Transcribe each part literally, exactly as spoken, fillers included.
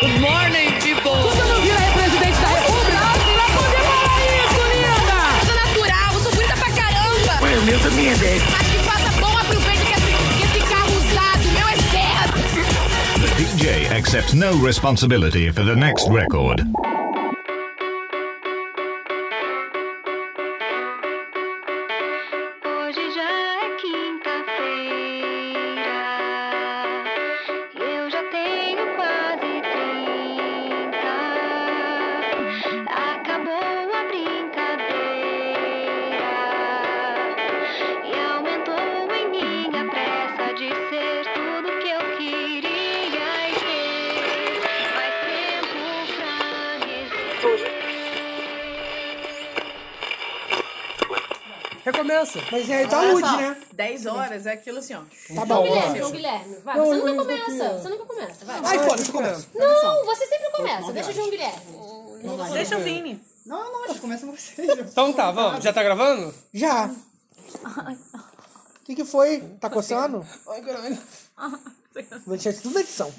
Good morning, people! Susana Vila é presidente da República. Não vai comemorar isso, linda! Coisa natural, eu sou bonita pra caramba! Ué, o meu também é dez. Acho que faça bom, aproveita que esse, esse carro usado, o meu é certo! The D J accepts no responsibility for the next record. Recomeça. Mas aí tá rude, né? dez horas, é aquilo assim, ó. Tá bom, Guilherme, ó. Guilherme, vai. Não, você nunca começa. Você nunca começa, vai. Ai, foda, você começa. Não, você sempre começa. Deixa o João Guilherme. Deixa o Vini. Não, não, eu começo com você. Então tá, vamos. Já tá gravando? Já. O que que foi? Tá coçando? Ai, caralho. Vou deixar isso tudo na edição.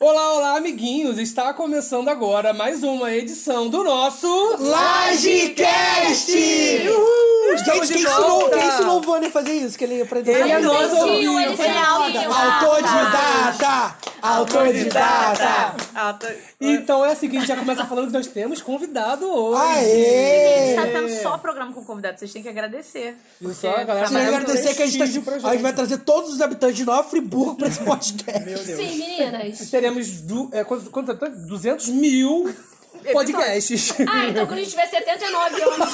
Olá, olá, amiguinhos! Está começando agora mais uma edição do nosso... LajeCast! Uhul! Gente, quem ensinou, quem ensinou o Vanner a fazer isso? Que ele aprendeu... Ele é novinho, ele é autodidata! Autodidata! Autodidata! Então é o seguinte, já começa falando que nós temos convidado hoje! Aê! A gente tá tendo só programa com convidado, vocês têm que agradecer. Isso, a galera. Vocês têm que agradecer que a gente, tá, a gente vai trazer todos os habitantes de Nova Friburgo pra esse podcast. Meu Deus! Sim, meninas! Teremos du, é, quanto, quanto, duzentos mil podcasts. Ah, então quando a gente tiver setenta e nove anos.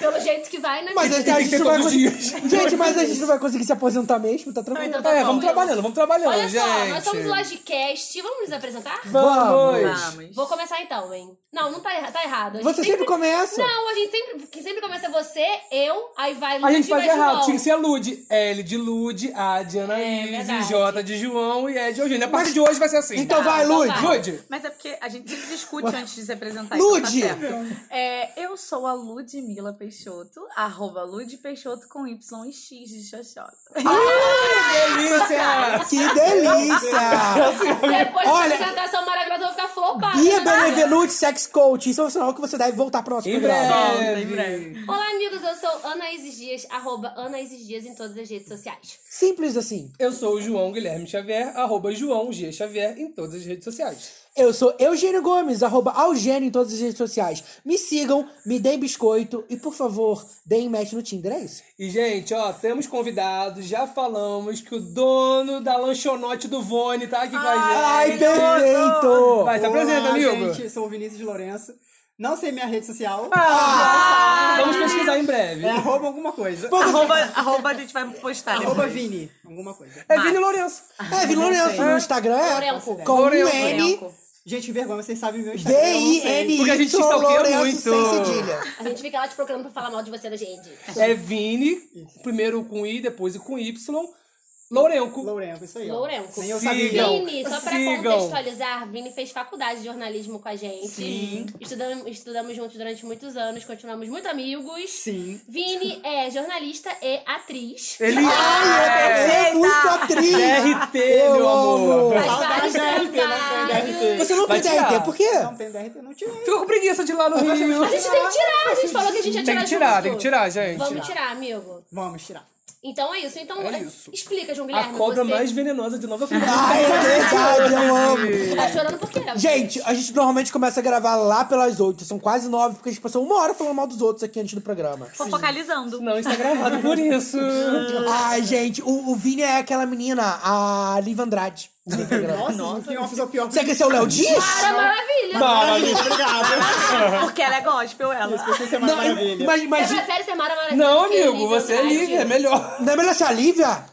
Pelo jeito que vai, né? Mas a gente, a gente não vai conseguir. Gente, mas a gente não vai conseguir se aposentar mesmo, tá tranquilo. Então, tá é, bom, vamos eu... trabalhando, vamos trabalhando. Olha gente. Só, nós somos o LajeCast. Vamos nos apresentar? Vamos. Vamos. Vou começar então, hein? Não, não tá, tá errado. Você sempre... sempre começa? Não, a gente sempre. Que sempre começa você, eu, aí vai Lud. A gente faz errado. Tinha que ser a Lud. L de Lud, A de Anaís, é, J de João e E de Eugênio. A partir de hoje vai ser assim. Então tá, vai, Lud. Lud. Mas é porque a gente sempre discute antes de se apresentar. Lud! Então tá é, eu sou a Ludmila Peixoto, arroba Lud Peixoto com Y e X de Xoxota. Ah, que delícia! Que delícia! Depois da apresentação maravilhosa, eu vou ficar flopada. E a Benevenuti Sex Coach, isso é um sinal que você deve voltar para o nosso programa. Em breve. Olá, amigos, eu sou Anaíses Dias, arroba Anaíses Dias em todas as redes sociais. Simples assim. Eu sou o João Guilherme Xavier, arroba João G. Xavier em todas as redes sociais. Eu sou Eugênio Gomes, arroba Algênio em todas as redes sociais. Me sigam, me deem biscoito e, por favor, deem match no Tinder, é isso? E, gente, ó, temos convidados, já falamos que o dono da lanchonete do Vone tá aqui com a gente. Ai, perfeito! Vai, se apresenta, amigo. Gente, sou o Vinícius de Lourenço. Não sei minha rede social. Ah, vamos pesquisar em breve. É arroba alguma coisa. Arroba, arroba a gente vai postar. Arroba depois. Vini. Alguma coisa. É Vini Lourenço. É Vini Lourenço. No Instagram é com o N. Gente, que vergonha, vocês sabem o meu Instagram. D I N I. Porque a gente stalkeia muito. Sem cedilha. A gente fica lá te procurando pra falar mal de você da gente. É Vini, primeiro com I, depois com Y. Lourenco. Lourenco, isso aí. Lourenco. Nem eu sabia. Vini, só pra Sigam. contextualizar, Vini fez faculdade de jornalismo com a gente. Sim. Estudamos, estudamos juntos durante muitos anos, continuamos muito amigos. Sim. Vini é jornalista e atriz. Ele ah, é, é, é muito atriz. D R T, eu, meu amor. Faz vários trabalhos. Você não tem D R T, por quê? Não tem D R T, não tirei. Ficou com preguiça de ir lá no Rio. A gente tem que tirar, a gente falou que a gente ia tirar junto. Tem que tirar, tem que tirar, gente. Vamos tirar, amigo. Vamos tirar. Então é isso. Então é isso. Explica, João Guilherme. A cobra você... mais venenosa de Nova Friburgo. Ai, é verdade, eu amo. Tá chorando por quê? Gente, a gente normalmente começa a gravar lá pelas oito. São quase nove, porque a gente passou uma hora falando mal dos outros aqui antes do programa. Fofocalizando. Não está gravado por isso. Ai, gente, o, o Vini é aquela menina, a Liv Andrade. Nossa, nossa, nossa. Pior. Você quer ser o Léo Dias? Para, maravilha! Maravilha, obrigada! Porque ela é gospel, ela. Eu esqueci de ser Mara Maravilha. Mas, mas... Você prefere ser Mara Maravilha? Não, amigo, você é Lívia, é melhor. Não é melhor ser a Lívia?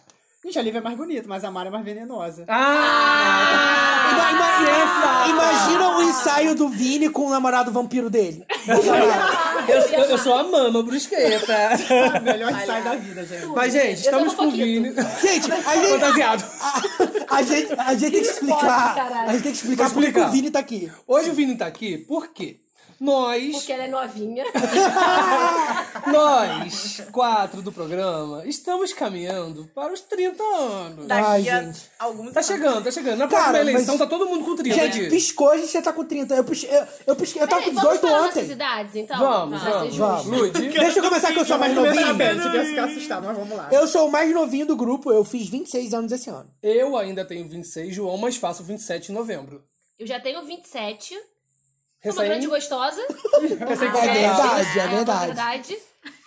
Gente, a Lívia é mais bonita, mas a Mara é mais venenosa. Ah! Ima, ima, ah imagina ah, o ensaio do Vini com o namorado vampiro dele. eu, eu, eu sou a Mama Brusqueta. O melhor ensaio da vida, gente. Mas, gente, estamos com o Vini. Gente, a gente... Fantasiado. A, a, gente, a gente tem que explicar... A gente tem que explicar por que o Vini tá aqui. Hoje o Vini tá aqui, por quê? Nós... Porque ela é novinha. Nós, quatro do programa, estamos caminhando para os trinta anos. Daqui Ai, a gente. alguns Tá anos. chegando, tá chegando. Na próxima Cara, eleição mas... tá todo mundo com trinta. Gente, piscou, a gente já tá com trinta. Eu pisquei, eu, eu, pisquei, eu tava aí, com dezoito ontem. Idades, então? Vamos, ah, vamos, vamos. vamos. Lude. Deixa eu começar que eu sou mais novinho. Devia ficar assustado, mas vamos lá. Eu sou o mais novinho do grupo, eu fiz vinte e seis anos esse ano. Eu ainda tenho vinte e seis, João, mas faço vinte e sete em novembro. Eu já tenho vinte e sete. Recém... Sou uma grande gostosa. Recém... Ah, é verdade, é, é verdade. verdade.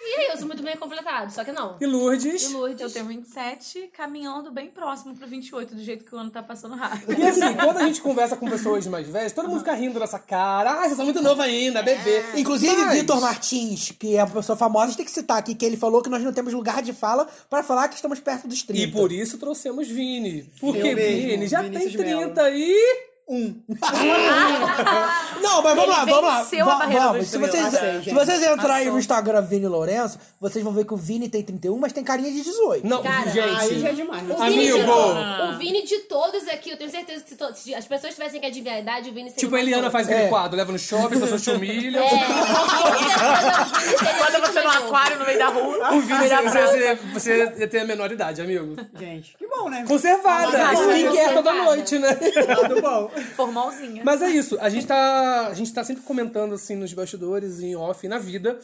E aí, eu sou muito bem completado, só que não. E Lourdes? E Lourdes. Eu tenho vinte e sete, caminhando bem próximo pro vinte e oito, do jeito que o ano tá passando rápido. E assim, quando a gente conversa com pessoas mais velhas, todo mundo fica rindo dessa cara. Ah, vocês são muito nova ainda, bebê. É. Inclusive, Mas... Vitor Martins, que é uma pessoa famosa, a gente tem que citar aqui, que ele falou que nós não temos lugar de fala pra falar que estamos perto dos trinta. E por isso trouxemos Vini. Porque mesmo, Vini já Vinícius tem trinta Mello. e... Um. Não, mas vamos lá, vamos lá. Vamos, vamos. Se vocês, assim, se vocês entrarem no Instagram Vini Lourenço, vocês vão ver que o Vini tem trinta e um, mas tem carinha de dezoito. Não, cara, gente. Aí já é demais. Né? O Amigo. Vini de, o Vini de todos aqui, eu tenho certeza que se todos, as pessoas tivessem que adivinhar a idade, o Vini seria. Tipo, a Eliana faz aquele é. quadro, leva no shopping, as pessoas te humilham. É. Bota você no aquário no meio da rua. O Vini, você, você, você tem a menor idade, amigo. Gente, que bom, né? Conservada. Skincare toda noite, né? Tudo bom. Formalzinha. Mas é isso, a gente tá, a gente tá sempre comentando assim nos bastidores, em off, na vida,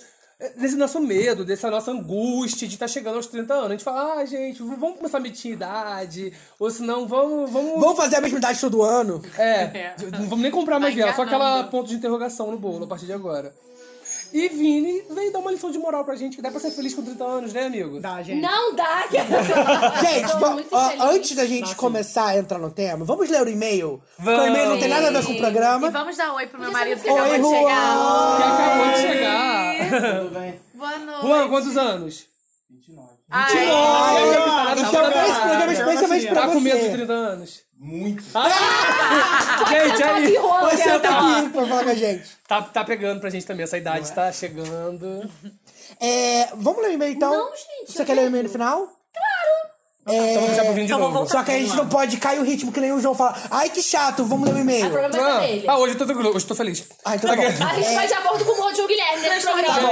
desse nosso medo, dessa nossa angústia de estar tá chegando aos trinta anos. A gente fala, ah, gente, vamos começar a medir idade, ou senão vamos... Vamos, vamos fazer a mesma idade todo ano? É, é. Não vamos nem comprar mais vela, só aquela ponto de interrogação no bolo a partir de agora. E Vini veio dar uma lição de moral pra gente, que dá pra ser feliz com trinta anos, né, amigo? Dá, gente. Não dá! Gente, v- ó, antes da gente Nossa, começar a entrar no tema, vamos ler o e-mail. Vamos. O e-mail não tem nada a ver com o programa. E vamos dar um oi pro meu marido que oi, acabou Juan. de chegar. Que acabou de chegar. Tudo bem? Boa noite. Juan, quantos anos? vinte e nove. vinte e nove! Então, esse programa especialmente pra você. Tá com medo de trinta anos? Muito. Ah! Gente, ali. Você tá aqui pra falar com a gente. Tá, tá pegando pra gente também. Essa idade é? Tá chegando. É, vamos ler o e-mail, então? Não, gente. Você quer ler o e-mail no final? Claro. É, então vamos já pro Vini de então novo. Só que a gente não pode cair o ritmo, que nem o João fala. Ai, que chato, vamos ler o e-mail. Ah, ah, hoje eu tô tranquilo, hoje eu tô feliz. Ah, então tá bom. A gente é... vai de acordo com o Monte e o Guilherme. Três programas. Tá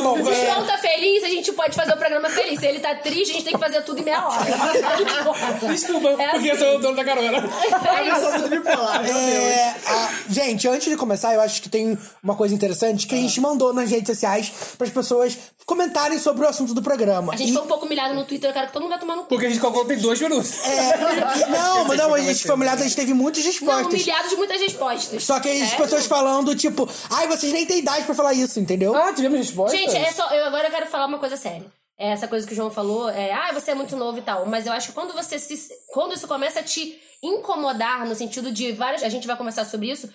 bom. Se o João tá feliz, a gente pode fazer o programa feliz. Se ele tá triste, a gente tem que fazer tudo em meia hora. Desculpa, é porque assim. Eu sou o dono da carona. É é, a, gente, antes de começar, eu acho que tem uma coisa interessante que a gente mandou nas redes sociais pras pessoas comentarem sobre o assunto do programa. A gente e... foi um pouco humilhado no Twitter, eu quero que todo mundo vai tomar no cu. Porque a gente calculou tem dois minutos. É, não, mas não, a gente foi humilhado, a gente teve muitas respostas. Não, humilhado de muitas respostas. Só que as é? pessoas falando, tipo, ai, vocês nem têm idade pra falar isso, entendeu? Ah, tivemos respostas? Gente, é só, eu agora eu quero falar uma coisa séria. É essa coisa que o João falou, é, ah, você é muito novo e tal. Mas eu acho que quando você se... Quando isso começa a te incomodar, no sentido de várias... A gente vai começar sobre isso...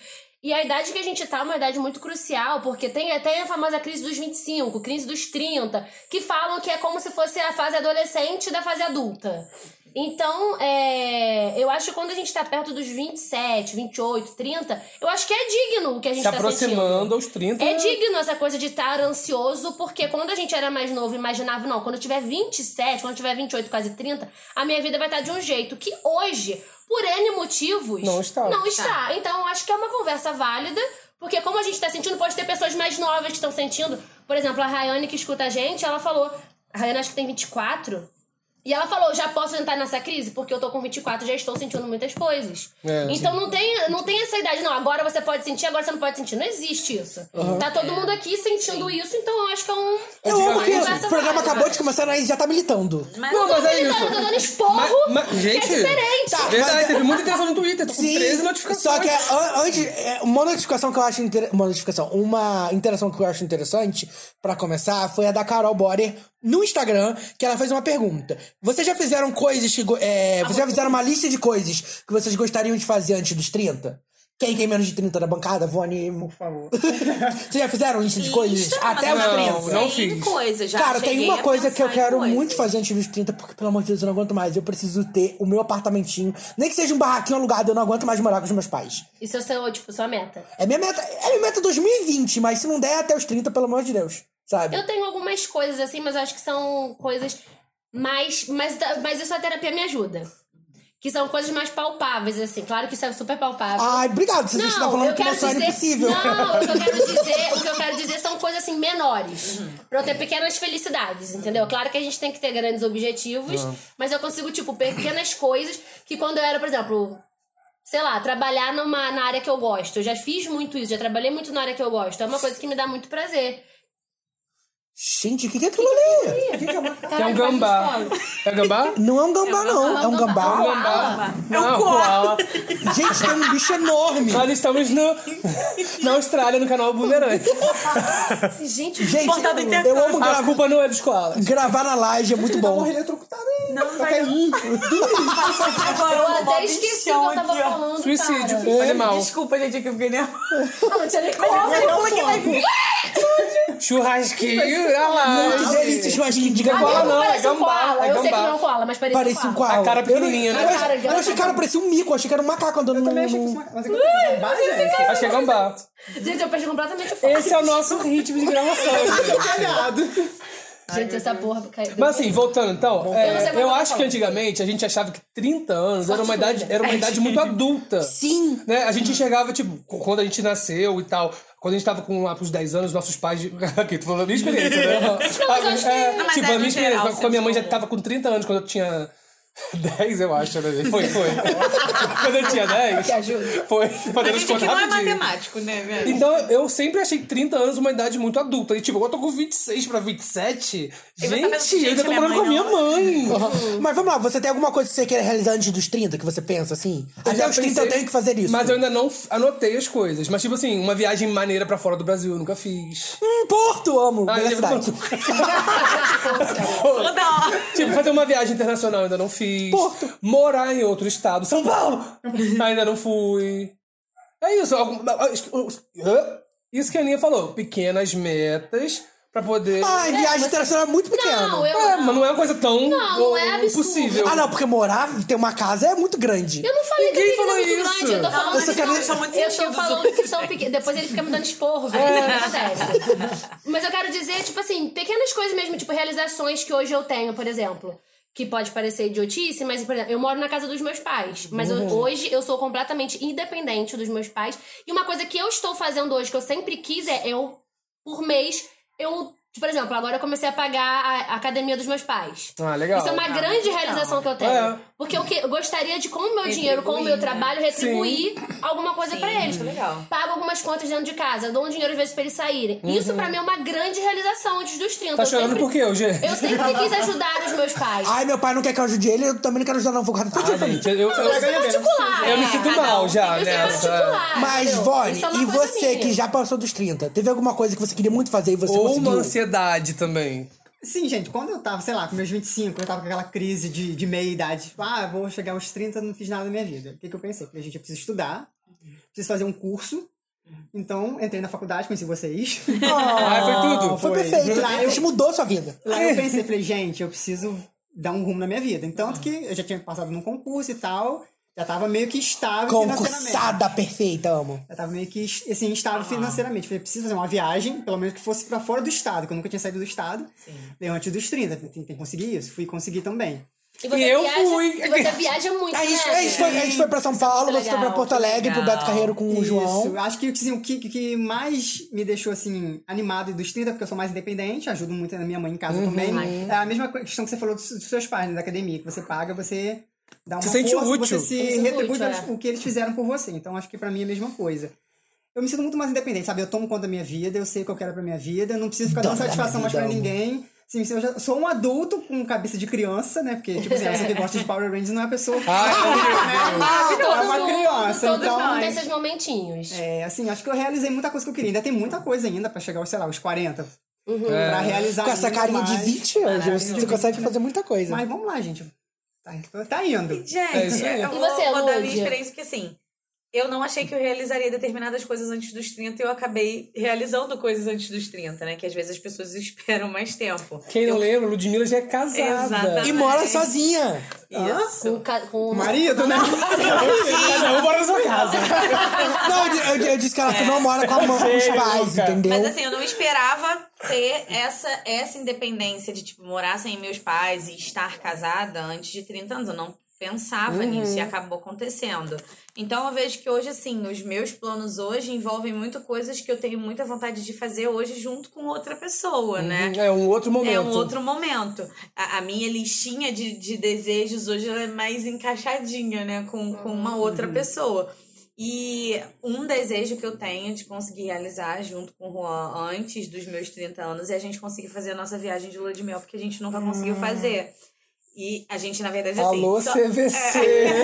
E a idade que a gente tá é uma idade muito crucial, porque tem até a famosa crise dos vinte e cinco, crise dos trinta, que falam que é como se fosse a fase adolescente da fase adulta. Então, é, eu acho que quando a gente tá perto dos vinte e sete, vinte e oito, trinta, eu acho que é digno o que a gente tá sentindo. Se aproximando aos trinta... É digno essa coisa de estar ansioso, porque quando a gente era mais novo, imaginava, não, quando eu tiver vinte e sete, quando eu tiver vinte e oito, quase trinta, a minha vida vai estar de um jeito que hoje, por N motivos, não está. Não está. Tá. Então, eu acho que é uma conversa válida, porque como a gente tá sentindo, pode ter pessoas mais novas que estão sentindo. Por exemplo, a Rayane, que escuta a gente, ela falou... A Rayane, acho que tem vinte e quatro... E ela falou, já posso entrar nessa crise? Porque eu tô com vinte e quatro, já estou sentindo muitas coisas. É, então não tem, não tem essa idade, não. Agora você pode sentir, agora você não pode sentir. Não existe isso. Uhum. Tá todo mundo aqui sentindo Sim. isso, então eu acho que é um... Eu amo que o programa acabou de começar, mas já tá militando. Mas não, não mas tô militando, é isso. Tô dando esporro, mas, mas, gente, que é diferente. Tá, verdade, mas... teve muita interação no Twitter, tô com Sim, treze notificações. Só que antes, uma notificação que eu acho... Inter... Uma notificação, uma interação que eu acho interessante, pra começar, foi a da Carol Borer, no Instagram, que ela fez uma pergunta. Vocês já fizeram coisas que... É, vocês já fizeram uma lista de coisas que vocês gostariam de fazer antes dos trinta? Quem tem menos de trinta na bancada? Vone, por favor. Vocês já fizeram lista de coisas? Até os trinta? Não, não fiz. Coisa, já Cara, tem uma coisa que eu quero muito fazer antes dos trinta, porque, pelo amor de Deus, eu não aguento mais. Eu preciso ter o meu apartamentinho. Nem que seja um barraquinho alugado, eu não aguento mais morar com os meus pais. Isso é o seu, tipo, sua meta? É minha meta. É minha meta dois mil e vinte, mas se não der, até os trinta, pelo amor de Deus. Sabe? Eu tenho algumas coisas assim, mas eu acho que são coisas mais... Mas, mas isso a terapia me ajuda. Que são coisas mais palpáveis, assim. Claro que isso é super palpável. Ai, obrigado. Você não, está falando que isso é impossível. Não, o que eu quero dizer, o que eu quero dizer são coisas, assim, menores. Uhum. Pra eu ter pequenas felicidades, entendeu? Claro que a gente tem que ter grandes objetivos. Uhum. Mas eu consigo, tipo, pequenas coisas que quando eu era, por exemplo... Sei lá, trabalhar numa, na área que eu gosto. Eu já fiz muito isso, já trabalhei muito na área que eu gosto. É uma coisa que me dá muito prazer. Gente, o que, que é aquilo ali? É um gambá. É gambá? Não é um gambá, não. É um gambá. É um gambá. É um koala. Gente, é um bicho enorme. Nós estamos no, na Austrália, no canal Bumerangue. Gente, gente, eu, eu amo gravar. A culpa não é dos koalas. Gravar na laje é muito bom. Eu morri eletrocutada. Não, não vai. Eu até esqueci o que eu tava falando. Suicídio, animal. Desculpa, gente, que eu fiquei nervosa. Não tinha nem como. Churrasquinho. Olha lá. Muito delícia, churrasquinho de gambá. Ah, não, não, é gambá. Um é gambá. Eu sei que não é um koala, mas parecia parece um koala. Um a cara pequenininha, né? Eu achei que cara parecia um mico, achei que era um macaco andando no... Eu também achei que era um gambá, gente. Achei gambá. Gente, eu perdi completamente o foco. Esse é o nosso ritmo de gravação. Calhado. Gente, essa porra caiu. Mas assim, voltando então, é, eu, eu acho que antigamente a gente achava que trinta anos era uma idade, era uma idade muito adulta. Sim. Né? A gente enxergava, tipo, quando a gente nasceu e tal. Quando a gente tava com lá pros dez anos, nossos pais... Aqui, tô falando a minha experiência, né? Não, mas é, não, mas tipo, é a minha geral, experiência. Com a minha mãe já tava com trinta anos quando eu tinha... dez, eu acho. Foi, foi. Quando eu tinha dez... Que ajuda. Foi. A gente aqui não é matemático, né, velho? Então, eu sempre achei trinta anos uma idade muito adulta. E tipo, eu tô com vinte e seis pra vinte e sete. Eu gente, eu ainda tô morando com a minha mãe. Uhum. Mas vamos lá, você tem alguma coisa que você queira realizar antes dos trinta? Que você pensa, assim? Eu Até os trinta pensei, eu tenho que fazer isso. Mas eu ainda não anotei as coisas. Mas tipo assim, uma viagem maneira pra fora do Brasil eu nunca fiz. Hum, Porto, amo. Ah, tipo, tipo, fazer uma viagem internacional eu ainda não fiz. Porto. Morar em outro estado. São Paulo! Ainda não fui. É isso. Isso que a Aninha falou. Pequenas metas pra poder... Ah, em viagem é, internacional é muito pequena. Não, eu... É, mas não é uma coisa tão não, não é possível. Ah, não, porque morar, ter uma casa é muito grande. Eu não falei Ninguém que falou é muito isso. grande. Eu tô falando, não, que, quero... são muito eu tô falando que são pequenas. Depois ele fica me dando esporro. É. Mas eu quero dizer, tipo assim, pequenas coisas mesmo. Tipo, realizações que hoje eu tenho, por exemplo. Que pode parecer idiotice, mas, por exemplo, eu moro na casa dos meus pais. Mas uhum. eu, hoje eu sou completamente independente dos meus pais. E uma coisa que eu estou fazendo hoje, que eu sempre quis, é eu, por mês, eu... Por exemplo, agora eu comecei a pagar a academia dos meus pais. Ah, legal. Isso é uma ah, grande legal. realização que eu tenho. É. Porque eu, que, eu gostaria de, com o meu retribuir, dinheiro, com o meu trabalho, retribuir sim. alguma coisa sim, pra eles. Muito legal. Pago algumas contas dentro de casa, dou um dinheiro às vezes pra eles saírem. Uhum. Isso pra mim é uma grande realização antes dos trinta. Tá eu chorando sempre, por quê, hoje? Eu sempre quis ajudar os meus pais. Ai, meu pai não quer que eu ajude ele, eu também não quero ajudar, não. Vou guardar todo dia pra mim. Eu, eu, eu, eu, eu, particular. eu me sinto é, mal já, né? particular. Mas, Vone, e você minha. que já passou dos trinta, teve alguma coisa que você queria muito fazer e você Ou conseguiu? Idade também. Sim, gente, quando eu tava, sei lá, com meus vinte e cinco, eu tava com aquela crise de, de meia idade, tipo, ah, vou chegar aos trinta, não fiz nada na minha vida. O que que eu pensei? Falei, gente, eu preciso estudar, preciso fazer um curso. Então, entrei na faculdade, conheci vocês. Oh, ah, foi tudo. Foi, foi perfeito. Lá, eu, isso mudou sua vida. Lá eu pensei, falei, gente, eu preciso dar um rumo na minha vida. Tanto que eu já tinha passado num concurso e tal, já tava meio que estável financeiramente. Concursada perfeita, amo. Já tava meio que, assim, estável ah. financeiramente. Falei, preciso fazer uma viagem, pelo menos que fosse pra fora do estado, que eu nunca tinha saído do estado. Sim. Antes dos trinta, tem que conseguir isso. Fui conseguir também. E, você e eu viaja, fui. E você viaja muito, a gente, né? A gente, foi, a gente foi pra São Paulo, legal, você foi pra Porto Alegre, pro Beto Carreiro com isso. o João. Acho que assim, o que, que mais me deixou, assim, animado dos trinta, porque eu sou mais independente, ajudo muito a minha mãe em casa uhum. também. Uhum. É a mesma questão que você falou dos, dos seus pais, né, da academia, que você paga, você... Dá uma você sente força, útil. Você se retribui é. o que eles fizeram por você. Então, acho que pra mim é a mesma coisa. Eu me sinto muito mais independente, sabe? Eu tomo conta da minha vida, eu sei o que eu quero pra minha vida, não preciso ficar dando satisfação mais pra ninguém. Sim, eu já sou um adulto com cabeça de criança, né? Porque, tipo, assim, você que gosta de Power Rangers não é a pessoa... Ah, né? Não, é uma criança. Todo então, mundo tem esses momentinhos. É, assim, acho que eu realizei muita coisa que eu queria. Ainda tem muita coisa ainda pra chegar, sei lá, aos quarenta. Uhum. É. Pra realizar. Com essa carinha mais. de vinte anos, você consegue fazer muita coisa. Mas vamos lá, gente. Tá, tá indo. Gente, é isso aí. eu vou, você, vou dar a minha experiência, porque assim, eu não achei que eu realizaria determinadas coisas antes dos trinta e eu acabei realizando coisas antes dos trinta, né? Que às vezes as pessoas esperam mais tempo. Quem não eu... lembra, Ludmilla já é casada. Exatamente. E mora sozinha. Isso. Com, ca... com... marido, né? Cada um mora na sua casa. Não, eu, eu disse que ela é. não mora com a mãe, com os pais, entendeu? Mas assim, eu não esperava ter essa, essa independência de, tipo, morar sem meus pais e estar casada antes de trinta anos. Eu não pensava uhum. nisso e acabou acontecendo. Então eu vejo que hoje, assim, os meus planos hoje envolvem muito coisas que eu tenho muita vontade de fazer hoje junto com outra pessoa, uhum. né? É um outro momento. É um outro momento. A, a minha listinha de, de desejos hoje é mais encaixadinha, né? Com, com uma outra uhum. pessoa. E um desejo que eu tenho de conseguir realizar junto com o Juan antes dos meus trinta anos é a gente conseguir fazer a nossa viagem de lua de mel, porque a gente nunca uhum. conseguiu fazer. E a gente, na verdade, é assim... Alô, só... C V C! É.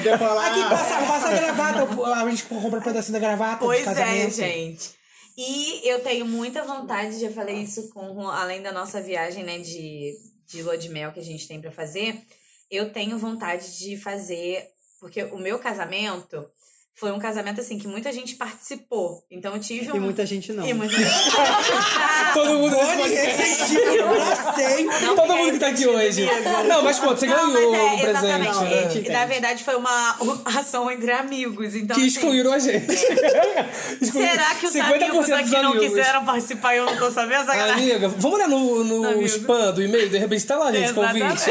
De... Aqui, passa, passa a gravata. A gente compra um pedacinho da gravata. Pois é, gente. E eu tenho muita vontade, já falei isso, com além da nossa viagem, né, de, de lua de mel que a gente tem pra fazer, eu tenho vontade de fazer... Porque o meu casamento... Foi um casamento, assim, que muita gente participou. Então eu tive um... E muita gente não. E muita gente não. Todo mundo resistiu pra sempre. Todo mundo que tá aqui hoje. Mesmo. Não, mas pronto, você não, ganhou é, o presente. Exatamente. Né? E, na verdade, foi uma ação entre amigos. Então, que assim, excluíram a gente. Será que os amigos aqui não amigos. quiseram participar e eu não tô sabendo? Essa galera... Amiga, vamos lá no, no spam do e-mail? De repente tá lá, gente, convite.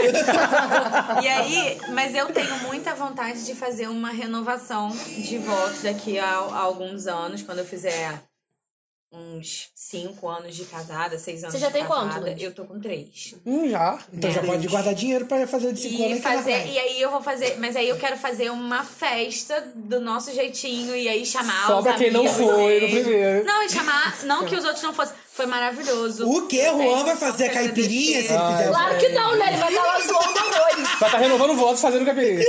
E aí, mas eu tenho muita vontade de fazer uma renovação... de votos daqui a, a alguns anos, quando eu fizer uns cinco anos de casada, seis anos de casada. Você já tem quanto, Luiz? Eu tô com três. Hum, já. Então é. já pode guardar dinheiro pra fazer de cinco anos. E fazer, e aí eu vou fazer, mas aí eu quero fazer uma festa do nosso jeitinho e aí chamar Só os pra quem não foi no primeiro. Não, e chamar, não que os outros não fossem. Foi maravilhoso. O quê? O Juan vai fazer a caipirinha? Se ele ah, fizer claro que não, né? Ele vai estar lá zoando hoje. Vai estar renovando o voto fazendo caipirinha.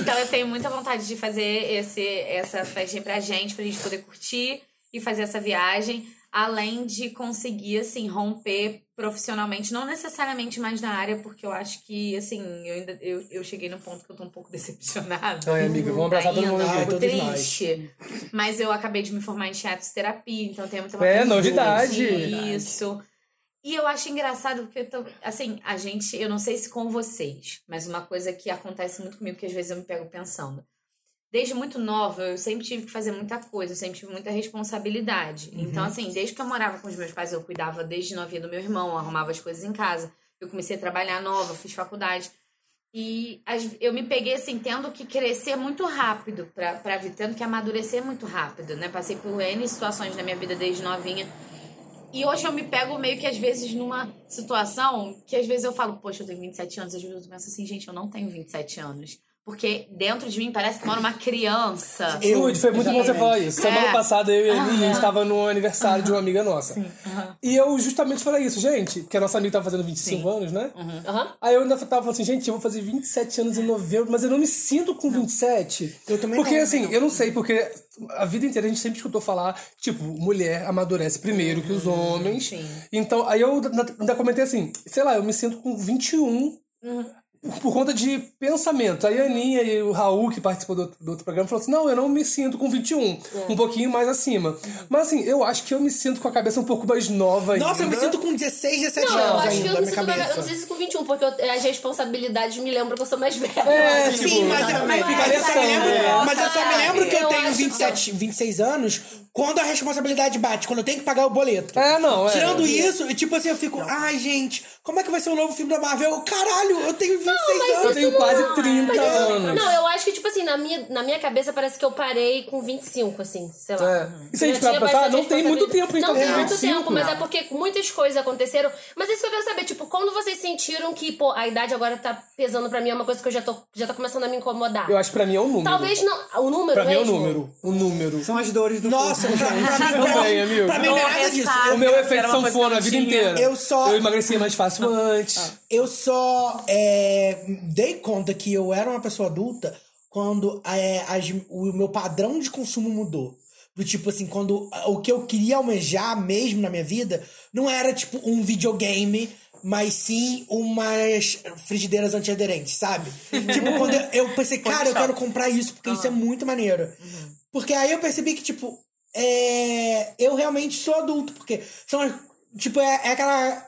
Então eu tenho muita vontade de fazer esse, essa festinha pra gente, pra gente poder curtir e fazer essa viagem. Além de conseguir, assim, romper profissionalmente. Não necessariamente mais na área, porque eu acho que, assim, eu, ainda, eu, eu cheguei num ponto que eu tô um pouco decepcionada. Ai, amiga, vamos abraçar ainda, todo mundo. Ai, tô triste. Demais. Mas eu acabei de me formar em teatro e terapia, então tem muita vontade. É, novidade. Isso. E eu acho engraçado, porque eu tô... Assim, a gente... Eu não sei se com vocês, mas uma coisa que acontece muito comigo, que às vezes eu me pego pensando... Desde muito nova, eu sempre tive que fazer muita coisa, eu sempre tive muita responsabilidade. Uhum. Então, assim, desde que eu morava com os meus pais, eu cuidava desde novinha do meu irmão, eu arrumava as coisas em casa. Eu comecei a trabalhar nova, fiz faculdade. E eu me peguei, assim, tendo que crescer muito rápido pra, pra vida, tendo que amadurecer muito rápido, né? Passei por N situações na minha vida desde novinha. E hoje eu me pego meio que, às vezes, numa situação que, às vezes, eu falo, poxa, eu tenho vinte e sete anos. Às vezes eu penso assim, gente, eu não tenho vinte e sete anos. Porque dentro de mim parece que mora uma criança. Eu, foi muito bom você falar isso. Semana é. passada eu e a Eli estava no aniversário uhum. de uma amiga nossa. Uhum. E eu justamente falei isso, gente. Porque a nossa amiga estava fazendo vinte e cinco Sim. anos, né? Uhum. Uhum. Aí eu ainda estava falando assim, gente, eu vou fazer vinte e sete anos em novembro, mas eu não me sinto com vinte e sete. Eu também Porque não, assim, não. eu não sei, porque a vida inteira a gente sempre escutou falar, tipo, mulher amadurece primeiro que os homens. Sim. Então, aí eu ainda comentei assim, sei lá, eu me sinto com vinte e um. Uhum. Por conta de pensamento. Aí a Aninha e o Raul, que participou do, do outro programa, falou assim, não, eu não me sinto com vinte e um. É. Um pouquinho mais acima. Uhum. Mas assim, eu acho que eu me sinto com a cabeça um pouco mais nova. Nossa, ainda. eu me sinto com dezesseis, dezessete não, anos ainda, eu não sinto cabeça. Eu não sei se com vinte e um, porque eu, as responsabilidades me lembram que eu sou mais velha. É, assim, sim, mas, não, mas, mas, mas, eu, só me lembro, é. mas eu só me lembro que eu, eu tenho vinte e sete, vinte e seis anos... Quando a responsabilidade bate, quando eu tenho que pagar o boleto. É, não, é. Tirando é. isso, tipo assim, eu fico... Não. Ai, gente, como é que vai ser o novo filme da Marvel? Caralho, eu tenho vinte e seis anos. Eu tenho não, quase trinta anos. Não, eu acho que, tipo assim, na minha, na minha cabeça parece que eu parei com vinte e cinco, assim, sei lá. É. E se a gente vai passar, não tem muito tempo, então. Não tem muito tempo, mas é porque muitas coisas aconteceram. Mas é isso que eu quero saber, tipo, quando vocês sentiram que, pô, a idade agora tá pesando pra mim, é uma coisa que eu já tô, já tô começando a me incomodar. Eu acho que pra mim é o número. Talvez não... O número pra mesmo? Pra mim é o número. O número. São as dores do... Nossa. Pra, pra, pra, também, amigo. Pra mim não é disso. O meu efeito sanfona a vida inteira. Eu só... Eu emagrecia mais fácil antes. Ah. Eu só é, dei conta que eu era uma pessoa adulta quando é, as, o meu padrão de consumo mudou. Do tipo assim, quando o que eu queria almejar mesmo na minha vida não era tipo um videogame... Mas sim umas frigideiras antiaderentes, sabe? Tipo, quando eu, eu pensei, cara, eu quero comprar isso, porque uhum. isso é muito maneiro. Uhum. Porque aí eu percebi que, tipo, é... eu realmente sou adulto, porque são, tipo, é, é aquela...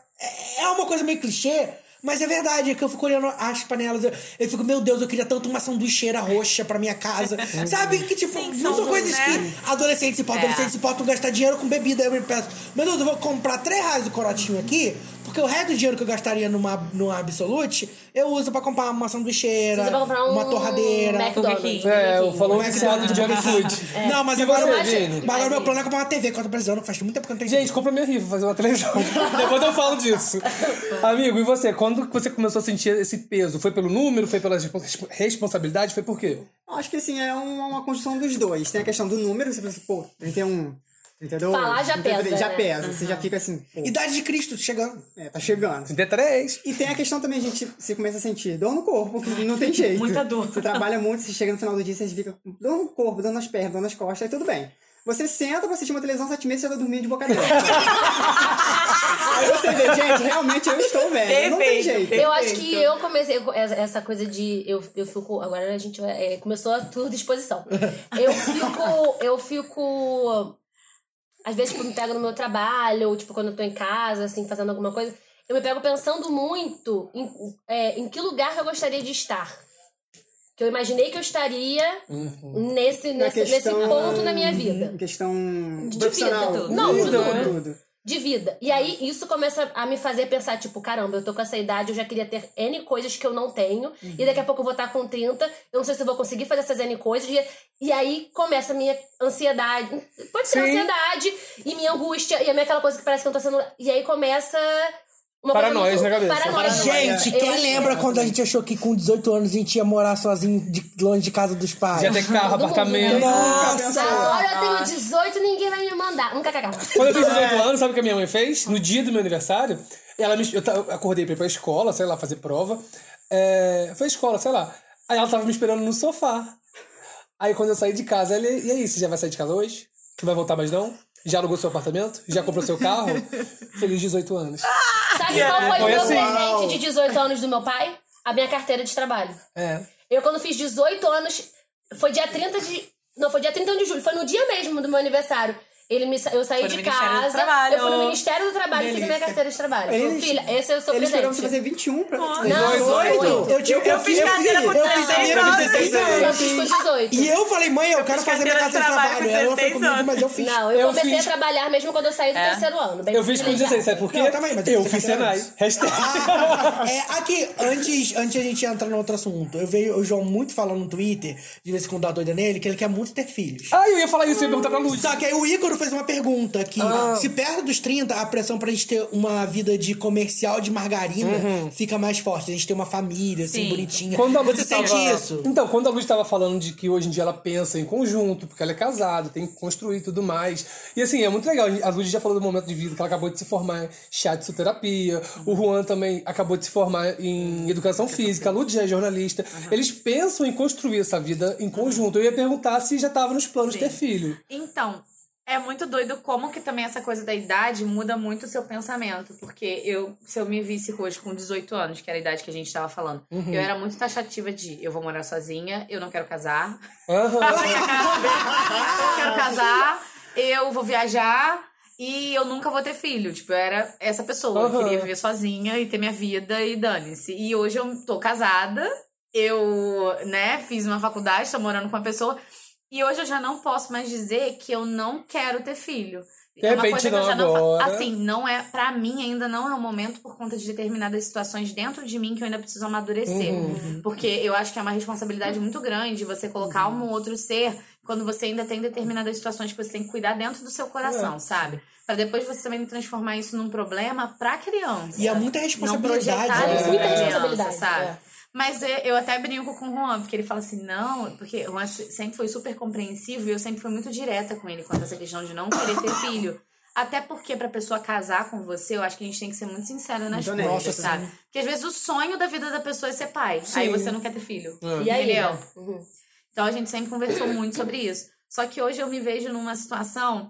É uma coisa meio clichê, mas é verdade, é que eu fico olhando as panelas, eu, eu fico, meu Deus, eu queria tanto uma sanduicheira roxa pra minha casa. Sabe? Que, tipo, sim, não são bom, coisas né? que adolescentes podem, é. adolescentes podem gastar dinheiro com bebida. Eu me peço, meu Deus, eu vou comprar três reais do corotinho aqui, Porque o resto do dinheiro que eu gastaria numa, numa Absolute, eu uso pra comprar uma sanduicheira, você usa pra comprar um uma torradeira. McDonald's. É, eu falo um McDonald's de Absolute. É. Não, mas agora, você, mas agora meu plano é comprar uma T V com a televisão, faz muito tempo que eu não tenho. Gente, compra minha rifa, fazer uma televisão. Depois eu falo disso. Amigo, e você? Quando você começou a sentir esse peso? Foi pelo número? Foi pela responsabilidade? Foi por quê? Acho que assim, é uma, uma construção dos dois. Tem a questão do número, você pensa, pô, trinta e um... Entendeu? Falar já trinta e três, pesa. Já né? pesa, uhum. Você já fica assim. Pô. Idade de Cristo chegando. É, tá chegando. trinta e três. E tem a questão também, gente, você começa a sentir dor no corpo, que não tem jeito. Muita dor. Você trabalha muito, você chega no final do dia, você fica com dor no corpo, dor nas pernas, dor nas costas, e tudo bem. Você senta pra assistir uma televisão sete meses e já tá dormindo de boca aberta. Aí você vê, gente, realmente eu estou velho. Perfeito, não tem jeito. Perfeito. Eu acho que eu comecei essa coisa de... Eu, eu fico... Agora a gente é, começou a tour de exposição. Eu fico... Eu fico... Às vezes, tipo, eu me pego no meu trabalho, ou, tipo, quando eu tô em casa, assim, fazendo alguma coisa, eu me pego pensando muito em, é, em que lugar eu gostaria de estar. Que eu imaginei que eu estaria uhum. nesse, nesse, questão, nesse ponto na minha vida. Questão de profissional. Vida, tudo. Não, de tudo. Né? tudo. De vida. E aí, isso começa a me fazer pensar, tipo, caramba, eu tô com essa idade, eu já queria ter N coisas que eu não tenho, uhum. e daqui a pouco eu vou estar com trinta, eu não sei se eu vou conseguir fazer essas N coisas, e, e aí começa a minha ansiedade, pode ser Sim. ansiedade, e minha angústia, e a minha aquela coisa que parece que eu não tô sendo... E aí começa... Uma para nós, na cabeça. Para nós. Gente, quem eu lembra acho... quando a gente achou que com dezoito anos a gente ia morar sozinho de, longe de casa dos pais? Já ter carro, apartamento. Nossa! Agora eu tenho dezoito e ninguém vai me mandar. Nunca cagar. Quando eu fiz dezoito anos, sabe o que a minha mãe fez? No dia do meu aniversário, ela me, eu acordei pra ir pra escola, sei lá, fazer prova. É, foi escola, sei lá. Aí ela tava me esperando no sofá. Aí quando eu saí de casa, ela... E aí, você já vai sair de casa hoje? Você vai voltar mais não? Já alugou seu apartamento? Já comprou seu carro? Feliz dezoito anos. Sabe yeah. qual foi, foi o meu assim. presente de dezoito anos do meu pai? A minha carteira de trabalho. É. Eu, quando fiz dezoito anos, foi dia trinta de... Não, foi dia trinta de julho. Foi no dia mesmo do meu aniversário. Ele me, eu saí de casa, eu fui no Ministério do Trabalho e fiz a minha carteira de trabalho. Eles, filha, esse é o seu presente. Eles esperam você fazer vinte e um pra... Não, dezoito? Eu, eu, eu, eu fiz carteira com dezesseis anos. E eu falei, mãe, eu, eu quero fazer minha carteira de trabalho. Ela não foi comigo, mas eu fiz. Não, eu, eu comecei fiz... a trabalhaar mesmo quando eu saí do é. terceiro ano. Bem eu fiz com dezesseis, sabe por quê? Eu fiz Senai. Aqui, antes a gente entrar no outro assunto, eu vejo o João muito falando no Twitter, de vez em quando dá doida nele, que ele quer muito ter filhos. Ah, eu ia falar isso, eu ia perguntar pra Lúcia. Só que aí o Ícaro fez uma pergunta que ah. se perto dos trinta, a pressão pra gente ter uma vida de comercial de margarina uhum. fica mais forte. A gente tem uma família, assim, Sim. bonitinha. Quando a Luz Você tava... sente isso? Então, quando a Luz tava falando de que hoje em dia ela pensa em conjunto, porque ela é casada, tem que construir tudo mais. E assim, é muito legal. A Luz já falou do momento de vida que ela acabou de se formar em shiatsu-terapia. O Juan também acabou de se formar em educação física. A Luz já é jornalista. Uhum. Eles pensam em construir essa vida em conjunto. Eu ia perguntar se já tava nos planos Sim. de ter filho. Então... É muito doido como que também essa coisa da idade muda muito o seu pensamento. Porque eu, se eu me visse hoje com dezoito anos, que era a idade que a gente tava falando, uhum. eu era muito taxativa de eu vou morar sozinha, eu não quero casar, uhum. eu não quero casar, eu vou viajar e eu nunca vou ter filho. Tipo, eu era essa pessoa, uhum. eu queria viver sozinha e ter minha vida e dane-se. E hoje eu tô casada, eu né, fiz uma faculdade, tô morando com uma pessoa... E hoje eu já não posso mais dizer que eu não quero ter filho. De é uma coisa que eu já não faço. Assim, não é, pra mim ainda não é o momento por conta de determinadas situações dentro de mim que eu ainda preciso amadurecer. Uhum. Porque eu acho que é uma responsabilidade muito grande você colocar uhum. um outro ser quando você ainda tem determinadas situações que você tem que cuidar dentro do seu coração, uhum. sabe? Pra depois você também transformar isso num problema pra criança. E é muita responsabilidade. Não é. Muita responsabilidade, sabe? É. Mas eu até brinco com o Juan, porque ele fala assim, não... Porque o Juan sempre foi super compreensivo e eu sempre fui muito direta com ele quanto a essa questão de não querer ter filho. Até porque pra pessoa casar com você, eu acho que a gente tem que ser muito sincera nas então, coisas, é, sabe? Também. Porque às vezes o sonho da vida da pessoa é ser pai. Sim. Aí você não quer ter filho. É. E aí, é. Então a gente sempre conversou muito sobre isso. Só que hoje eu me vejo numa situação...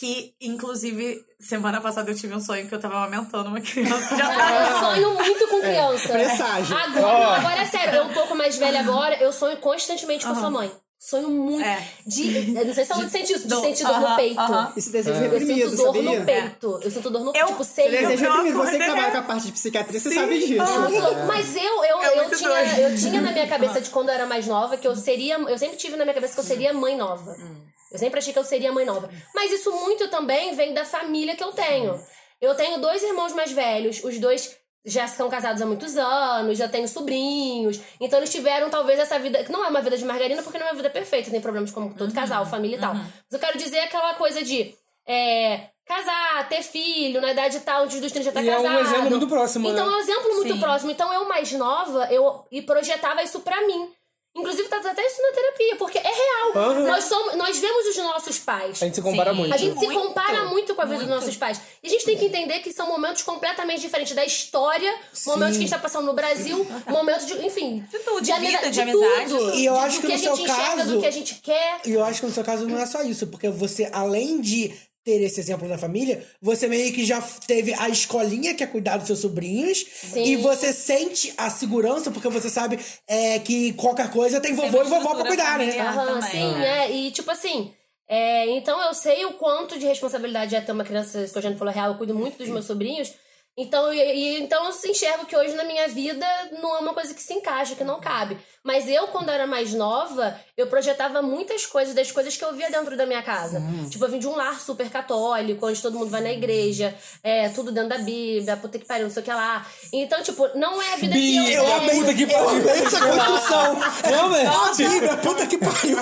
Que, inclusive, semana passada eu tive um sonho que eu tava amamentando uma criança. Já tava... Eu sonho muito com criança. É, presságio. Agora, oh. agora, é sério, eu um pouco mais velha agora, eu sonho constantemente com uhum. sua mãe. Sonho muito. É. De, não sei se ela sente isso, de sentir dor no peito. Uh-huh. Esse desejo reprimido, eu sinto dor sabia? No peito. Eu sinto dor no peito. Tipo, seio. Desejo reprimido. Você que trabalha com a parte de psiquiatria, Sim. você sabe disso. Ah, eu, mas eu, eu, é eu, tinha, eu tinha na minha cabeça de quando eu era mais nova, que eu seria... Eu sempre tive na minha cabeça que eu seria mãe nova. Hum. Eu sempre achei que eu seria mãe nova. Mas isso muito também vem da família que eu tenho. Eu tenho dois irmãos mais velhos, os dois já são casados há muitos anos, já tenho sobrinhos, então eles tiveram talvez essa vida, que não é uma vida de margarina, porque não é uma vida perfeita, tem problemas como todo uhum, casal, família e tal. Uhum. Mas eu quero dizer aquela coisa de é, casar, ter filho, na idade tal, antes dos trinta já tá e casado. É um exemplo muito próximo, Então né? é um exemplo muito Sim. próximo. Então eu mais nova, eu e projetava isso pra mim. Inclusive, tá até isso na terapia, porque é real. Uhum. Nós, somos, nós vemos os nossos pais. A gente se compara Sim. muito. A gente muito, se compara muito com a vida muito. dos nossos pais. E a gente tem que entender que são momentos completamente diferentes da história, Sim. momentos que a gente tá passando no Brasil, momentos de, enfim... De tudo, de, de vida, de, de amizade. Tudo. E eu acho de, que, que no seu caso... Do que a gente enxerga, do que a gente quer. E eu acho que no seu caso não é só isso, porque você, além de... ter esse exemplo na família, você meio que já teve a escolinha que é cuidar dos seus sobrinhos Sim. e você sente a segurança, porque você sabe é, que qualquer coisa tem vovô e vovó pra cuidar, né? Aham, sim, é. É, e tipo assim, é, então eu sei o quanto de responsabilidade é ter uma criança, se eu já não falo real, eu cuido muito dos meus sobrinhos, então, e, e, então eu enxergo que hoje na minha vida não é uma coisa que se encaixa, que não cabe. Mas eu, quando era mais nova, eu projetava muitas coisas das coisas que eu via dentro da minha casa. Sim. Tipo, eu vim de um lar super católico, onde todo mundo vai na igreja, é, tudo dentro da Bíblia, puta que pariu, não sei o que lá. Então, tipo, não é a vida Bi, que eu eu vejo. amei puta que pariu, é essa construção. Eu mesmo. A Bíblia, puta que pariu.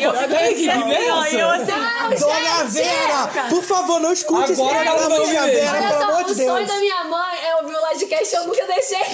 Eu amei que assim, eu assim. Não, Dona Vera, por favor, não escute esse cara. Olha só, o sonho da minha mãe é ouvir o podcast, eu nunca deixei.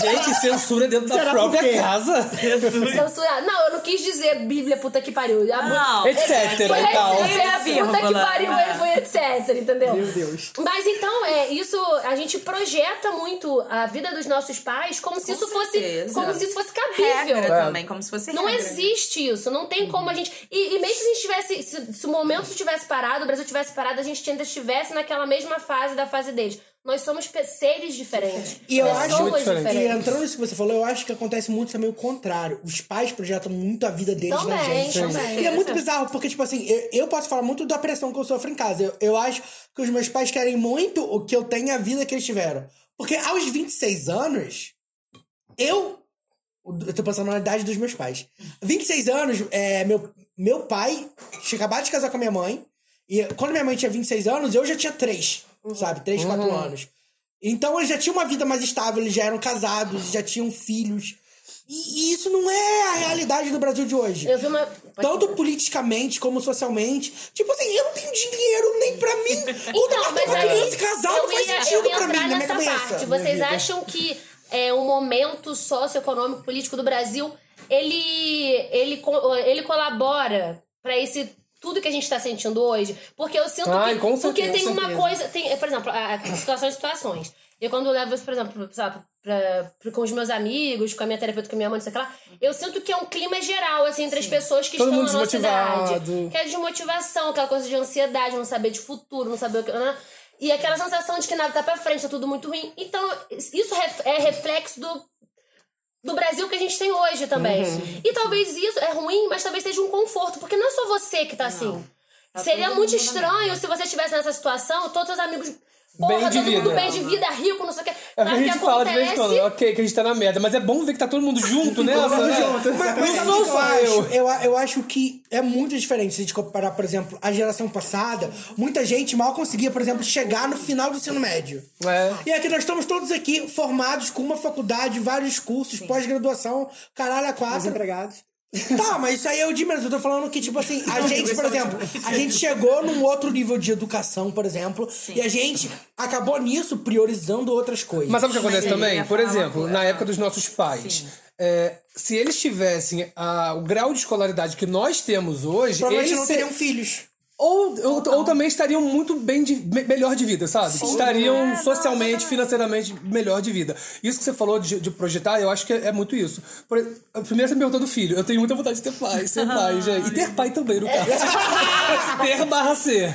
Gente, censura dentro da própria casa? Censurar. Não, eu não quis dizer Bíblia, puta que pariu. Não, etc. Foi etc, tal. Puta que pariu, ele foi etc, entendeu? Meu Deus. Mas então, é, isso, a gente projeta muito a vida dos nossos pais como se Com isso certeza. fosse como se isso fosse cabível. Regra também, como se fosse regra. Não existe isso, não tem como a gente... E, e mesmo se a gente tivesse, se, se o momento tivesse parado, o Brasil tivesse parado, a gente ainda estivesse naquela mesma fase da fase deles. Nós somos seres diferentes. E eu acho diferente. que, entrando nisso que você falou, eu acho que acontece muito também o contrário. Os pais projetam muito a vida deles também, na gente. Também. E é muito bizarro, porque, tipo assim, eu, eu posso falar muito da pressão que eu sofro em casa. Eu, eu acho que os meus pais querem muito o que eu tenha a vida que eles tiveram. Porque aos vinte e seis anos, eu... Eu tô pensando na idade dos meus pais. vinte e seis anos, é, meu, meu pai tinha acabado de casar com a minha mãe. E quando minha mãe tinha vinte e seis anos, eu já tinha três. Sabe? Três, uhum. quatro anos. Então, eles já tinham uma vida mais estável, eles já eram casados, já tinham filhos. E, e isso não é a realidade do Brasil de hoje. Eu vi uma... Tanto politicamente como socialmente. Tipo assim, eu não tenho dinheiro nem pra mim. Ou então, mas pra criança casada não faz sentido pra mim, na minha cabeça. Parte. Vocês acham que é, o momento socioeconômico, político do Brasil, ele, ele, ele colabora pra esse... tudo que a gente tá sentindo hoje, porque eu sinto Ai, que... Com porque certeza, tem uma coisa... Tem, por exemplo, a, a situação de situações. Eu quando eu levo isso, por exemplo, sabe, pra, pra, com os meus amigos, com a minha terapeuta, com a minha mãe, não sei o que lá, eu sinto que é um clima geral, assim, entre Sim. as pessoas que Todo estão na nossa idade. Que é desmotivação, aquela coisa de ansiedade, não saber de futuro, não saber o que... E aquela sensação de que nada tá pra frente, tá tudo muito ruim. Então, isso é reflexo do... do Brasil que a gente tem hoje também. Uhum. E talvez isso é ruim, mas talvez seja um conforto, porque não é só você que tá não. assim. Tá Seria muito estranho bem. se você estivesse nessa situação, todos os amigos... Porra, bem de todo vida. mundo bem de vida, rico, não sei o que. É o que a gente fala de vez em quando, ok, que a gente tá na merda. Mas é bom ver que tá todo mundo junto, né? Todo mundo junto. Mas, mas não só eu. Eu, eu acho que é muito diferente se a gente comparar, por exemplo, a geração passada. Muita gente mal conseguia, por exemplo, chegar no final do ensino médio. É. E aqui nós estamos todos aqui formados com uma faculdade, vários cursos, Sim. pós-graduação, caralho, a quatro. Desempregados. Tá, mas isso aí é o de menos. Eu tô falando que, tipo assim, a gente, por exemplo, a gente chegou num outro nível de educação, por exemplo, Sim. e a gente acabou nisso priorizando outras coisas. Mas sabe o que acontece também? Por exemplo, na época dos nossos pais, é, se eles tivessem a, o grau de escolaridade que nós temos hoje... Provavelmente eles não teriam ser... filhos. Ou, ou, ou, ou também estariam muito bem de, melhor de vida, sabe? Sim, estariam é, socialmente, não, não. financeiramente melhor de vida. Isso que você falou de, de projetar, eu acho que é, é muito isso. Por, primeiro você me perguntou do filho. Eu tenho muita vontade de ter pai, ser pai, gente. E ter pai também, no caso. ter barra ser.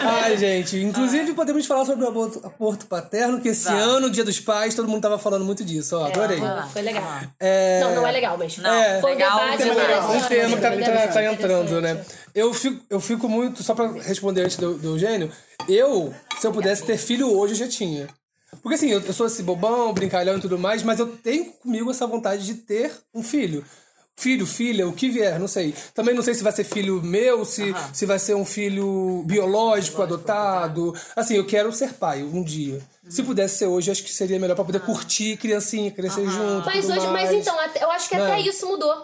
Ai, gente. Inclusive, podemos falar sobre o aborto, aborto paterno, que esse Vai. ano, Dia dos Pais, todo mundo tava falando muito disso. Ó, é, adorei. Foi legal. É... Não, não é legal, mas... Não, é, foi legal. Um tema, legal. Um tema que tá, tá entrando, né? Eu fico, eu fico muito... Só pra responder antes do, do Eugênio, eu, se eu pudesse ter filho hoje, eu já tinha. Porque assim, eu, eu sou esse bobão, brincalhão e tudo mais, mas eu tenho comigo essa vontade de ter um filho. filho, filha, o que vier, não sei. Também não sei se vai ser filho meu, se, uhum. se vai ser um filho biológico, biológico adotado. Adotado. Assim, eu quero ser pai um dia. Uhum. Se pudesse ser hoje, acho que seria melhor pra poder uhum. curtir criancinha, crescer uhum. junto. Mas hoje, mais. Mas então, eu acho que não. Até isso mudou.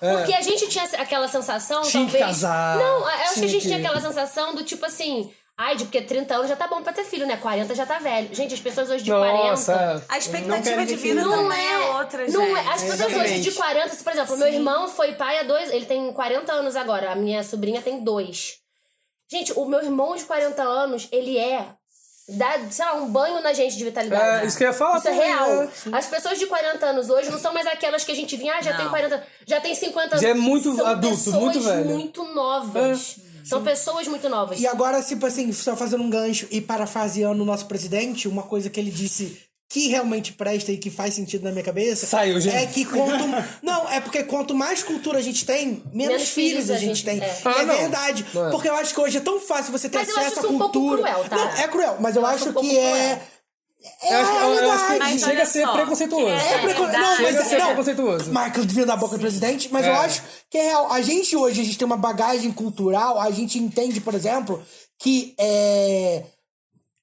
É. Porque a gente tinha aquela sensação, tinha talvez... que casar. Não, eu acho que a gente que... tinha aquela sensação do tipo assim... Ai, de porque trinta anos já tá bom pra ter filho, né? quarenta já tá velho. Gente, as pessoas hoje de Nossa, quarenta... A expectativa de vida não, não é outra, gente. Não é. As pessoas Exatamente. Hoje de quarenta... Por exemplo, Sim. meu irmão foi pai há dois... Ele tem quarenta anos agora. A minha sobrinha tem dois. Gente, o meu irmão de quarenta anos, ele é... Dá, sei lá, um banho na gente de vitalidade. É, isso que eu ia falar. Isso é real. Sim. As pessoas de quarenta anos hoje não são mais aquelas que a gente vinha... Ah, já não. tem quarenta... Já tem cinquenta anos. Já é muito são adulto, muito velho. muito novas. É. São Sim. pessoas muito novas. E agora, tipo assim, só fazendo um gancho e parafraseando o nosso presidente, uma coisa que ele disse que realmente presta e que faz sentido na minha cabeça... Saiu, gente. É que quanto... Não, é porque quanto mais cultura a gente tem, menos, menos filhos a gente, a gente tem. É, ah, é verdade. Não. Porque eu acho que hoje é tão fácil você ter mas acesso à cultura... Mas eu acho isso um pouco cruel, tá? Não, é cruel, mas eu, eu acho, acho um que é... Cruel. É, eu acho, eu acho que chega a ser só. preconceituoso. É, é preconceituoso. Não, chega mas a ser não. preconceituoso. Marca devia dar a boca do presidente, mas é. eu acho que é real. A gente hoje, a gente tem uma bagagem cultural, a gente entende, por exemplo, que é,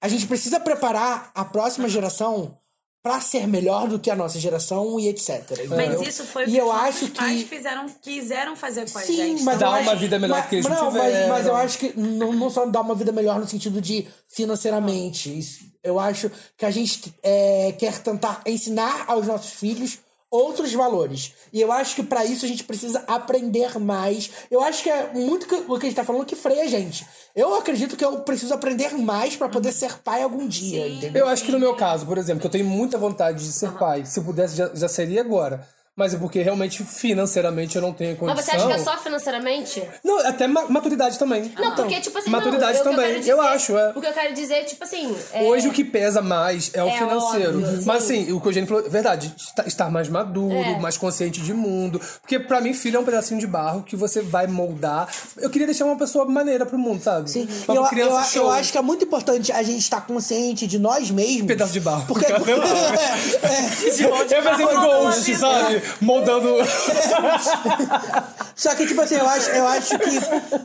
a gente precisa preparar a próxima geração pra ser melhor do que a nossa geração e etcétera. Mas entendeu? Isso foi o que os pais que... fizeram, quiseram fazer com a Sim, gente. Mas dar uma vida melhor mas, que eles não, não tiveram. Mas, mas eu acho que não, não só dar uma vida melhor no sentido de financeiramente. Isso, eu acho que a gente é, quer tentar ensinar aos nossos filhos outros valores. E eu acho que pra isso a gente precisa aprender mais. Eu acho que é muito o que a gente tá falando que freia a gente. Eu acredito que eu preciso aprender mais pra poder ser pai algum dia, Sim. entendeu? Eu acho que no meu caso, por exemplo, que eu tenho muita vontade de ser uhum. pai. Se pudesse, já, já seria agora. Mas é porque realmente financeiramente eu não tenho condição. Mas você acha que é só financeiramente? Não, até maturidade também. Não, porque tipo assim... Maturidade não, eu, também, eu, dizer, eu acho. É. O que eu quero dizer é tipo assim... É... Hoje o que pesa mais é o é financeiro. Óbvio, mas sim. assim, o que o Eugênio falou, verdade, estar mais maduro, é. mais consciente de mundo. Porque pra mim filho é um pedacinho de barro que você vai moldar. Eu queria deixar uma pessoa maneira pro mundo, sabe? Sim. Eu, eu, eu, eu acho que é muito importante a gente estar consciente de nós mesmos. Pedaço de barro. Porque... porque... é, é. Eu pensei no Ghost, sabe? Moldando. Só que, tipo assim, eu acho, eu acho que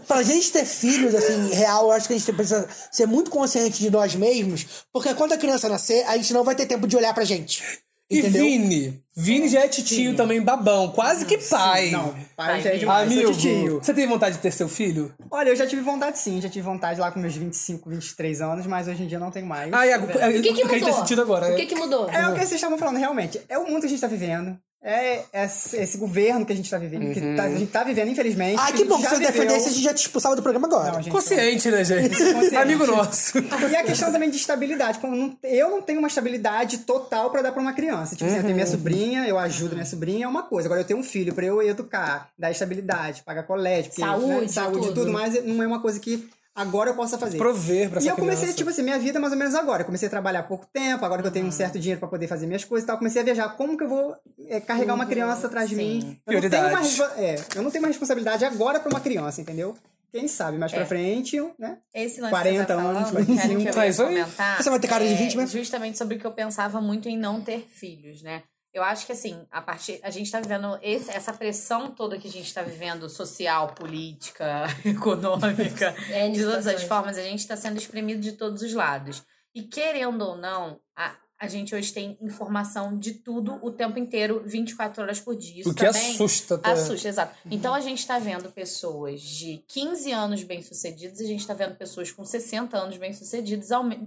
pra gente ter filhos, assim, real, eu acho que a gente precisa ser muito consciente de nós mesmos, porque quando a criança nascer, a gente não vai ter tempo de olhar pra gente. Entendeu? E Vini? Vini já é titio Sim. também, babão. Quase que pai. Sim, não, pai já é de Amigo, titio. Você tem vontade de ter seu filho? Olha, eu já tive vontade sim. Já tive vontade lá com meus vinte e cinco, vinte e três anos, mas hoje em dia não tenho mais. Ah, é, o que, é, que, que mudou? Ter sentido agora, o que, que mudou? É, é o que vocês estavam falando, realmente. É o mundo que a gente tá vivendo. É esse, esse governo que a gente tá vivendo, uhum. que tá, a gente tá vivendo, infelizmente. Ah, que, que bom que você viveu. Defendesse, a gente já te expulsava do programa agora. Não, gente, consciente, né, gente? Consciente. Amigo nosso. E a questão também de estabilidade. Eu não tenho uma estabilidade total pra dar pra uma criança. Tipo uhum. assim, eu tenho minha sobrinha, eu ajudo uhum. minha sobrinha, é uma coisa. Agora eu tenho um filho pra eu educar, dar estabilidade, pagar colégio, porque, saúde, né, saúde tudo. tudo, mas não é uma coisa que... Agora eu posso fazer. Prover pra essa E eu comecei, criança. tipo assim, minha vida mais ou menos agora. Eu comecei a trabalhar há pouco tempo, agora que eu tenho um certo dinheiro pra poder fazer minhas coisas e tal. Eu comecei a viajar. Como que eu vou é, carregar uhum. uma criança atrás Sim. de mim? Eu não, tenho uma, é, eu não tenho uma responsabilidade agora pra uma criança, entendeu? Quem sabe mais é. pra frente, né? Esse lance quarenta anos, quarenta e cinco. Que eu comentar, Você vai ter cara de vinte, né? Justamente sobre o que eu pensava muito em não ter filhos, né? Eu acho que, assim, a, partir, a gente tá vivendo esse, essa pressão toda que a gente tá vivendo, social, política, econômica, é, de todas as formas, a gente tá sendo espremido de todos os lados. E querendo ou não, a, a gente hoje tem informação de tudo o tempo inteiro, vinte e quatro horas por dia. Isso o que também assusta. Até. Assusta, exato. Uhum. Então, a gente tá vendo pessoas de quinze anos bem-sucedidas, a gente tá vendo pessoas com sessenta anos bem-sucedidas ao me...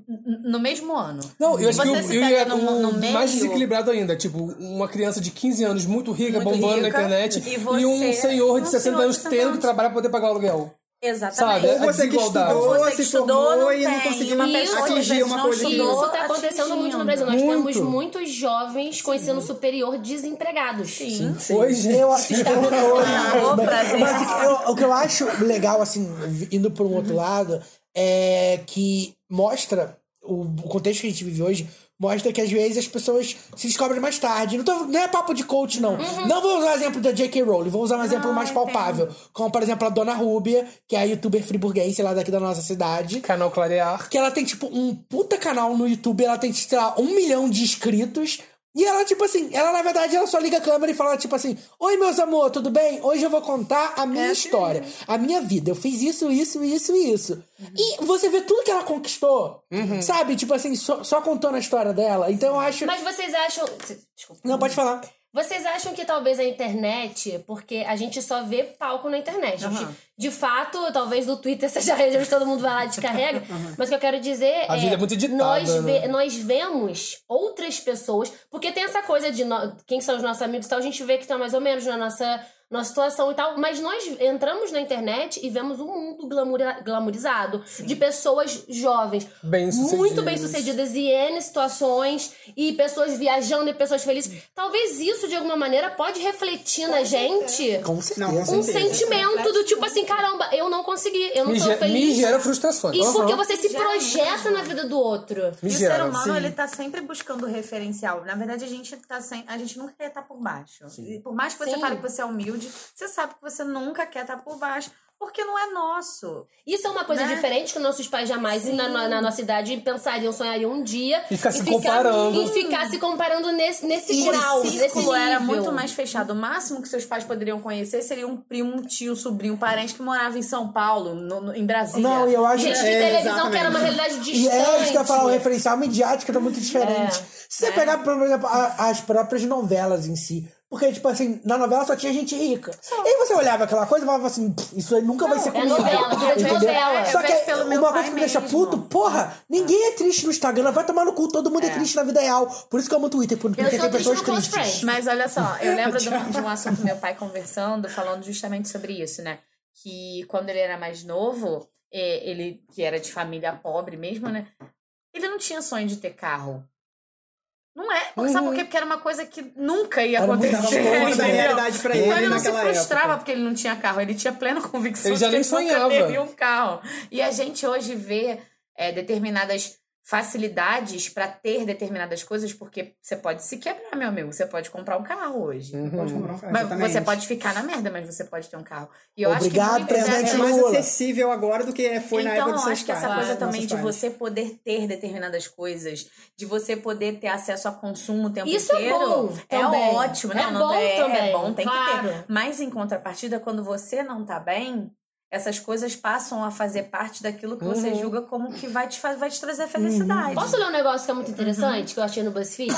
no mesmo ano. Não, eu acho que eu, eu, eu, no, no meio... mais desequilibrado ainda. Tipo, uma criança de quinze anos muito rica, muito bombando rica, na internet, e, você, e um senhor de sessenta anos tendo que trabalhar pra poder pagar o aluguel. Exatamente. Sabe? Ou você que estudou, você se estudou, formou não e não conseguiu uma pessoa atingir uma coisa. Isso está acontecendo muito no Brasil. Nós muito. temos muitos jovens com ensino superior desempregados. Sim. Sim. Hoje eu acho que o que eu acho legal, assim, indo para um outro uhum. lado, é que mostra o contexto que a gente vive hoje. Mostra que às vezes as pessoas se descobrem mais tarde. Não, tô, não é papo de coach, não. Uhum. Não vou usar o exemplo da J K. Rowling. Vou usar um exemplo ah, mais palpável. Entendo. Como, por exemplo, a Dona Rúbia, que é a youtuber friburguense lá daqui da nossa cidade. Canal Clarear. Que ela tem, tipo, um puta canal no YouTube. Ela tem, sei lá, um milhão de inscritos. E ela, tipo assim, ela, na verdade, ela só liga a câmera e fala, tipo assim, oi, meus amor, tudo bem? Hoje eu vou contar a minha é assim. história, a minha vida. Eu fiz isso, isso, isso e isso. Uhum. E você vê tudo que ela conquistou, uhum. sabe? Tipo assim, só, só contando a história dela. Então, eu acho... Mas vocês acham... Desculpa. Não, pode falar. Vocês acham que talvez a internet... Porque a gente só vê palco na internet. Uhum. A gente, de fato, talvez no Twitter seja a rede onde todo mundo vai lá e descarrega. Uhum. Mas o que eu quero dizer a é... vida é muito editada, nós, né? ve- nós vemos outras pessoas... Porque tem essa coisa de no- quem são os nossos amigos e tal. A gente vê que estão mais ou menos na nossa, nossa situação e tal. Mas nós entramos na internet e vemos um mundo glamour- glamourizado. Sim. De pessoas jovens. Bem-sucedidas. Muito bem-sucedidas. E N situações. E pessoas viajando e pessoas felizes. Talvez isso, de alguma maneira, pode refletir com na certeza. gente... Com certeza. Um com certeza. sentimento do tipo assim... Caramba, eu não consegui. Eu não me sou ge- feliz. Me gera frustrações. Isso uhum. porque você se projeta na vida do outro. Me e gera, o ser humano, sim. ele tá sempre buscando referencial. Na verdade, a gente, tá sem... a gente nunca quer estar tá por baixo. Sim. E por mais que você sim. fale que você é humilde, você sabe que você nunca quer estar tá por baixo. Porque não é nosso. Isso é uma coisa né? diferente que nossos pais jamais, sim. na, na nossa idade, pensariam, sonhariam um dia. E ficar se ficar, comparando. E ficar se comparando nesse, nesse grau, nesse nível. Era muito mais fechado. O máximo que seus pais poderiam conhecer seria um primo, um tio, um sobrinho, um parente que morava em São Paulo, no, no, em Brasília. Não, eu acho... Gente de é, televisão exatamente. Que era uma realidade distante. E é isso que eu falo, o referencial midiático tá muito diferente. É, se você é. pegar, por exemplo, a, as próprias novelas em si... Porque, tipo assim, na novela só tinha gente rica. Só. E aí você olhava aquela coisa e falava assim, isso aí nunca não, vai ser comigo. É novela, é novela. Só que uma coisa que me deixa puto, porra, ninguém é triste no Instagram, vai tomar no cu, todo mundo é, é triste na vida real. Por isso que eu amo o Twitter, porque eu tem pessoas tristes. Triste. Mas olha só, eu lembro de um, de um assunto meu pai conversando, falando justamente sobre isso, né? Que quando ele era mais novo, ele, que era de família pobre mesmo, né? Ele não tinha sonho de ter carro. Não é, uhum. sabe por quê? Porque era uma coisa que nunca ia era acontecer. Era da realidade pra ele. Então ele não se frustrava época. Porque ele não tinha carro. Ele tinha plena convicção ele já de que nem ele nunca teria um carro. E a gente hoje vê é, determinadas facilidades pra ter determinadas coisas, porque você pode se quebrar, meu amigo. Você pode comprar um carro hoje. Uhum. Pode comprar um carro, mas você pode ficar na merda, mas você pode ter um carro. E eu Obrigado, acho que é mais acessível agora do que foi então, na época dos seus pais. Então, acho que essa coisa ah, também de pais. Você poder ter determinadas coisas, de você poder ter acesso a consumo o tempo Isso inteiro. Isso é bom É também. ótimo, né? É não, bom é, também. É bom, tem claro. que ter. Mas, em contrapartida, quando você não tá bem... Essas coisas passam a fazer parte daquilo que uhum. você julga como que vai te, vai te trazer felicidade. Uhum. Posso ler um negócio que é muito interessante, uhum. que eu achei no BuzzFeed?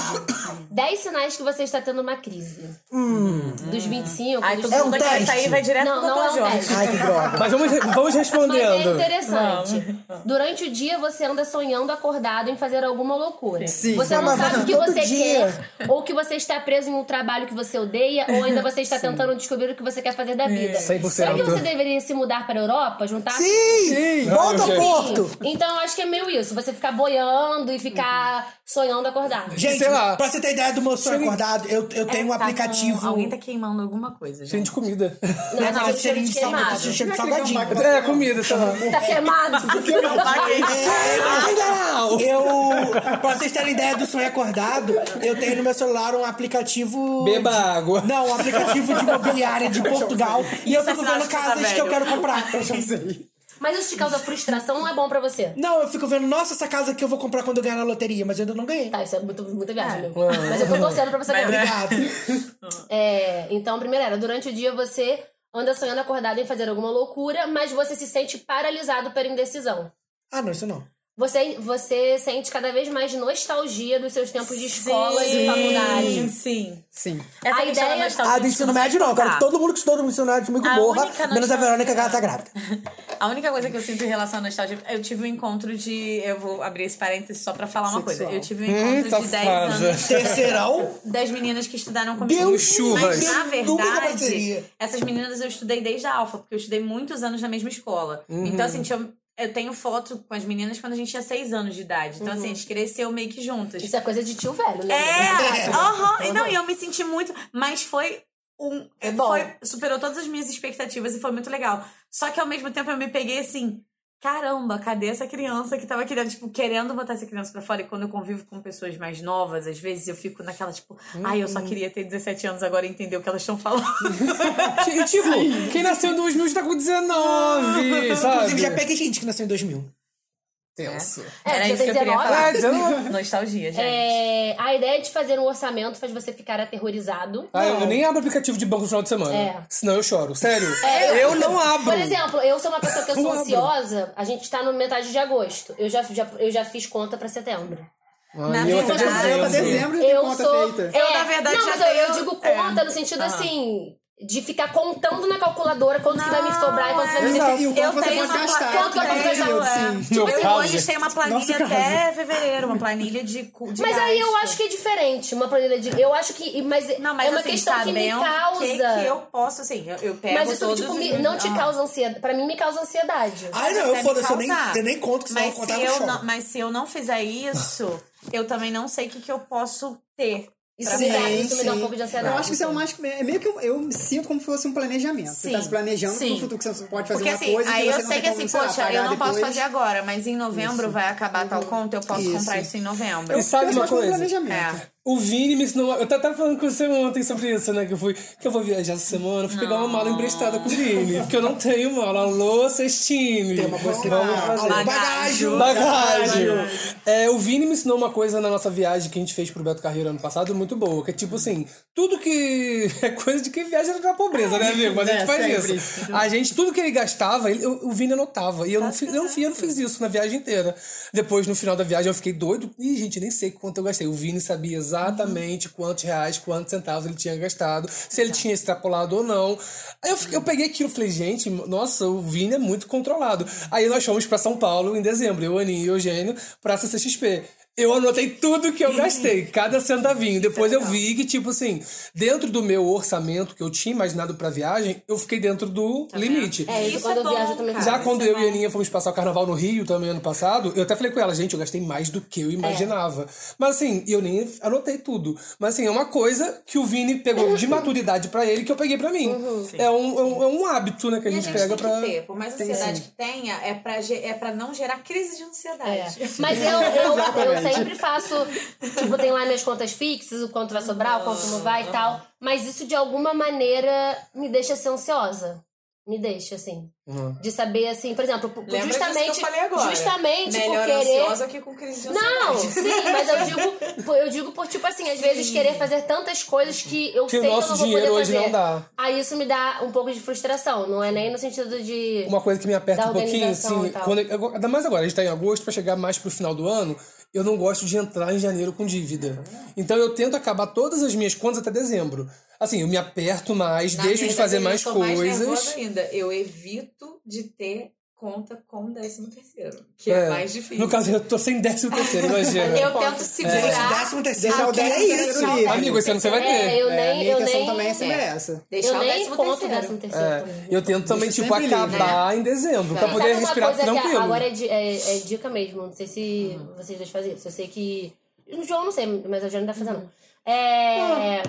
dez sinais que você está tendo uma crise. Uhum. Dos vinte e cinco, Ai, dos... É um teste. Isso aí vai direto não, não é um teste. Ai, que droga. Mas vamos, vamos respondendo. Mas é interessante. Não. Durante o dia, você anda sonhando acordado em fazer alguma loucura. Sim. Você não, não sabe o que você dia. quer, ou que você está preso em um trabalho que você odeia, ou ainda você está Sim. tentando descobrir o que você quer fazer da vida. cem por cento. Será que você deveria se mudar para a Europa, juntar? Sim! Sim. Volta ao Porto! Então, eu acho que é meio isso. Você ficar boiando e ficar sonhando acordado. Gente, sei lá. Pra você ter ideia do meu sonho acordado, eu, eu tenho é, um tá aplicativo... Com... Alguém tá queimando alguma coisa, gente. Cheio de comida. Não, não, não, não cheiro de queimado. Cheiro de salgadinho. É, comida, sei lá. Tá queimado. É, eu... Pra vocês terem ideia do sonho acordado, eu tenho no meu celular um aplicativo... Beba água. De... Não, um aplicativo de imobiliária de Portugal. E eu fico vendo casas que eu quero comprar. Mas isso te causa frustração, não é bom pra você? Não, eu fico vendo, nossa, essa casa que eu vou comprar quando eu ganhar na loteria, mas eu ainda não ganhei. Tá, isso é muito, muita viagem, é. Mas eu tô torcendo pra você ganhar. Obrigado. É, então, primeiro era, durante o dia você anda sonhando acordado em fazer alguma loucura, mas você se sente paralisado pela indecisão. Ah, não, isso não. Você, você sente cada vez mais nostalgia dos seus tempos de escola sim, e de faculdade. Sim, sim. sim. Essa a ideia é a do ensino médio não. Cara, todo mundo que estudou no ensino médio comigo morra, menos a Verônica, que ela tá grávida. A única coisa que eu sinto em relação à nostalgia... Eu tive um encontro de... Eu vou abrir esse parênteses só pra falar uma Sexual. coisa. Eu tive um encontro hum, de dez anos... Terceirão? Das meninas que estudaram comigo. Deus, churras. Mas, na verdade, essas meninas eu estudei desde a Alfa, porque eu estudei muitos anos na mesma escola. Uhum. Então, assim, tinha... Eu tenho foto com as meninas quando a gente tinha seis anos de idade. Então, uhum. assim, a gente cresceu meio que juntas. Isso é coisa de tio velho, né? É! Aham! Uhum. Não, e eu me senti muito... Mas foi um... É bom. Foi, superou todas as minhas expectativas e foi muito legal. Só que, ao mesmo tempo, eu me peguei assim... Caramba, cadê essa criança que tava querendo, tipo, querendo botar essa criança pra fora? E quando eu convivo com pessoas mais novas, às vezes eu fico naquela, tipo, hum. ai, eu só queria ter dezessete anos agora e entender o que elas estão falando. E, tipo, Sim. quem nasceu em dois mil já tá com dezenove, sabe? Inclusive, já peguei gente que nasceu em dois mil. Tenso. É, era isso que eu queria falar. Nostalgia, gente. É, a ideia de fazer um orçamento faz você ficar aterrorizado. Ah, eu nem abro aplicativo de banco no final de semana. É. Senão eu choro. Sério. É, eu, eu não abro. Por exemplo, eu sou uma pessoa que eu sou ansiosa. A gente tá no metade de agosto. Eu já, já, eu já fiz conta pra setembro. Ah, na eu verdade, dezembro. dezembro eu, eu conta sou... feita. Eu, é, na verdade, não, já mas tenho... eu digo conta é. no sentido ah. assim... De ficar contando na calculadora quanto não, que vai me sobrar e quanto vai me sobrar. Eu tenho uma planilha. Tipo assim, hoje a gente tem uma planilha Nossa, até fevereiro, uma planilha de, de Mas gasto. Aí eu acho que é diferente. Uma planilha de. Eu acho que. Mas, não, mas é uma assim, questão que me causa. Que, que eu posso, assim, eu, eu pego. Mas isso todos tipo, me, não te ah. causa ansiedade. Pra mim me causa ansiedade. Ai, não, eu foda-se, eu nem, eu nem conto que mas se eu não, Mas se eu não fizer isso, eu também não sei o que, que eu posso ter. Isso, sim, dá, isso me dá um pouco de ansiedade. Eu acho que isso é o mais. É meio que eu, eu me sinto como se fosse um planejamento. Sim, você tá se planejando pro futuro que você pode fazer. Porque, uma assim, coisa aí que você eu não sei que assim, poxa, pagar eu não depois. Posso fazer agora, mas em novembro isso. vai acabar uhum. tal conta, eu posso isso. comprar isso em novembro. E sabe eu uma coisa? Planejamento. É. O Vini me ensinou. Eu tava falando com você ontem sobre isso, né? Que eu fui. Que eu vou viajar essa semana, fui não. pegar uma mala emprestada com o Vini. Porque eu não tenho mala. Alô, Cestini. Tem uma coisa que vamos fazer. Bagagem. Bagagem. É, o Vini me ensinou uma coisa na nossa viagem que a gente fez pro Beto Carreiro ano passado, muito boa. Que é tipo assim: tudo que. É coisa de quem viaja na pobreza, né, amigo? Mas a gente faz é, isso. A gente, tudo que ele gastava, ele, eu, o Vini anotava. E eu não, fiz, eu, não fiz, eu não fiz isso na viagem inteira. Depois, no final da viagem, eu fiquei doido. Ih, gente, nem sei quanto eu gastei. O Vini sabia exatamente. Exatamente quantos reais, quantos centavos ele tinha gastado, se ele tinha extrapolado ou não. Aí eu, eu peguei aquilo e falei, gente, nossa, o Vini é muito controlado. Aí nós fomos pra São Paulo em dezembro, eu, Aninha e Eugênio, pra C C X P. Eu anotei tudo que eu gastei, cada centavinho. Depois eu vi que, tipo assim, dentro do meu orçamento que eu tinha imaginado pra viagem, eu fiquei dentro do tá limite. É, isso quando é bom, eu viajo eu também. Já quando eu é e a Aninha fomos passar o carnaval no Rio também ano passado, eu até falei com ela, gente, eu gastei mais do que eu imaginava. É. Mas assim, eu nem anotei tudo. Mas assim, é uma coisa que o Vini pegou de maturidade pra ele que eu peguei pra mim. Uhum. É, um, é, um, é um hábito, né, que a gente, a gente pega tem pra... Ter. Por mais ansiedade que tenha, é pra, ge... é pra não gerar crise de ansiedade. É. Mas eu... eu, eu Eu sempre faço, tipo, tem lá minhas contas fixas, o quanto vai sobrar, o quanto não vai e tal. Mas isso, de alguma maneira, me deixa ser ansiosa. Me deixa, assim. Uhum. De saber, assim, por exemplo, lembra justamente... Que eu falei agora. Justamente melhor por querer... Melhor ansiosa que com crise de ansiedade. Não, sim, mas eu digo, eu digo por, tipo assim, às sim. vezes querer fazer tantas coisas que eu que sei que eu não vou poder hoje fazer. Não dá. Aí isso me dá um pouco de frustração, não é nem no sentido de... Uma coisa que me aperta um pouquinho, assim, quando eu, ainda mais agora, a gente tá em agosto, pra chegar mais pro final do ano... Eu não gosto de entrar em janeiro com dívida. Então eu tento acabar todas as minhas contas até dezembro. Assim, eu me aperto mais, na deixo de fazer mais coisas. Mais ainda. Eu evito de ter conta com décimo terceiro, que é, é mais difícil. No caso, eu tô sem décimo terceiro, imagina. Eu tento segurar. Gente, décimo terceiro é o décimo livre. Amigo, esse ano você vai ter. É, eu nem... É, a minha eu questão nem, também é sempre é. essa. Deixar eu o décimo conto o décimo terceiro. É. Eu tento também, tipo, acabar livre, né? Em dezembro, é. Pra poder respirar tranquilo. Agora é, é, é dica mesmo, não sei se uhum. vocês dois fazem isso. Eu sei que... O João não sei, mas o João não tá fazendo, não. É.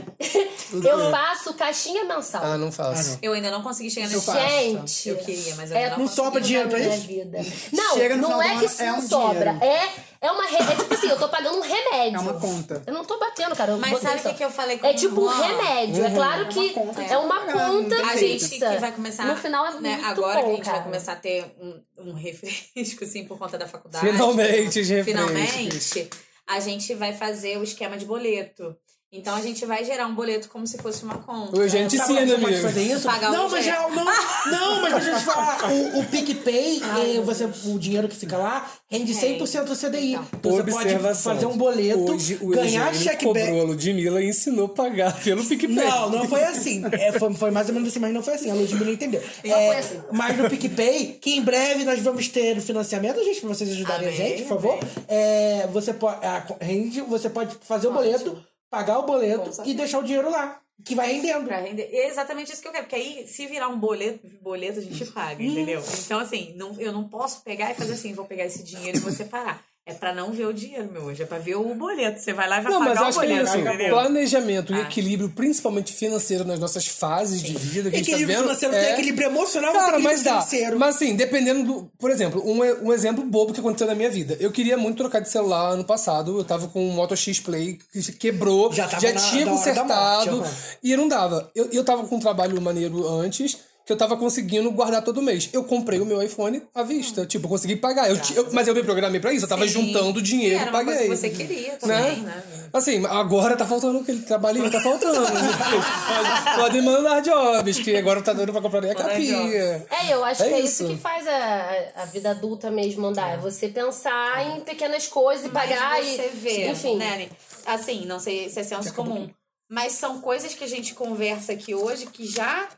Uhum. Eu faço caixinha mensal. Ah, não faço. Eu ainda não consegui chegar nesse gente. Eu queria, mas eu é, não, não sobra dinheiro pra isso? Vida. Não, chega no não é que isso é um sobra. Dinheiro. É. É uma... Re... É tipo assim, eu tô pagando um remédio. É uma conta. Eu não tô batendo, cara. Eu mas sabe o que, que eu falei com o É tipo um remédio. Uhum. É claro que é uma conta. É uma conta é. A gente que vai começar... No final é né, agora bom, que a gente cara. Vai começar a ter um, um refresco, assim, por conta da faculdade. Finalmente, gente. Finalmente. A gente vai fazer o esquema de boleto. Então a gente vai gerar um boleto como se fosse uma conta. O gente ensina, amigo. Você pode fazer isso? Pagar não, um mas já, não, não, mas deixa eu te falar. O, o PicPay, ah, você, o dinheiro que fica lá, rende cem por cento do C D I. Então, então você pode fazer um boleto, hoje, o ganhar checkback. Cobrou a Ludmilla e ensinou a pagar pelo PicPay. Não, não foi assim. É, foi, foi mais ou menos assim, mas não foi assim. A Ludmilla entendeu. Não é, foi assim. Mas no PicPay, que em breve nós vamos ter financiamento, gente, pra vocês ajudarem amém, a gente, por favor. É, você, pode, a, rende, você pode fazer o boleto, pagar o boleto e deixar o dinheiro lá. Que vai rendendo. Pra render. É exatamente isso que eu quero. Porque aí, se virar um boleto, boleto a gente paga, entendeu? Então, assim, não, eu não posso pegar e fazer assim, vou pegar esse dinheiro e vou separar. É pra não ver o dinheiro, meu anjo. É pra ver o boleto. Você vai lá e vai não, pagar mas o boleto. Não, mas acho que planejamento ah. e equilíbrio, principalmente financeiro, nas nossas fases sim. de vida que equilíbrio a gente tá vendo... Equilíbrio financeiro é... tem equilíbrio emocional, cara, tem equilíbrio mas financeiro. Mas assim, dependendo do... Por exemplo, um, um exemplo bobo que aconteceu na minha vida. Eu queria muito trocar de celular ano passado. Eu tava com um Moto X Play que quebrou. Já, já tinha na, consertado. Morte, e não dava. Eu, eu tava com um trabalho maneiro antes... que eu tava conseguindo guardar todo mês. Eu comprei o meu iPhone à vista. Hum. Tipo, eu consegui pagar. Eu, eu, mas eu me programei pra isso. Eu tava Sim. juntando dinheiro e paguei. Era uma coisa que você queria também, né? né? Assim, agora tá faltando aquele trabalhinho, tá faltando. Pode, pode mandar jobs, que agora tá dando pra comprar minha capinha. É, eu acho é que é isso que faz a, a vida adulta mesmo andar. É você pensar é. em pequenas coisas e pagar você e... Vê, enfim, né? Assim, não sei se é senso comum. Mas são coisas que a gente conversa aqui hoje que já,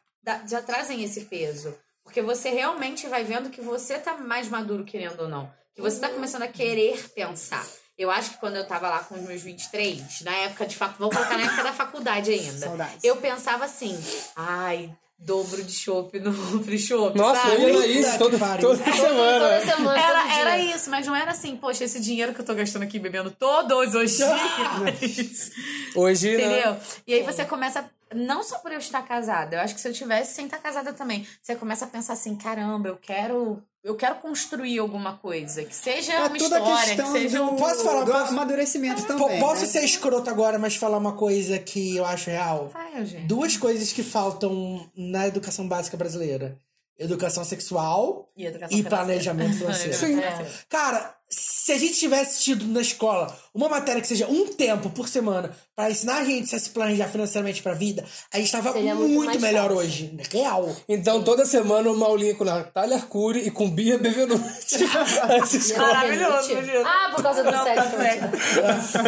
já trazem esse peso. Porque você realmente vai vendo que você tá mais maduro, querendo ou não. Que você tá começando a querer pensar. Eu acho que quando eu tava lá com os meus vinte e três, na época de faculdade, vamos colocar na época da faculdade ainda. Saudades. Eu pensava assim, ai... dobro de chopp no free shop. Nossa, sabe? Era isso toda, toda, toda semana. Toda semana era, era isso, mas não era assim, poxa, esse dinheiro que eu tô gastando aqui bebendo todos os dias. Hoje, entendeu? Né? E aí você começa, não só por eu estar casada, eu acho que se eu tivesse sem estar casada também, você começa a pensar assim, caramba, eu quero... Eu quero construir alguma coisa, que seja é uma história, que seja um... Posso falar do amadurecimento também. Posso né? ser escroto agora, mas falar uma coisa que eu acho real? Ai, gente. Duas coisas que faltam na educação básica brasileira. Educação sexual e, educação e planejamento financeiro. Sim. É. Cara, se a gente tivesse tido na escola uma matéria que seja um tempo por semana pra ensinar a gente a se planejar financeiramente pra vida, a gente tava muito, muito melhor fácil. Hoje. Real. Então, Sim. toda semana uma aulinha com Natália Arcuri e com Bia Bevenuti. Maravilhoso. Ah, por causa do Não, sexo.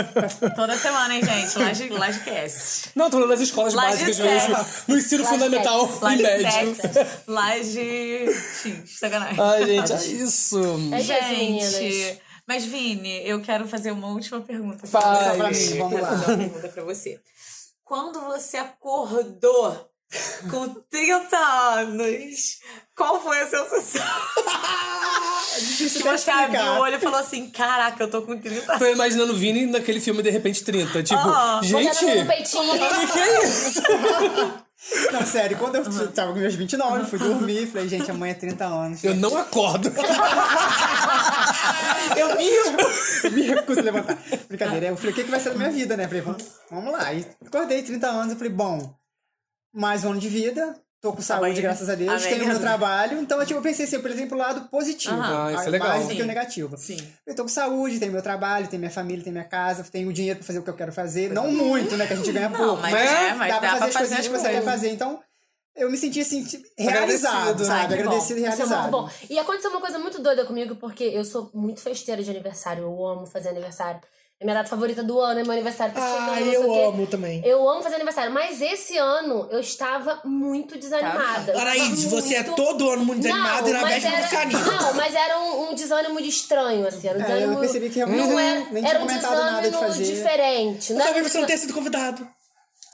Tá toda semana, hein, gente? Laje, Laje Cast. Não, tô falando das escolas Laje básicas mesmo. No ensino Laje fundamental Laje e médio. Laje X, sacanagem. Ai, gente, é isso. É gente, mas Vini, eu quero fazer uma última pergunta pra você. Vamos lá. Fazer uma pergunta pra você. Quando você acordou com trinta anos, qual foi a sensação? Que você abriu o olho e falou assim, caraca, eu tô com trinta anos. Tô imaginando o Vini naquele filme De Repente trinta. Tipo, oh, gente, o que, que é isso? Não, sério, quando eu uhum. tava com meus vinte e nove, uhum. fui dormir, falei, gente, amanhã é trinta anos. Gente. Eu não acordo. eu me, me recuso a levantar. Brincadeira, eu falei, o que, que vai ser da minha vida, né? Falei, vamos lá. E acordei, trinta anos, eu falei, bom, mais um ano de vida, tô com saúde, Amém. Graças a Deus, Amém. Tenho meu trabalho. Então, eu pensei sempre, por exemplo, o lado positivo, ah, isso é legal. Mais do que o negativo. Sim. Eu tô com saúde, tenho meu trabalho, tenho minha família, tenho minha casa, tenho dinheiro pra fazer o que eu quero fazer. Pois não é. Muito, né, que a gente ganha não, pouco, mas, é, mas dá, dá pra fazer, pra fazer as coisas que você quer fazer. Então, eu me senti assim, realizado, sabe? Ai, agradecido e realizado. É bom. E aconteceu uma coisa muito doida comigo, porque eu sou muito festeira de aniversário, eu amo fazer aniversário. É minha data favorita do ano, é meu aniversário. Tá chegando, ah, eu amo também. Eu amo fazer aniversário. Mas esse ano, eu estava muito desanimada. Paraíso, muito... você é todo ano muito desanimada e na véspera do carinho. Não, mas era um, um desânimo de estranho, assim. Era um desânimo... É, eu percebi que realmente não era, nem tinha comentado nada de fazer. Era um desânimo diferente. Não, talvez você não tenha sido convidado.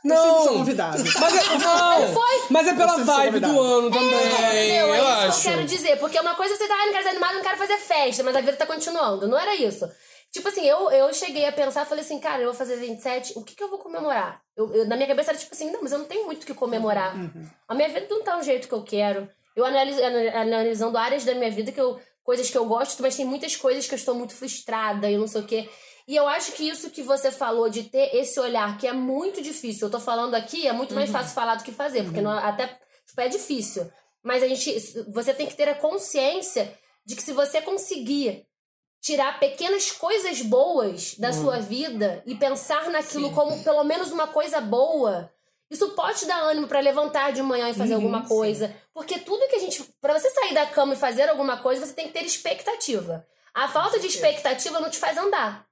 Não, sou convidado. Mas é, não, não foi? Mas é pela vibe do ano também. É, entendeu? É eu isso acho. Que eu quero dizer. Porque uma coisa você tá, ah, não quero ser animado, não quero fazer festa, mas a vida tá continuando. Não era isso. Tipo assim, eu, eu cheguei a pensar, falei assim, cara, eu vou fazer vinte e sete, o que que eu vou comemorar? Eu, eu, na minha cabeça era tipo assim, não, mas eu não tenho muito o que comemorar. Uhum. A minha vida não tá do jeito que eu quero. Eu analiso, analisando áreas da minha vida, que eu, coisas que eu gosto, mas tem muitas coisas que eu estou muito frustrada e não sei o quê. E eu acho que isso que você falou de ter esse olhar, que é muito difícil, eu tô falando aqui, é muito mais uhum. fácil falar do que fazer, uhum. porque não, até tipo, é difícil. Mas a gente, você tem que ter a consciência de que se você conseguir tirar pequenas coisas boas da hum. sua vida e pensar naquilo sim. como pelo menos uma coisa boa, isso pode dar ânimo pra levantar de manhã e fazer uhum, alguma coisa. Sim. Porque tudo que a gente... Pra você sair da cama e fazer alguma coisa, você tem que ter expectativa. A falta de expectativa não te faz andar.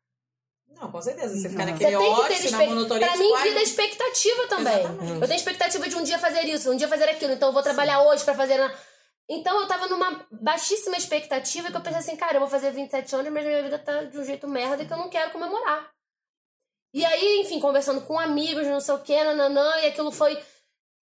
Não, com certeza. Você ficar naquele ócio, na monotonia... Pra mim, vida é expectativa também. Exatamente. Eu tenho expectativa de um dia fazer isso, um dia fazer aquilo. Então, eu vou trabalhar sim. hoje pra fazer... Na... Então, eu tava numa baixíssima expectativa que eu pensei assim, cara, eu vou fazer vinte e sete anos, mas minha vida tá de um jeito merda que eu não quero comemorar. E aí, enfim, conversando com amigos, não sei o que, nananã, e aquilo foi...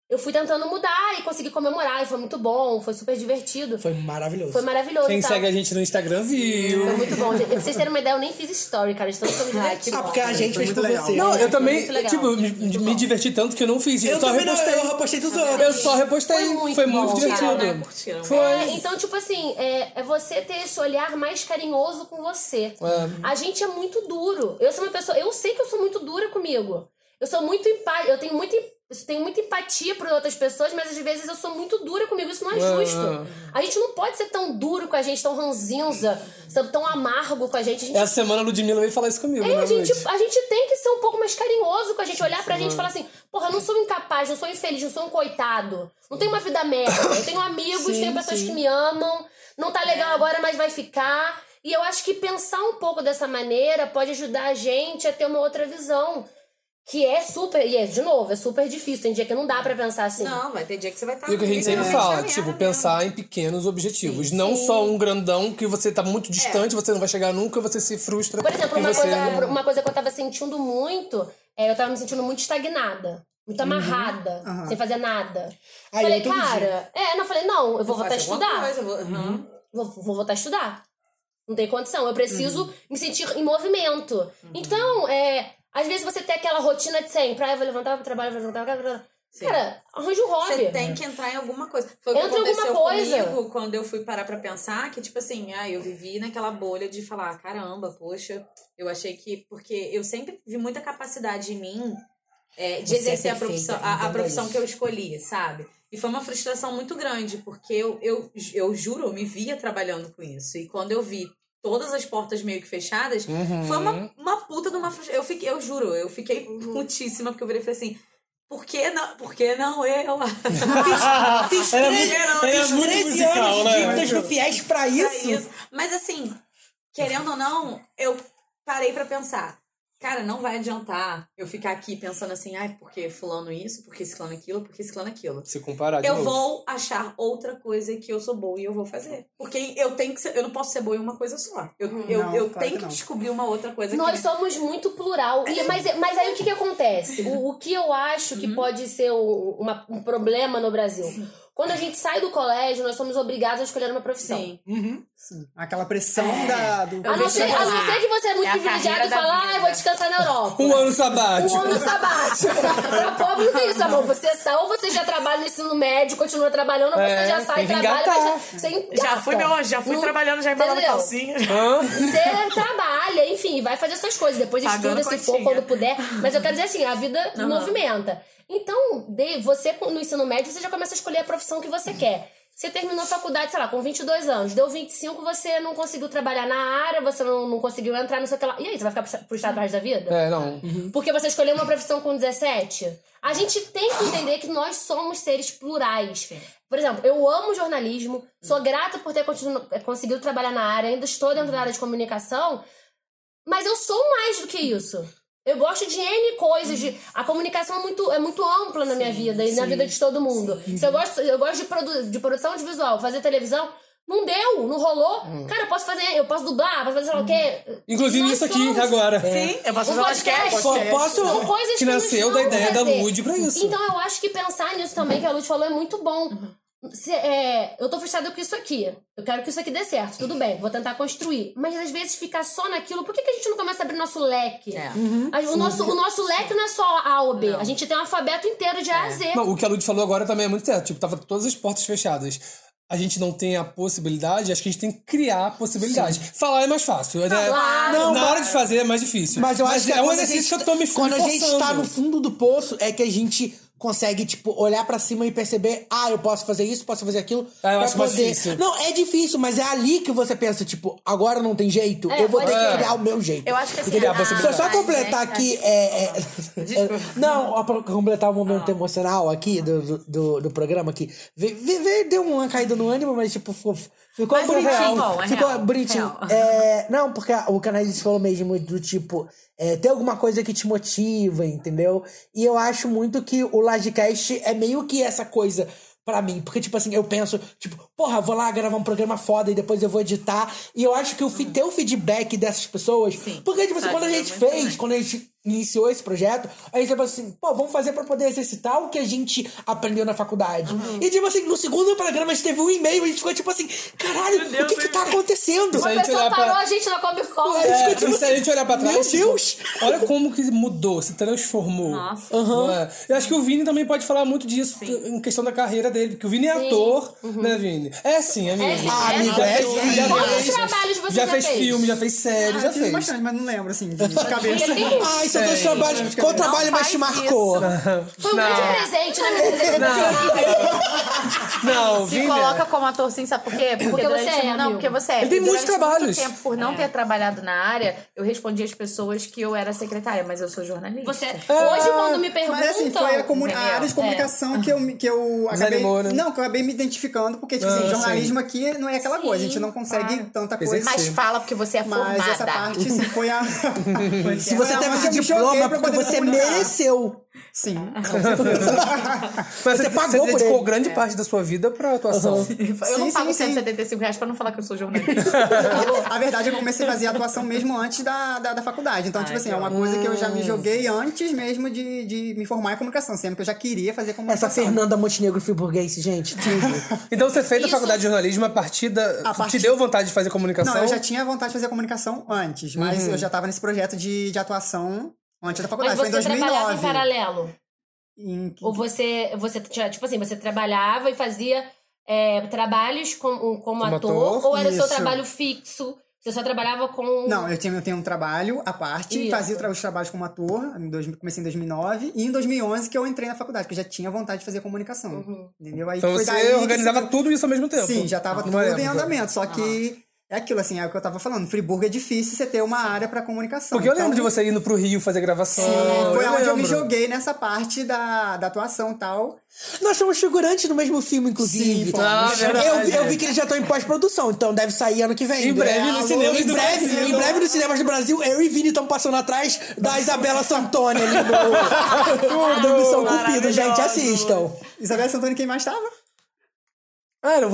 Eu fui tentando mudar e consegui comemorar, e foi muito bom, foi super divertido. Foi maravilhoso. Foi maravilhoso. Quem segue a gente no Instagram viu. Foi muito bom. Pra vocês terem uma ideia, eu nem fiz story, cara. Estou muito divertido. Ah, porque a gente fez por você. Não, eu também, tipo, me diverti tanto que eu não fiz. Eu só repostei. Eu repostei tudo. Eu só repostei. Foi muito divertido. Foi. Então, tipo assim, é você ter esse olhar mais carinhoso com você. A gente é muito duro. Eu sou uma pessoa, eu sei que eu sou muito dura comigo. Eu sou muito empática, eu tenho muito Eu tenho muita empatia por outras pessoas, mas às vezes eu sou muito dura comigo, isso não é justo. Ah. A gente não pode ser tão duro com a gente, tão ranzinza, tão amargo com a gente. A gente... Essa semana a Ludmilla veio falar isso comigo, é, né, a gente, a gente tem que ser um pouco mais carinhoso com a gente, olhar pra gente e falar assim, porra, eu não sou incapaz, eu sou infeliz, eu sou um coitado, não tenho uma vida merda, eu tenho amigos, sim, tenho pessoas sim. que me amam, não tá legal agora, mas vai ficar. E eu acho que pensar um pouco dessa maneira pode ajudar a gente a ter uma outra visão. Que é super, e é, de novo, é super difícil. Tem dia que não dá pra pensar assim. Não, vai ter dia que você vai estar... E o que a gente sempre fala, tipo, pensar mesmo em pequenos objetivos. Sim, não sim. só um grandão que você tá muito distante, é. você não vai chegar nunca, você se frustra. Por exemplo, uma, você... coisa, uma coisa que eu tava sentindo muito, é, eu tava me sentindo muito estagnada. Muito amarrada, uhum, uhum. sem fazer nada. Aí, falei, cara... É, não, falei, não, eu vou voltar a estudar. Coisa, vou... Uhum. Vou, vou voltar a estudar. Não tem condição, eu preciso uhum. me sentir em movimento. Uhum. Então, é... Às vezes você tem aquela rotina de sempre, ah, eu vou levantar, vou trabalhar, vou levantar, vou trabalhar. Cara, arranja um hobby. Você tem que entrar em alguma coisa. Foi o que aconteceu comigo quando eu fui parar pra pensar, que tipo assim, ah, eu vivi naquela bolha de falar, caramba, poxa, eu achei que... Porque eu sempre vi muita capacidade em mim é, de exercer a profissão, a, a profissão que eu escolhi, sabe? E foi uma frustração muito grande, porque eu, eu, eu juro, eu me via trabalhando com isso. E quando eu vi todas as portas meio que fechadas, uhum. foi uma, uma puta de uma... Eu, fiquei, eu juro, eu fiquei uhum. putíssima, porque eu virei e falei assim, por que não, por que não eu? Fiz, fiz era treze, era era fiz treze musical, anos né? dívidas do FIES pra isso. isso. Mas assim, querendo ou não, eu parei pra pensar, cara, não vai adiantar eu ficar aqui pensando assim, ai, porque fulano isso, porque ciclano aquilo, porque ciclano aquilo. Se comparar de Eu novo. Vou achar outra coisa que eu sou boa e eu vou fazer. Porque eu tenho que ser, eu não posso ser boa em uma coisa só. Eu, não, eu, eu claro tenho que, que descobrir uma outra coisa. Nós que... somos muito plural. E, mas, mas aí o que, que acontece? O, o que eu acho que uhum. pode ser o, uma, um problema no Brasil... Sim. Quando a gente sai do colégio, nós somos obrigados a escolher uma profissão. Sim. Uhum. Sim. Aquela pressão é. da... Do... A, não ser, a não ser que você é muito é privilegiado e fala, ah, eu vou descansar na Europa. Um ano sabático. Um ano sabático. Pra pobre não tem isso, amor. Você sai, ou você já trabalha no ensino médio, continua trabalhando, ou é, você já sai e trabalha. Mas já, você já fui, meu anjo, já fui no, trabalhando, já embalando calcinha. Hã? Você trabalha, enfim, vai fazer suas coisas. Depois pagando estuda, se for, quando puder. Mas eu quero dizer assim, a vida uhum. movimenta. Então, de, você no ensino médio, você já começa a escolher a profissão que você quer. Você terminou a faculdade, sei lá, com vinte e dois anos. Deu vinte e cinco, você não conseguiu trabalhar na área, você não, não conseguiu entrar, não sei o que lá. E aí, você vai ficar frustrado pro resto da vida? É, não. Uhum. Porque você escolheu uma profissão com dezessete? A gente tem que entender que nós somos seres plurais. Por exemplo, eu amo jornalismo, sou grata por ter conseguido trabalhar na área, ainda estou dentro da área de comunicação, mas eu sou mais do que isso. Eu gosto de N coisas, de... a comunicação é muito, é muito ampla na sim, minha vida e sim, na vida de todo mundo. Sim. Se eu gosto, eu gosto de, produ... de produção audiovisual, fazer televisão, não deu, não rolou. Hum. Cara, eu posso fazer, eu posso dublar, posso fazer sei lá o quê. Inclusive isso somos... aqui agora. É. Sim, eu posso fazer podcast. podcast. Posso, são coisas que nasceu que da ideia fazer. da Lud pra isso. Então eu acho que pensar nisso também, que a Lud falou, é muito bom. Se, é, eu tô frustrada com isso aqui, eu quero que isso aqui dê certo, tudo bem, vou tentar construir, mas às vezes ficar só naquilo, por que, que a gente não começa a abrir nosso leque? É. Uhum. A, o, nosso, o nosso leque não é só A ou B, não. A gente tem um alfabeto inteiro de é. A a Z. Não, o que a Lud falou agora também é muito certo, tipo, tava todas as portas fechadas. A gente não tem a possibilidade, acho que a gente tem que criar possibilidades. Sim. Falar é mais fácil. Não, é, claro, não, na hora de fazer é mais difícil. Mas eu acho mas que é um exercício gente, que eu tô me Quando forçando. A gente tá no fundo do poço, é que a gente... consegue, tipo, olhar pra cima e perceber, ah, eu posso fazer isso, posso fazer aquilo. Ah, eu acho poder. difícil. Não, é difícil, mas é ali que você pensa, tipo, agora não tem jeito, é, eu vou ter é. que criar o meu jeito. Eu acho que assim, ah, só completar aqui, é... é, é não, ó, pra completar o momento ah. emocional aqui, do, do, do programa aqui, vê, vê, deu uma caída no ânimo, mas, tipo, ficou, ficou mas bonitinho. É real, é ficou real, bonitinho. Real. É, não, porque o Canais falou mesmo do, tipo... É, ter alguma coisa que te motiva, entendeu? E eu acho muito que o LajeCast é meio que essa coisa pra mim. Porque, tipo assim, eu penso, tipo, porra, vou lá gravar um programa foda e depois eu vou editar. E eu acho que o uhum. ter o feedback dessas pessoas... Sim. Porque, tipo assim, quando a gente fez, também. quando a gente iniciou esse projeto, a gente, tipo assim, pô, vamos fazer pra poder exercitar o que a gente aprendeu na faculdade. Uhum. E, tipo assim, no segundo programa a gente teve um e-mail, a gente ficou, tipo assim, caralho, Deus, o que que tá acontecendo? Uma pessoa parou pra... a gente na Comic Con. É, tipo, se a gente olhar pra trás... Meu Deus! Tipo, olha como que mudou, se transformou. Nossa. Uhum. É? Eu acho que o Vini também pode falar muito disso, sim, em questão da carreira dele, porque o Vini é sim. ator, uhum. né, Vini? É sim, amiga. É, ah, amiga, é sim. Já Quantos fez, trabalhos você já, já fez? Já fez filme, já fez série, ah, já fez. Bastante, mas não lembro, assim, de cabeça. Ah, isso são dois trabalhos. Qual trabalho mais te marcou? Foi um grande presente, né? Não, se coloca como ator, sim, sabe por quê? Porque, porque você é, não, porque você é. Ele tem muitos trabalhos. Muito tempo, por não é. ter trabalhado na área, eu respondi às pessoas que eu era secretária, mas eu sou jornalista. Você, ah, hoje, quando me perguntam... Mas assim, foi a, comun... a área de comunicação é. que eu, que eu acabei... Não, que eu acabei me identificando, porque, tipo ah, assim, jornalismo sim. aqui não é aquela sim, coisa, a gente não consegue claro. tanta coisa. Mas fala porque você é formada. Mas essa parte, sim, foi a... Se você teve esse diploma, porque você mereceu. Sim. Mas você pagou por ele. Grande parte da sua vida pra atuação. Uhum. Eu não sim, pago sim, cento e setenta e cinco reais pra não falar que eu sou jornalista. A verdade, eu comecei a fazer atuação mesmo antes da, da, da faculdade. Então, ai, tipo assim, é uma hum. coisa que eu já me joguei antes mesmo de, de me formar em comunicação, sendo que eu já queria fazer comunicação. Essa Fernanda Montenegro Friburguense, gente. Então, você fez a faculdade de jornalismo a partir da... A partir... Te deu vontade de fazer comunicação? Não, eu já tinha vontade de fazer comunicação antes, mas uhum. eu já tava nesse projeto de, de atuação antes da faculdade. Mas foi em dois mil e nove. Você trabalhava em paralelo? Em... Ou você, você, tipo assim, você trabalhava e fazia é, trabalhos com, como, como ator, ator? Ou era o seu trabalho fixo? Você só trabalhava com... Não, eu tinha, eu tinha um trabalho à parte, isso. fazia os trabalhos como ator, em dois, comecei em dois mil e nove, e em dois mil e onze que eu entrei na faculdade, que eu já tinha vontade de fazer comunicação, uhum. entendeu? Aí então foi você daí organizava que... tudo isso ao mesmo tempo? Sim, já estava ah, tudo é, em andamento, só ah. que... É aquilo, assim, é o que eu tava falando. Friburgo é difícil você ter uma área pra comunicação. Porque eu lembro então, de você indo pro Rio fazer gravação. Sim, foi eu onde lembro. eu me joguei nessa parte da, da atuação e tal. Nós somos figurantes no mesmo filme, inclusive. Sim, ah, eu, eu vi que eles já estão em pós-produção, então deve sair ano que vem. Em breve, é, no cinema. Em breve, Brasil. em breve nos cinemas do Brasil, eu e Vini estão passando atrás da Isabela Santoni ali do, do Missão Cupido. Gente, assistam. Isabela Santoni, quem mais tava? Ah, era o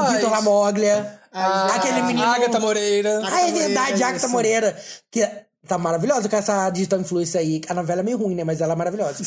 Vitor Lamoglia. Ah, aquele menino... Agatha Moreira. Ah, é verdade, Agatha isso. Moreira. Que tá maravilhosa com essa digital influencer aí. A novela é meio ruim, né? Mas ela é maravilhosa.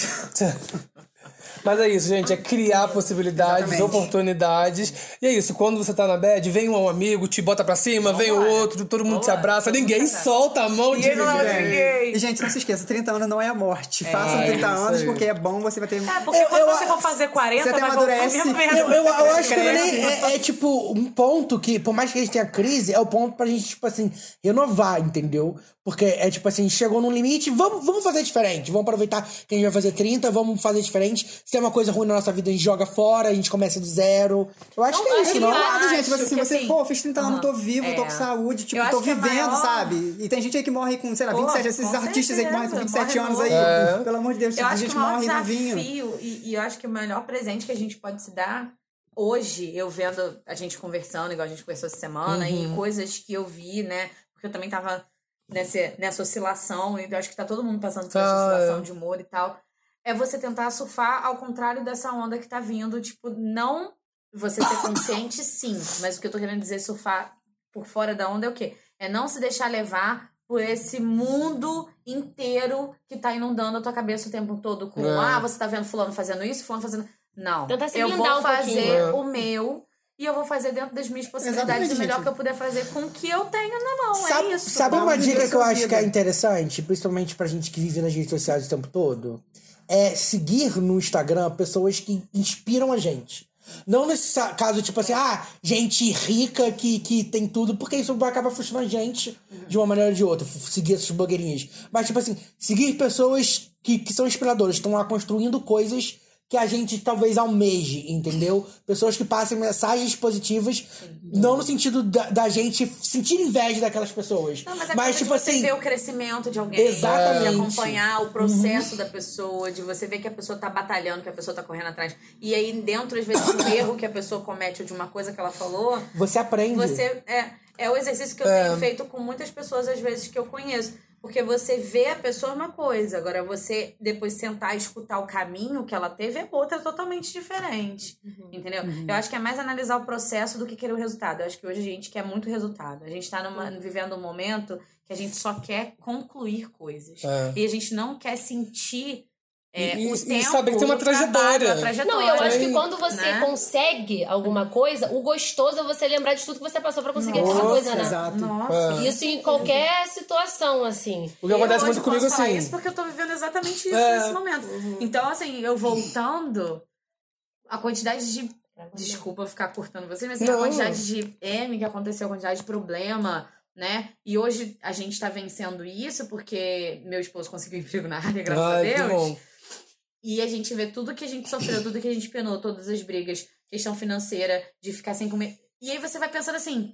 Mas é isso, gente. É criar possibilidades, exatamente. oportunidades. E é isso. Quando você tá na bad, vem um amigo, te bota pra cima, vem o outro, todo mundo Olá. se abraça. Ninguém solta a mão de ninguém. E, gente, não se esqueça, trinta anos não é a morte. É, façam trinta anos, porque é bom, você vai ter... É, porque eu, quando eu, você for fazer quarenta, você vai amadurece. Eu, eu, eu acho que nem, é, é, tipo, um ponto que, por mais que a gente tenha crise, é o ponto pra gente, tipo assim, renovar, entendeu? Porque é tipo assim, chegou num limite, vamos, vamos fazer diferente. Vamos aproveitar que a gente vai fazer trinta, vamos fazer diferente. Se tem uma coisa ruim na nossa vida, a gente joga fora, a gente começa do zero. Eu acho não, que é isso, não? Claro, gente. Mas assim, você, assim, pô, fiz trinta anos, uhum. tô vivo, é. tô com saúde, tipo, tô vivendo, é maior... sabe? E tem gente aí que morre com, sei lá, vinte e sete, oh, esses artistas certeza. aí que morrem com vinte e sete anos novo. aí. É. Pelo amor de Deus, tipo, a gente morre no vinho. E, e eu acho que o melhor presente que a gente pode se dar hoje, eu vendo a gente conversando, igual a gente conversou essa semana, uhum. e coisas que eu vi, né? Porque eu também tava nessa, nessa oscilação, e eu acho que tá todo mundo passando por ah, essa oscilação é. de humor e tal. É você tentar surfar ao contrário dessa onda que tá vindo. Tipo, não você ser consciente, sim. Mas o que eu tô querendo dizer, surfar por fora da onda é o quê? É não se deixar levar por esse mundo inteiro que tá inundando a tua cabeça o tempo todo. Com, não. ah, você tá vendo fulano fazendo isso, fulano fazendo... Não. Tenta se blindar um pouquinho. Eu vou fazer o meu... E eu vou fazer dentro das minhas possibilidades o melhor que eu puder fazer com o que eu tenho na mão. Sabe, é isso. Sabe uma dica que eu acho que é interessante? Principalmente pra gente que vive nas redes sociais o tempo todo? É seguir no Instagram pessoas que inspiram a gente. Não nesse caso, tipo assim, ah, gente rica que, que tem tudo, porque isso vai acabar frustrando a gente de uma maneira ou de outra, seguir essas blogueirinhas. Mas, tipo assim, seguir pessoas que, que são inspiradoras, estão lá construindo coisas que a gente talvez almeje, entendeu? Pessoas que passem mensagens positivas, não no sentido da, da gente sentir inveja daquelas pessoas. Não, mas é mas, tipo de você assim, ver o crescimento de alguém. Exatamente. De acompanhar o processo uhum. da pessoa, de você ver que a pessoa tá batalhando, que a pessoa tá correndo atrás. E aí, dentro, às vezes, do erro que a pessoa comete ou de uma coisa que ela falou... Você aprende. Você, é, é o exercício que eu é. tenho feito com muitas pessoas, às vezes, que eu conheço. Porque você vê a pessoa é uma coisa. Agora, você depois sentar e escutar o caminho que ela teve é outra totalmente diferente. Uhum. Entendeu? Uhum. Eu acho que é mais analisar o processo do que querer o resultado. Eu acho que hoje a gente quer muito resultado. A gente tá numa, vivendo um momento que a gente só quer concluir coisas. É. E a gente não quer sentir é, e, o e, tempo... E saber que tem uma trajetória. Trabalho, trajetória. Não, eu acho que quando você né? consegue alguma coisa, o gostoso é você lembrar de tudo que você passou pra conseguir Nossa, aquela coisa, né? Exato. Nossa. É. Isso em qualquer situação, assim. O que acontece muito comigo, assim... Eu posso isso porque eu tô vivendo exatamente isso é. nesse momento. Uhum. Então, assim, eu voltando, a quantidade de... Desculpa ficar cortando vocês, mas assim, a quantidade de M que aconteceu, a quantidade de problema... né? E hoje a gente tá vencendo isso porque meu esposo conseguiu emprego na área, graças ah, a Deus. Que bom. E a gente vê tudo que a gente sofreu, tudo que a gente penou, todas as brigas, questão financeira, de ficar sem comer. E aí você vai pensando assim,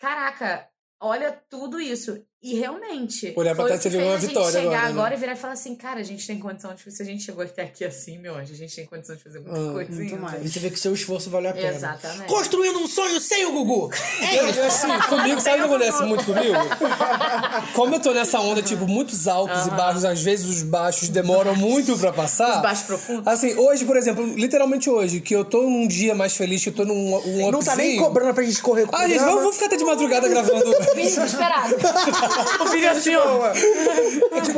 caraca, olha tudo isso. E realmente, olhar pra trás, você viu uma vitória agora. Chegar agora e virar e falar assim, cara, a gente tem condição de... Se a gente chegou até aqui assim, meu anjo, a gente tem condição de fazer muita ah, coisa. Muito mais. E você vê que o seu esforço vale a pena. Exatamente. Construindo um sonho sem o Gugu! É eu, eu, assim, comigo, sabe o que acontece muito comigo? Como eu tô nessa onda, tipo, muitos altos uh-huh. e baixos, às vezes os baixos demoram muito pra passar. Os baixos profundos. Assim, hoje, por exemplo, literalmente hoje, que eu tô num dia mais feliz, que eu tô num um upzinho. Não tá nem cobrando pra gente correr com o ah, programa. Ah, gente, vamos ficar até de madrugada gravando. Vídeo desesperado. O filho assim, ó.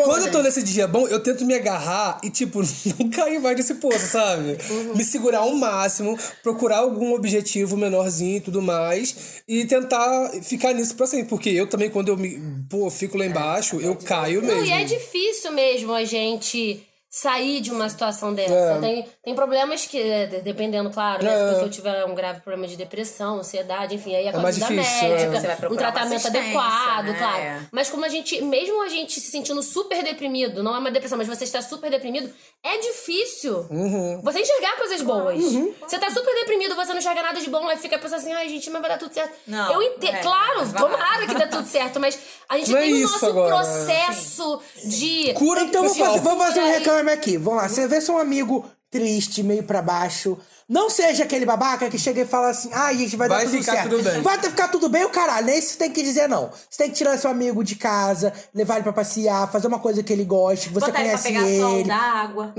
Quando eu tô nesse dia bom, eu tento me agarrar e, tipo, não cair mais nesse poço, sabe? Uhum. Me segurar ao máximo, procurar algum objetivo menorzinho e tudo mais, e tentar ficar nisso pra sempre. Porque eu também, quando eu me, pô, fico lá embaixo, eu caio mesmo. Não, e é difícil mesmo a gente sair de uma situação dessa. É. Tem, tem problemas que, dependendo, claro, é. né, se a pessoa tiver um grave problema de depressão, ansiedade, enfim, aí é com a ajuda médica, é. um tratamento adequado, né? Claro. É. Mas como a gente, mesmo a gente se sentindo super deprimido, não é uma depressão, mas você está super deprimido, é difícil uhum. você enxergar coisas boas. Uhum. Você está super deprimido, você não enxerga nada de bom, aí fica pensando assim, ai gente, mas vai dar tudo certo. Não, eu entendo, é, claro, tomara que dá tudo certo, mas a gente não tem é o nosso agora. processo Sim. de... Cura, então vamos fazer, vamos fazer um reclame aqui, vamos lá, você vê seu amigo triste, meio pra baixo, não seja aquele babaca que chega e fala assim, ah, gente, vai, vai dar tudo certo, tudo bem. vai ficar tudo bem o caralho, é isso que você tem que dizer não, você tem que tirar seu amigo de casa, levar ele pra passear, fazer uma coisa que ele goste, que você Botar conhece ele, pra pegar ele. Sol, dar água.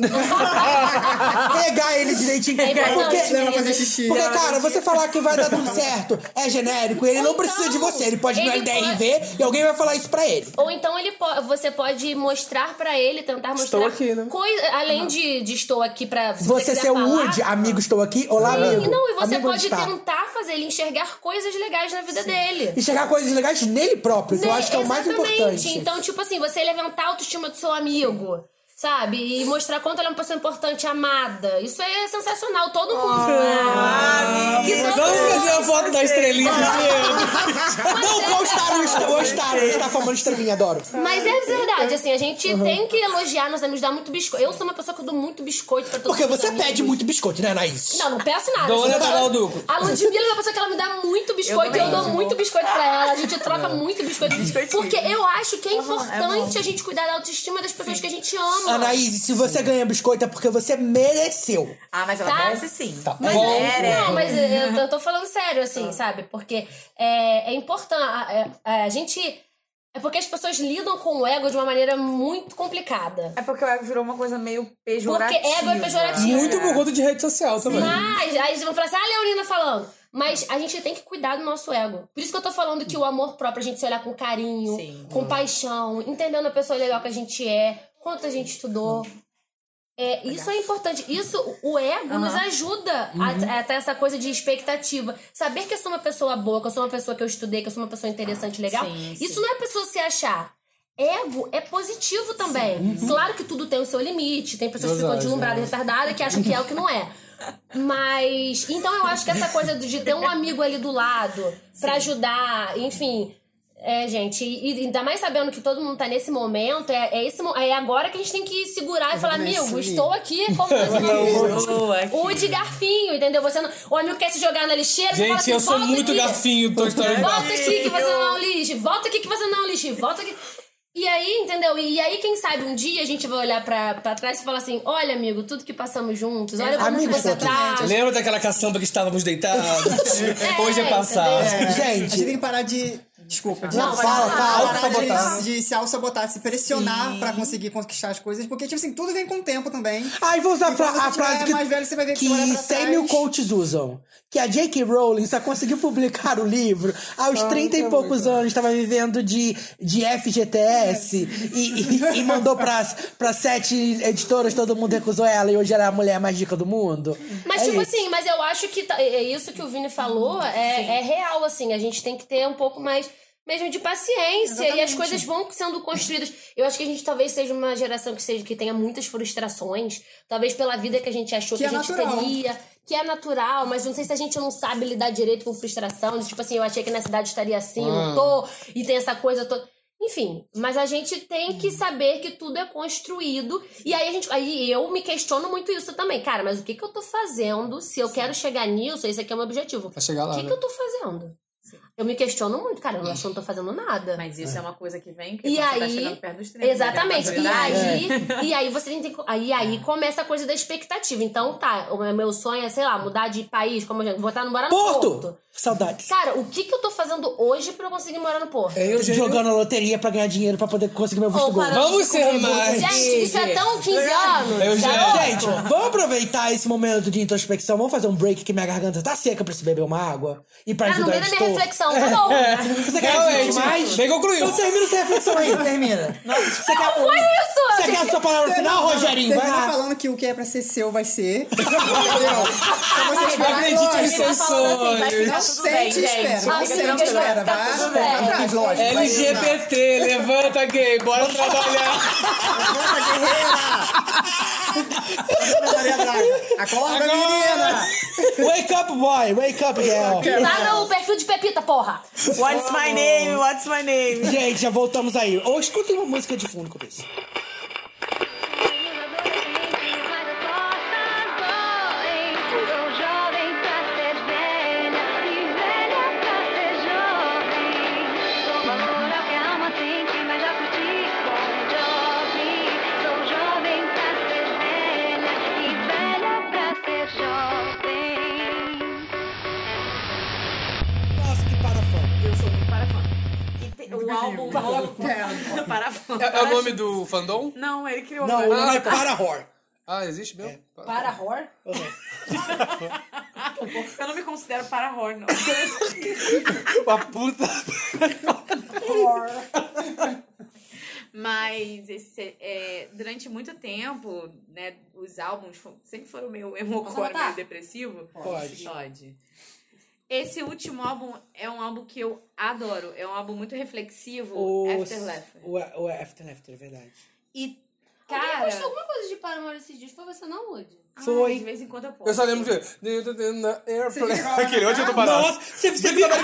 pegar ele direitinho, é porque, não, fazer xixi. porque cara, você falar que vai dar tudo certo é genérico, ele Ou não então, precisa de você, ele pode ir no L D R V pode... e alguém vai falar isso pra ele. Ou então ele po- você pode mostrar pra ele, tentar mostrar estou aqui, né? coisa, além uhum. de, de estou aqui pra se você, você ser falar, o Woody, amigo estou aqui, olá Sim, amigo. Não, e você amigo pode tentar fazer ele enxergar coisas legais na vida Sim. dele. Enxergar coisas legais nele próprio, que eu acho que é o mais importante. Então, tipo assim, você levantar a autoestima do seu amigo, sabe? E mostrar quanto ela é uma pessoa importante, amada. Isso é sensacional, todo mundo. Ah, ah, que vamos fazer a foto da estrelinha. Não, qual o Star? O Star formando estrelinha, adoro. Mas é verdade, assim, a gente uhum. tem que elogiar nos amigos, dar muito biscoito. Eu sou uma pessoa que eu dou muito biscoito pra todo mundo. Porque você amigos. pede muito biscoito, né, Anaís? Não, não peço nada. Dona Caralduco. A Ludmilla é uma pessoa que ela me dá muito biscoito. Eu, eu dou bom. muito biscoito pra ela. A gente troca não. muito biscoito. Porque eu acho que é importante é a gente cuidar da autoestima das pessoas Sim. que a gente ama. Anaís, se você sim. ganha biscoito é porque você mereceu. Ah, mas ela tá? merece sim. Tá mas, bom. Não, mas eu, eu tô falando sério, assim, ah. sabe? Porque é, é importante. A, a, a gente... É porque as pessoas lidam com o ego de uma maneira muito complicada. É porque o ego virou uma coisa meio pejorativa. Porque ego é pejorativo. Muito por conta de rede social também. Mas, aí vão falar assim, ah, Leonina falando. Mas a gente tem que cuidar do nosso ego. Por isso que eu tô falando que o amor próprio, a gente se olhar com carinho, sim. com hum. paixão, entendendo a pessoa legal que a gente é, quanto a gente estudou. É, isso é importante. Isso, o ego uhum. nos ajuda uhum. a, a ter essa coisa de expectativa. Saber que eu sou uma pessoa boa, que eu sou uma pessoa que eu estudei, que eu sou uma pessoa interessante, legal. Sim, isso sim. não é a pessoa se achar. Ego é positivo também. Uhum. Claro que tudo tem o seu limite. Tem pessoas que ficam deslumbradas, retardadas, que acham que é o que não é. Mas, então eu acho que essa coisa de ter um amigo ali do lado pra sim. ajudar, enfim... É, gente, e ainda mais sabendo que todo mundo tá nesse momento, é, é, esse, é agora que a gente tem que segurar e eu falar, amigo, estou aqui, como você não O de garfinho, entendeu? Você não, o amigo quer se jogar na lixeira, gente, fala assim, eu sou muito aqui, garfinho, tô história Volta aqui que, que você não é um lixo, volta aqui que você não é um lixo, volta aqui. E aí, entendeu? E aí, quem sabe, um dia a gente vai olhar pra, pra trás e falar assim, olha, amigo, tudo que passamos juntos, olha como amigo, que você tá. Lembra daquela caçamba que estávamos deitados? é, Hoje é passado. É. Gente, a gente tem que parar de... Desculpa. Não, não fala, fala. Parar fala, de, de, de se auto-sabotar, se pressionar Sim. pra conseguir conquistar as coisas. Porque, tipo assim, tudo vem com o tempo também. Ah, e vou usar e pra, a frase que, mais velho, você vai ver que, que cem mil coaches usam. Que a J K. Rowling só conseguiu publicar o livro aos ah, trinta e poucos anos. Estava vivendo de, de F G T S. É. E, e, e mandou pra, pra sete editoras, todo mundo recusou ela. E hoje ela é a mulher mais rica do mundo. Mas, é tipo isso. assim, mas eu acho que tá, é isso que o Vini falou é, é real, assim. A gente tem que ter um pouco mais... Mesmo de paciência, Exatamente. e as coisas vão sendo construídas. Eu acho que a gente talvez seja uma geração que, seja, que tenha muitas frustrações, talvez pela vida que a gente achou que, que é a gente natural. teria. que é natural, mas não sei se a gente não sabe lidar direito com frustração, de tipo assim, eu achei que na cidade estaria assim, ah. não tô, e tem essa coisa toda. Enfim, mas a gente tem que saber que tudo é construído, e aí, a gente, aí eu me questiono muito isso também. Cara, mas o que, que eu tô fazendo se eu quero chegar nisso? Esse aqui é o meu objetivo. Pra chegar lá, o que, né? que eu tô fazendo? Sim. Eu me questiono muito, cara, eu não acho que não tô fazendo nada. Mas isso é, é uma coisa que vem que e você aí, tá chegando perto dos trinta. Exatamente, e aí, é. e aí você tem que, aí, aí começa a coisa da expectativa. Então tá, o meu sonho é, sei lá, mudar de país, como eu já, botar no morar no Porto! Porto. Saudades. Cara, o que que eu tô fazendo hoje pra eu conseguir morar no Porto? Eu jogando a loteria pra ganhar dinheiro pra poder conseguir meu visto gold. Vamos ser mais. Gente, isso é tão quinze anos. Eu já... Gente, vamos aproveitar esse momento de introspecção. Vamos fazer um break que minha garganta tá seca, pra se beber uma água. E pra ah, ajudar a gente. Ah, no meio da minha reflexão, tá bom. É. Você quer refletir mais? Bem concluído. Então termina essa reflexão aí. Termina. Nossa, você não, quer... foi isso. Você gente... quer a sua palavra no final, Rogerinho? Termina vai lá. Falando que o que é pra ser seu vai ser. Não acredite nos seus sonhos. Sente e espera. Não sente e espera. Vai lógico. L G B T, levanta gay, bora trabalhar. Levanta guerreira. Acorda, Acorda, menina. Wake up, boy. Wake up, girl. Lá no perfil de Pepita, porra. What's my name? What's my name? Gente, já voltamos aí. Ou escuta uma música de fundo com isso. É, é o nome do fandom? Não, ele criou. Não, o nome ah, é Para-Horror. Ah, existe mesmo? É. Para-Horror? Eu não me considero para-horror, não. Uma puta... Mas esse, é, durante muito tempo, né, os álbuns sempre foram meio emocore, meio depressivo. Pode. Pode. Esse último álbum é um álbum que eu adoro. É um álbum muito reflexivo. O Afterlife. O, o Afterlife, é verdade. E, cara... Alguém postou alguma coisa de Paramore esses dias? Foi você não, Woody? Foi. Ai, de vez em quando eu posto. Eu só lembro de... Aquele onde eu tô parado. Nossa, você viu que o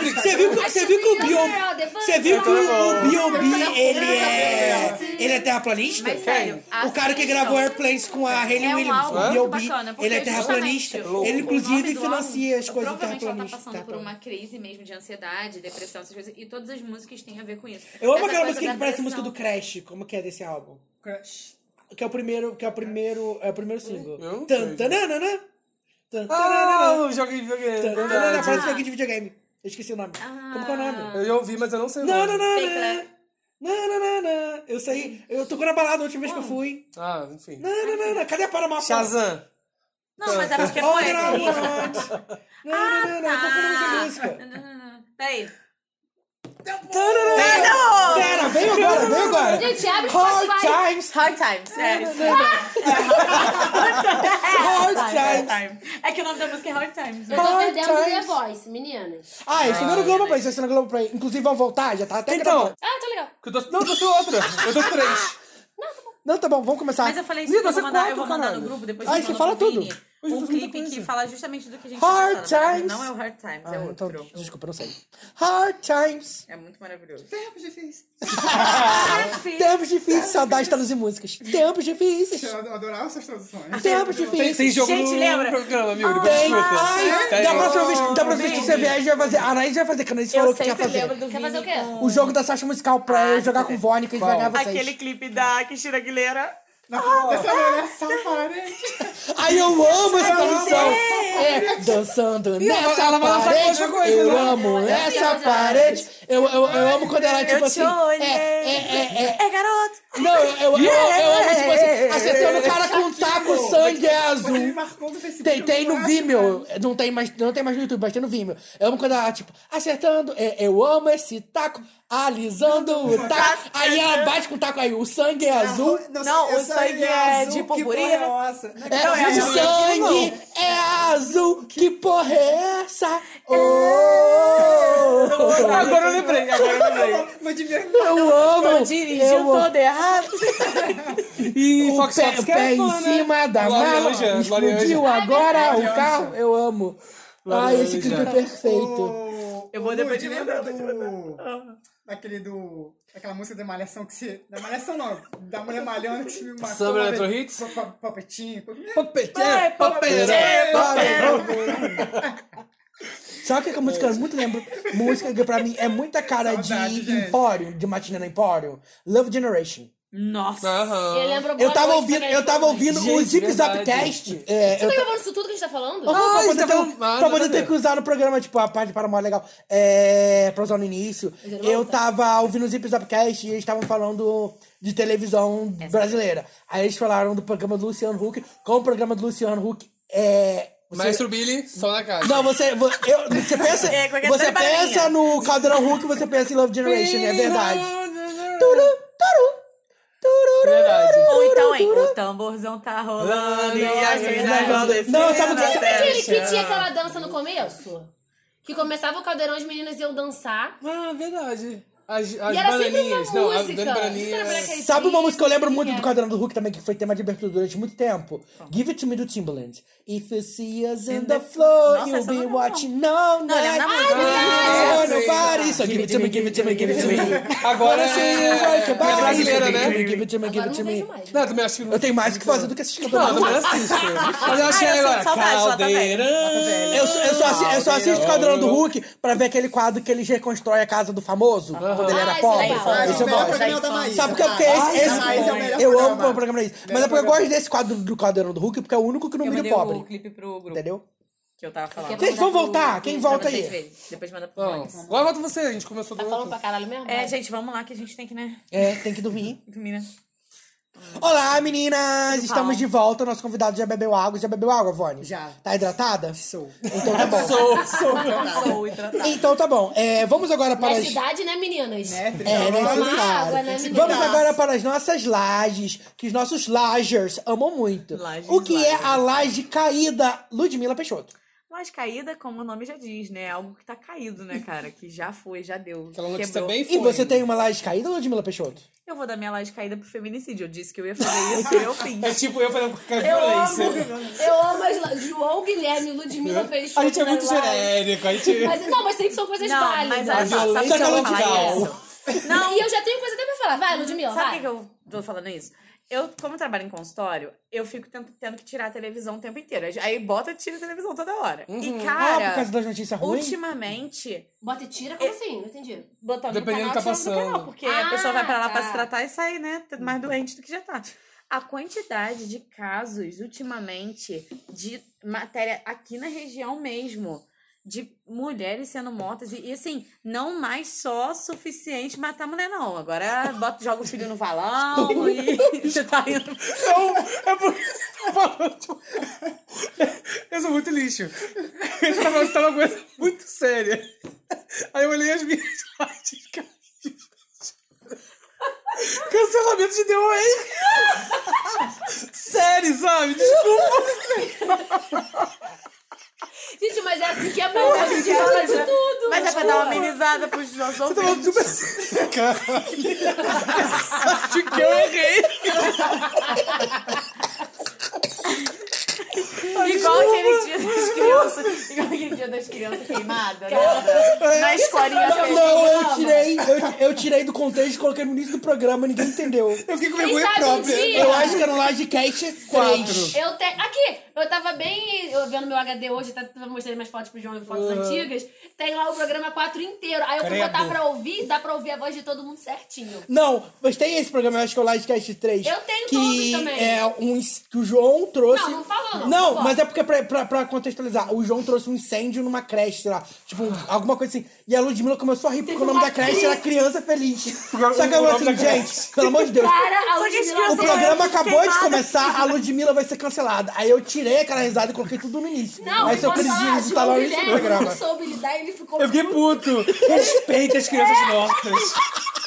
Bion... Você viu que o Bion B, ele é... Ele é terraplanista? Mas sério. O cara que gravou Airplanes com a Hayley Williams. O Bion B, ele é terraplanista. Ele, inclusive, financia as coisas terraplanistas. Provavelmente ela tá passando por uma crise mesmo de ansiedade, depressão, essas coisas. E todas as músicas têm a ver com isso. Eu amo aquela música que parece música do Crash. Como que é desse álbum? Crash. Que é o primeiro, que é o primeiro, é o primeiro single. Tantanana, né? Ah, o jogo de videogame. Tantanana, parece jogo de videogame. Eu esqueci o nome. Ah. Como que é o nome? Eu já ouvi, mas eu não sei o nome. Nananana. Nananana. Eu saí, eu tocou na balada a última vez que eu fui. Ah, enfim. Nananana. Cadê a Paramore? Shazam. Não, mas acho que é coisa. Nananana. Qual foi o nome da música? Nananana. Peraí. Pera, vem agora, vem agora. Gente, abre o Hard Times. Hard Times, é isso. Hard Times. É que o nome da música é Hard Times. Eu tô perdendo The Voice, meninas. Ah, isso não é no Globoplay, isso é no Globoplay. Inclusive, vão voltar, já tá até então. Ah, tá legal. Não, eu tô outra. Eu tô três. Não, tá bom. Não, tá bom, vamos começar. Mas eu falei isso, eu vou mandar no grupo depois. Aí você fala tudo. Um clipe que fala justamente do que a gente Hard tá Times. Não é o Hard Times, ah, é outro. Então, desculpa, não sei. Hard Times. É muito maravilhoso. Tempos difíceis. Tempos difíceis. Saudades traduzir músicas. Tempos difíceis. Eu adorava essas traduções. Tempos difíceis. Tem jogo gente, no lembra? Programa, amigo. Ah, ai, ai, da próxima vez, da próxima vez que você vier, a gente vai fazer... A Anaís vai fazer, que a Anaís falou que ia fazer. Quer fazer o quê? O jogo da Sasha Musical pra eu jogar com Vônica e jogar vocês. Aquele clipe da Cristina Aguilera. Ah, dessa nessa parede. Ai, eu amo essa canção. É, dançando nessa ela, ela parede. Coisa, eu né? amo essa parede. Eu, eu, eu amo quando ela, tipo eu assim. É, é, é, é. É garoto. Não, eu, eu, eu, eu amo, tipo assim. Acertando o cara com um taco, sangue é azul. Tem, tem no Vimeo. Não tem, mais, não tem mais no YouTube, mas tem no Vimeo. Eu amo quando ela, tipo, acertando. É, eu amo esse taco. Alisando o taco. Aí ela bate com o taco aí. O sangue é azul. Não, não o sangue é de purpurina. É, o sangue é azul. Que porra é essa? Oh! outra. Agora eu lembrei, agora eu lembrei. Mas de verdade, eu amo. Eu dirigi todo errado. E o pé, o pé em cima da mala. Explodiu agora o carro. Eu amo. Ai, esse clipe é perfeito. Eu vou depois de lembrar. Daquele do... Aquela música da Malhação que se... Da Malhação não, da Mulher Malhona que se me matou. Sobre Eletro Hits? Popetinho. Popetinho, Popetinho. Sabe o que a música eu muito lembro? Música que pra mim é muita cara saudade, de Empório, de Matinana Empório. Love Generation. Nossa. Uhum. Eu lembro eu tava ouvindo, eu tava ouvindo gente, o Zip Zapcast. É, você tá gravando isso tudo que a gente tá falando? Ah, ah, pra poder, tá ter, pra poder ter que usar no programa, tipo, a parte para o maior legal. É, pra usar no início. Eu, eu tava ouvindo o Zip Zapcast e eles estavam falando de televisão essa brasileira. É. Aí eles falaram do programa do Luciano Huck. Com o programa do Luciano Huck é... Você... Maestro Billy, só na casa. Não, você... Eu, você pensa, é, você pensa no Caldeirão Hulk, você pensa em Love Generation, é verdade. Turu, turu. Verdade. Ou então, hein? O tamborzão tá rolando e a gente vai descendo. Não, sabe o que você pediu? Ele pedia aquela dança no começo? Que começava o caldeirão, as meninas iam dançar. Ah, verdade. As, as e era bananinhas. Sempre uma música. Não, bananinhas. Sabe uma música que eu lembro muito do Caldeirão do Hulk também, que foi tema de abertura durante muito tempo? Oh. Give It To Me do Timbaland. If you see us in the floor, nossa, you'll be watching all night. Não, nobody. Só give it to me, give it to me, give it to me. Agora sim. Mas brasileira, né? Give it to me, give it to me. Não, eu também acho que não. Eu tenho mais o que fazer do que assistir Caldeirão. Não, eu também assisto. Mas eu achei agora. Caldeirão. Eu só assisto Caldeirão do Hulk pra ver aquele quadro que eles reconstrói a casa do famoso. Ele era pobre. Sabe por que esse? Eu amo o programa da Maísa. Mas é porque eu gosto desse quadro do Caldeirão do Hulk, porque é o único que não mira pobre. Eu mandei o clipe pro grupo. Entendeu? Que eu tava falando. Vocês vão voltar? Quem volta aí? Depois manda pro Max. Agora volta você, a gente começou do outro. Tá falando pra caralho mesmo? É, gente, vamos lá que a gente tem que, né? É, tem que dormir. Dormir, né? Olá, meninas! Estamos de volta. Nosso convidado já bebeu água. Já bebeu água, Vone? Já. Tá hidratada? Sou. Então tá bom. Sou, sou. Sou hidratada. Então tá bom. É, vamos agora para as... cidade, né, meninas? É, é necessário. Né, vamos agora para as nossas lajes, que os nossos lajers amam muito. Lages, o que lajes. É a laje caída, Ludmila Peixoto? Laje caída, como o nome já diz, né? Algo que tá caído, né, cara? Que já foi, já deu, quebrou. Foi. E você tem uma laje caída, Ludmila Peixoto? Eu vou dar minha laje caída pro feminicídio. Eu disse que eu ia fazer isso e eu fiz. É tipo eu falando por causa de violência. Amo, eu amo as lajes. João, Guilherme, Ludmila Peixoto. A gente é muito genérico. A gente... Mas, não, mas sempre são coisas não, válidas. Mas olha só, sabe que eu vou falar isso? Não, e eu já tenho coisa até pra falar. Vai, Ludmila, sabe vai. Que eu tô falando isso? Eu, como eu trabalho em consultório, eu fico tendo, tendo que tirar a televisão o tempo inteiro. Aí bota e tira a televisão toda hora. Uhum. E, cara... Ah, por causa das notícias ruins? Ultimamente... Bota e tira? Como eu, assim? Não entendi. Botando no canal, tá passando. No canal. Porque ah, a pessoa vai pra lá tá. pra se tratar e sai, né? Mais doente do que já tá. A quantidade de casos, ultimamente, de matéria aqui na região mesmo... de mulheres sendo mortas e, e assim, não mais só suficiente matar mulher, não. Agora bota, joga o filho no valão e você tá indo. Não, é porque você tá falando. Eu sou muito lixo. Você tá falando uma coisa muito séria. Aí eu olhei as minhas partes, cara. Cancelamento de deu aí. Sério, sabe? Desculpa. Gente, mas é assim que é bom, a gente fala de tudo. Mas é pra dar uma amenizada pros nossos ouvintes. Você tá falando super... Acho que eu errei. Igual aquele dia das crianças, igual aquele dia das crianças queimadas, né? Na escolinha. Não, eu tirei, eu, eu tirei do contexto e coloquei no início do programa, ninguém entendeu. Eu fiquei com vergonha própria. Um eu acho que era um LajeCast quatro. Eu te... Aqui, eu tava bem eu vendo meu H D hoje, até mostrei minhas fotos pro João e fotos uh. antigas. Tem lá o programa quatro inteiro. Aí eu fui botar pra ouvir, dá pra ouvir a voz de todo mundo certinho. Não, mas tem esse programa, eu acho que é o LajeCast três. Eu tenho que todos também. É um que o João trouxe. Não, não falou, não. Não, mas é porque, pra, pra, pra contextualizar, o João trouxe um incêndio numa creche, sei lá, tipo, alguma coisa assim. E a Ludmila começou a rir, porque o nome da creche era Criança Feliz. Só que eu falei assim, gente, pelo amor de Deus, o programa acabou de começar, a Ludmila vai ser cancelada. Aí eu tirei aquela risada e coloquei tudo no início. Não, mas eu acredito, tá lá no início do programa. Não soube lidar, ele ficou... Eu fiquei puto. Respeita as crianças mortas.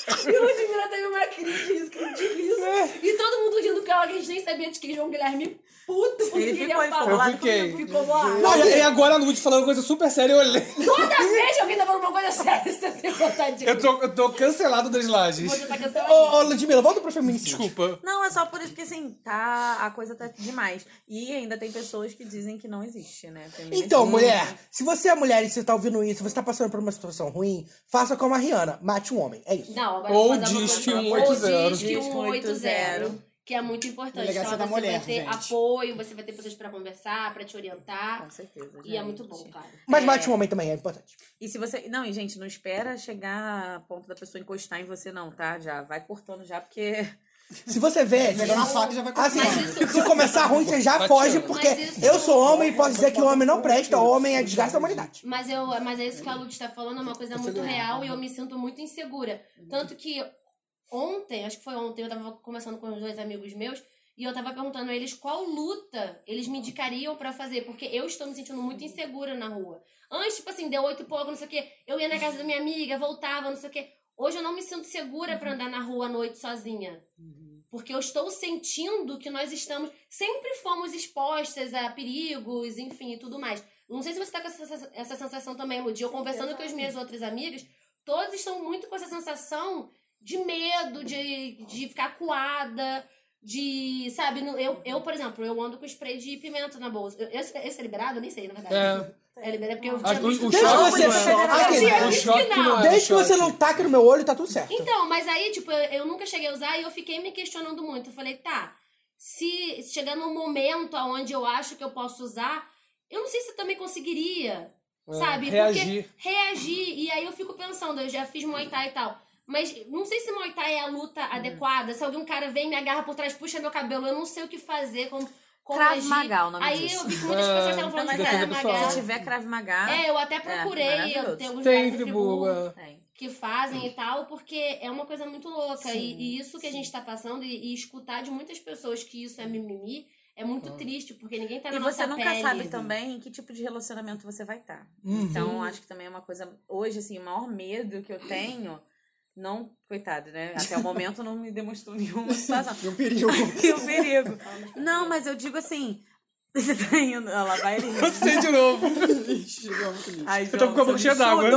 E a Ludmila teve uma crise, crise, crise. E todo mundo rindo que a gente nem sabia de que João Guilherme... puto porque ele ficou enfadado. Ficou lá. E agora a Lud falando uma coisa super séria, eu olhei. Toda vez que alguém tá falando uma coisa séria, você tem vontade de. Eu tô, eu tô cancelado das Lajes. Ô, oh, oh, Ludmilla, volta pro feminismo. Desculpa. Não, é só por isso, porque assim, tá, a coisa tá demais. E ainda tem pessoas que dizem que não existe, né? Feminismo. Então, mulher, se você é mulher e você tá ouvindo isso, você tá passando por uma situação ruim, faça como a Rihanna, mate um homem. É isso. Não, agora ou diz que um oito zero. Que é muito importante. Então, você mulher, vai ter gente. Apoio, você vai ter pessoas pra conversar, pra te orientar. Com certeza. Gente. E é muito bom, cara. Mas é... bate um homem também, é importante. E se você... Não, e gente, não espera chegar a ponto da pessoa encostar em você não, tá? Já vai cortando já, porque... Se você vê... É, pegar na faca já vai cortar. Assim, isso... Se começar ruim, você já foge, porque isso... eu sou homem e posso dizer que o homem não presta, o homem é desgaste da humanidade. Mas, eu, mas é isso que a Lud tá falando, é uma coisa muito real e eu me sinto muito insegura. Tanto que... Ontem, acho que foi ontem, eu tava conversando com os dois amigos meus e eu tava perguntando a eles qual luta eles me indicariam pra fazer, porque eu estou me sentindo muito insegura na rua. Antes, tipo assim, deu oito e pouco, não sei o quê, eu ia na casa da minha amiga, voltava, não sei o quê. Hoje eu não me sinto segura pra andar na rua à noite sozinha, porque eu estou sentindo que nós estamos, sempre fomos expostas a perigos, enfim, e tudo mais. Não sei se você tá com essa, essa sensação também, Lud. Eu conversando com as minhas outras amigas, todos estão muito com essa sensação... de medo, de, de ficar acuada, de, sabe, eu, eu, por exemplo, eu ando com spray de pimenta na bolsa. Eu, esse, esse é liberado? Eu nem sei, na verdade. É, é liberado porque eu... Desde que você não taque no meu olho, tá tudo certo. Então, mas aí, tipo, eu, eu nunca cheguei a usar e eu fiquei me questionando muito. Eu falei, tá, se chegar num momento onde eu acho que eu posso usar, eu não sei se eu também conseguiria, é, sabe? Reagir. Porque reagir, e aí eu fico pensando, eu já fiz Muay Thai e tal. Mas não sei se Muay Thai é a luta hum. adequada. Se algum cara vem, me agarra por trás, puxa meu cabelo, eu não sei o que fazer, como, como Krav agir. Maga, o nome aí disso. Eu vi que muitas pessoas estavam falando de Krav Maga. Se tiver Krav Maga... É, eu até procurei, é, tem alguns tem, lugares tem. Que fazem tem. E tal, porque é uma coisa muito louca. E, e isso que a gente tá passando, e, e escutar de muitas pessoas que isso é mimimi... É muito uhum. triste, porque ninguém tá na nossa pele. E você nunca pele. Sabe também em que tipo de relacionamento você vai estar. Tá. Uhum. Então, acho que também é uma coisa... Hoje, assim, o maior medo que eu tenho... Não, coitado, né? Até o momento não me demonstrou nenhuma situação. E o perigo. E o perigo. Não, mas eu digo assim... Ela vai ali. Você de novo. Ai, João, eu tô com a boca cheia d'água.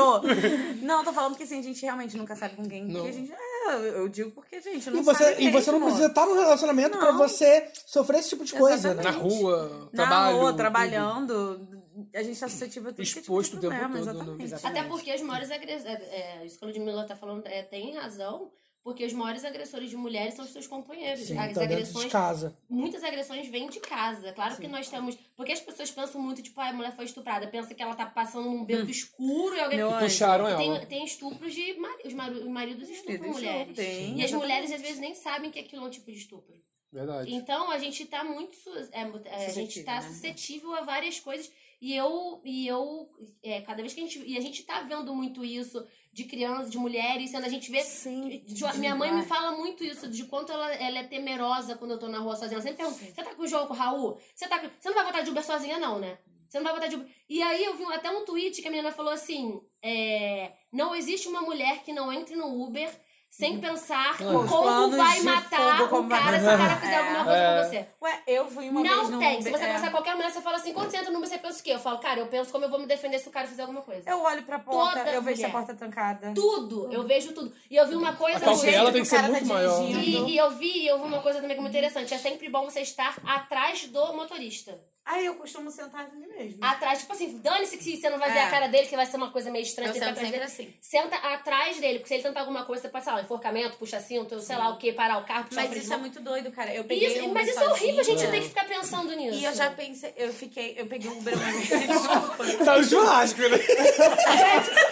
Não, eu tô falando que assim, a gente realmente nunca sabe com quem... Que a gente, é, eu digo porque, gente, não e você, sabe. E você não precisa estar num relacionamento não. pra você sofrer esse tipo de coisa. Exatamente. Né? Na rua, na trabalho, rua, trabalhando... Tudo. A gente tá suscetível a tudo exposto que a gente tem problema, todo, exatamente. Exatamente. Até porque os maiores agressores... É, é, isso que a Ludmilla tá falando é, tem razão, porque os maiores agressores de mulheres são os seus companheiros. Sim, as tá agressões de casa. Muitas agressões vêm de casa. Claro Sim. que nós temos... Porque as pessoas pensam muito, tipo, ah, a mulher foi estuprada. Pensa que ela tá passando num beco hum. escuro e alguém... E puxaram ela. Tem, tem estupros de... Mar... Os, mar... os maridos estupram Eles mulheres. Tem. E as mulheres, às vezes, nem sabem que aquilo é um tipo de estupro. Verdade. Então, a gente tá muito... É, a gente tá né? suscetível a várias coisas... E eu, e eu é, cada vez que a gente... E a gente tá vendo muito isso de crianças, de mulheres, sendo a gente vê... Sim, de, minha mãe me fala muito isso, de quanto ela, ela é temerosa quando eu tô na rua sozinha. Ela sempre pergunta, você tá com o João, com o Raul? Você, tá, você não vai botar de Uber sozinha não, né? Você não vai botar de Uber... E aí eu vi até um tweet que a menina falou assim, é, não existe uma mulher que não entre no Uber sem pensar Os como vai matar fogo, o cara se o cara fizer é. alguma coisa é. com você. Ué, eu fui uma não vez Não tem. Se você conversar é. qualquer mulher, você fala assim, quando você entra no Uber, você pensa o quê? Eu falo, cara, eu penso como eu vou me defender se o cara fizer alguma coisa. Eu olho pra porta, Toda eu vejo mulher. a porta trancada. Tudo, tudo, eu vejo tudo. E eu vi uma coisa... A cautela tem que ser muito tá maior. E, e eu vi eu vi uma coisa também que é muito interessante. É sempre bom você estar atrás do motorista. Aí eu costumo sentar de mim mesmo. Atrás, tipo assim, dane-se que você não vai é. ver a cara dele, que vai ser uma coisa meio estranha. Eu você sento sempre assim. Senta atrás dele, porque se ele tentar alguma coisa, você pode, sei lá, enforcamento, puxa cinto, sei lá o quê, parar o carro, puxar Mas o isso é muito doido, cara. Eu peguei isso, um mas isso é horrível, a gente é. tem que ficar pensando nisso. E eu já pensei, eu fiquei, eu peguei um Uber, mas desculpa. Tá o churrasco, né?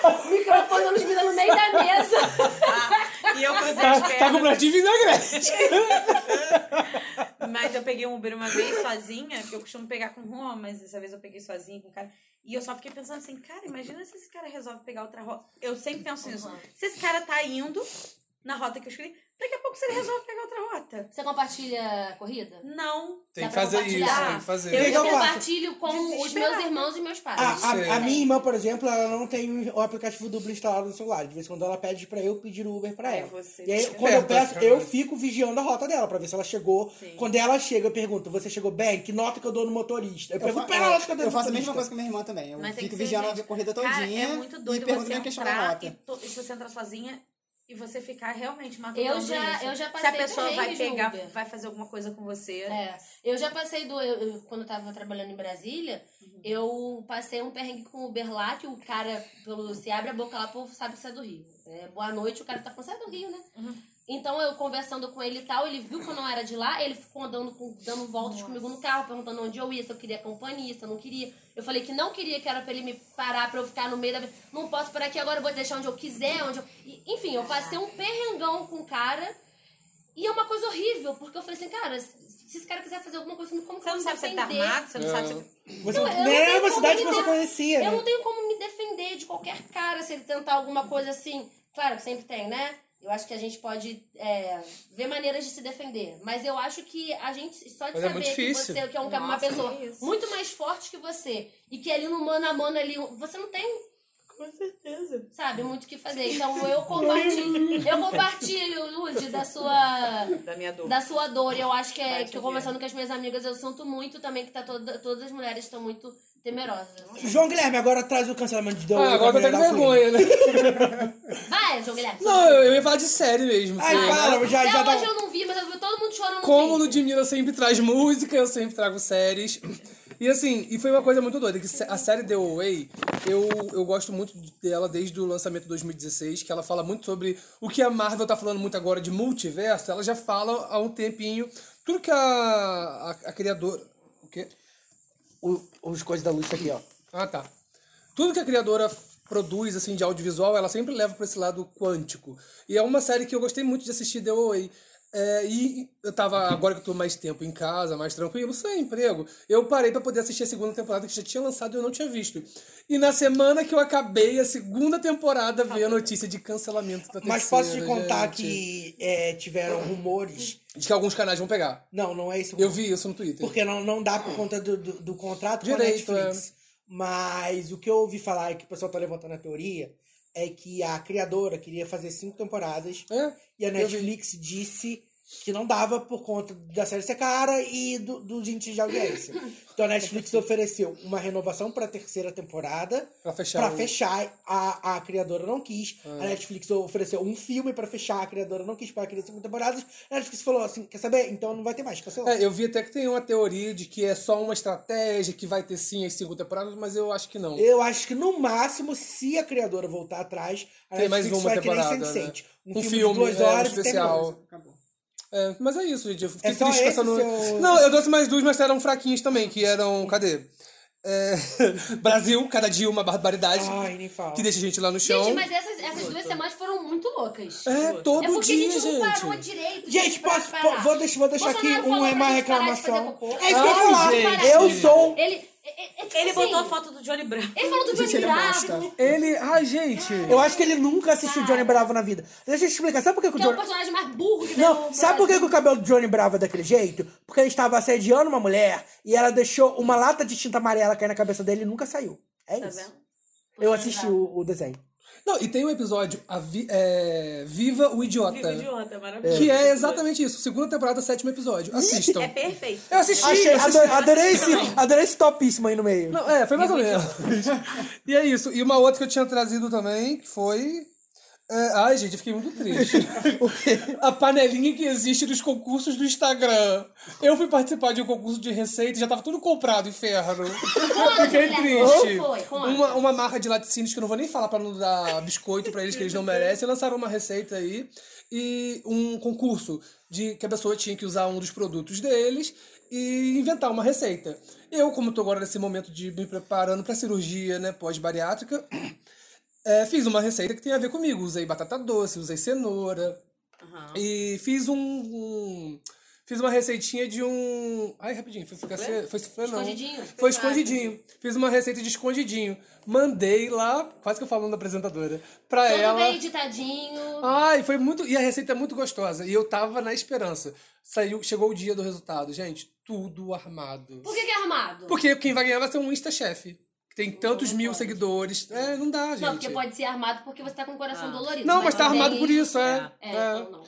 O microfone nos vira no meio da mesa. Ah, e eu cruzei tá, as pernas. Tá com o pratinho de vinagrete. Mas eu peguei um Uber uma vez sozinha, que eu costumo pegar com Roma, mas dessa vez eu peguei sozinha com o cara. E eu só fiquei pensando assim, cara, imagina se esse cara resolve pegar outra rota. Eu sempre penso nisso. Se esse cara tá indo na rota que eu escolhi, daqui a pouco se ele resolve pegar outra nota. Você compartilha a corrida? Não. Tem que fazer isso, tem que fazer. Eu, eu compartilho com os meus irmãos e meus pais. A, a, a minha irmã, por exemplo, ela não tem o aplicativo Duplo instalado no celular. De vez em quando ela pede pra eu pedir o Uber pra ela. É, você e aí, quando eu peço, eu fico vigiando a rota dela pra ver se ela chegou. Sim. Quando ela chega, eu pergunto, você chegou bem? Que nota que eu dou no motorista? Eu, eu pergunto pra ela que eu dou no motorista. Eu faço a mesma coisa com minha irmã também. Eu Mas fico vigiando gente, a corrida todinha. Cara, é muito doido e pergunto pra questionar a nota. E se você entrar sozinha... E você ficar realmente matando eu já isso. Eu já passei. Se a pessoa vai pegar, vai fazer alguma coisa com você. É. Eu já passei do. Eu, eu, quando eu tava trabalhando em Brasília, uhum. eu passei um perrengue com o Uber lá, que o cara, pelo, se abre a boca lá, o povo sabe que sai do Rio. É, boa noite, o cara tá falando, sai do Rio, né? Uhum. Então eu conversando com ele e tal, ele viu que eu não era de lá, ele ficou andando, dando voltas Nossa. comigo no carro, perguntando onde eu ia, se eu queria companhia, se eu não queria. Eu falei que não queria, que era pra ele me parar, pra eu ficar no meio da... Não posso parar aqui agora, eu vou deixar onde eu quiser, onde eu... Enfim, eu passei um perrengão com o cara, e é uma coisa horrível, porque eu falei assim, cara, se esse cara quiser fazer alguma coisa, como que eu vou me defender? Você não sabe se ele tá armado, você não sabe se... Você não, nem era uma cidade que você conhecia. Eu não tenho como me defender de qualquer cara, se ele tentar alguma coisa assim. Claro, sempre tem, né? Eu acho que a gente pode é, ver maneiras de se defender. Mas eu acho que a gente, só de mas saber é que você que é um, Nossa, uma pessoa é muito mais forte que você. E que ali no mano a mano, ali, você não tem... Com certeza. Sabe, muito o que fazer. Então eu compartilho, eu compartilho, Lud, da sua... Da minha dor. Da sua dor. E eu acho que, é, que eu conversando com as minhas amigas, eu sinto muito também que tá toda, todas as mulheres estão muito... Temerosa. João Guilherme, agora traz o cancelamento de... Ah, agora eu tô com vergonha, né? Vai, João Guilherme. Não, eu ia falar de série mesmo. Ai, fala, já, já dá... Hoje eu não vi, mas eu vi todo mundo chorando. Como o Ludmilla sempre traz música, eu sempre trago séries. E assim, e foi uma coisa muito doida, que a série The Away, eu, eu gosto muito dela desde o lançamento de dois mil e dezesseis, que ela fala muito sobre o que a Marvel tá falando muito agora de multiverso, ela já fala há um tempinho, tudo que a, a, a criadora... O quê? Os coisas da luz aqui, ó. Ah, tá. Tudo que a criadora produz, assim, de audiovisual, ela sempre leva pra esse lado quântico. E é uma série que eu gostei muito de assistir, The Away. É, e eu tava, agora que eu tô mais tempo em casa, mais tranquilo, sem emprego, eu parei pra poder assistir a segunda temporada, que já tinha lançado e eu não tinha visto. E na semana que eu acabei a segunda temporada, veio a notícia de cancelamento da terceira. Mas posso te contar gente. que é, tiveram rumores... De que alguns canais vão pegar. Não, não é isso. Eu vi isso no Twitter. Porque não, não dá por conta do, do, do contrato Direito, com a Netflix. É. Mas o que eu ouvi falar, e que o pessoal tá levantando a teoria, é que a criadora queria fazer cinco temporadas. É? E a Netflix disse que não dava por conta da série ser cara e do, dos índices de audiência. Então a Netflix ofereceu uma renovação para a terceira temporada. Para fechar. Pra o... fechar a, a criadora não quis. Ah. A Netflix ofereceu um filme para fechar. A criadora não quis para a segunda temporada. A Netflix falou assim, quer saber? Então não vai ter mais. Cancelou. É, eu vi até que tem uma teoria de que é só uma estratégia, que vai ter sim as cinco temporadas, mas eu acho que não. Eu acho que no máximo, se a criadora voltar atrás, a tem Netflix mais uma vai temporada, querer né? um, um filme, filme de duas é, horas um especial. E acabou. É, mas é isso, gente. Eu fiquei é triste pensando... Seu... Não, eu trouxe mais duas, mas eram fraquinhos também, que eram... Cadê? É... Brasil, cada dia uma barbaridade. Ai, nem fala. Que deixa a gente lá no chão. Gente, mas essas, essas duas semanas foram muito loucas. É, todo é porque dia, a gente. Gente, não parou direito. Gente, posso... Parar. Vou deixar, vou deixar aqui uma, uma reclamação. É isso que eu falar. Eu sou... Ele... É, é, tipo ele assim, botou a foto do Johnny Bravo. Ele falou do gente, Johnny Bravo. Ele, ele... Ai, gente. Ai, eu acho que ele nunca assistiu o Johnny Bravo na vida. Deixa eu te explicar. Sabe por que, que, que o Johnny... é o personagem mais burro que Não, sabe por que, que o cabelo do Johnny Bravo é daquele jeito? Porque ele estava assediando uma mulher e ela deixou uma lata de tinta amarela cair na cabeça dele e nunca saiu. É tá isso. Vendo? Eu assisti o, o desenho. Não, e tem um episódio, a vi, é, Viva o Idiota. Viva o Idiota, maravilhoso. Que é exatamente isso. Segunda temporada, sétimo episódio. Assistam. É perfeito. Eu assisti. Achei, eu assisti. Adorei, esse, adorei esse topíssimo aí no meio. Não, é, foi mais ou menos. E é isso. E uma outra que eu tinha trazido também, que foi... É, ai, gente, eu fiquei muito triste. A panelinha que existe dos concursos do Instagram. Eu fui participar de um concurso de receita e já tava tudo comprado, inferno. Fiquei triste. Uma, uma marca de laticínios que eu não vou nem falar pra não dar biscoito pra eles, que eles não merecem. Lançaram uma receita aí e um concurso de que a pessoa tinha que usar um dos produtos deles e inventar uma receita. Eu, como tô agora nesse momento de me preparando pra cirurgia, né, pós-bariátrica... É, fiz uma receita que tem a ver comigo. Usei batata doce, usei cenoura. Uhum. E fiz um, um... Fiz uma receitinha de um... Ai, rapidinho. Foi, foi, foi, foi, foi não. Escondidinho. Foi escondidinho. Fiz uma receita de escondidinho. Mandei lá, quase que eu falo da apresentadora, pra Tudo ela... Tudo bem editadinho. Ai, foi muito... E a receita é muito gostosa. E eu tava na esperança. Saiu, chegou o dia do resultado. Gente, tudo armado. Por que que é armado? Porque quem vai ganhar vai ser um Insta-chefe. Tem tantos não, mil pode. seguidores. É, não dá, gente. Não, porque pode ser armado porque você tá com o coração ah. dolorido. Não, mas, mas tá armado tem... por isso, é. É, é. Então não.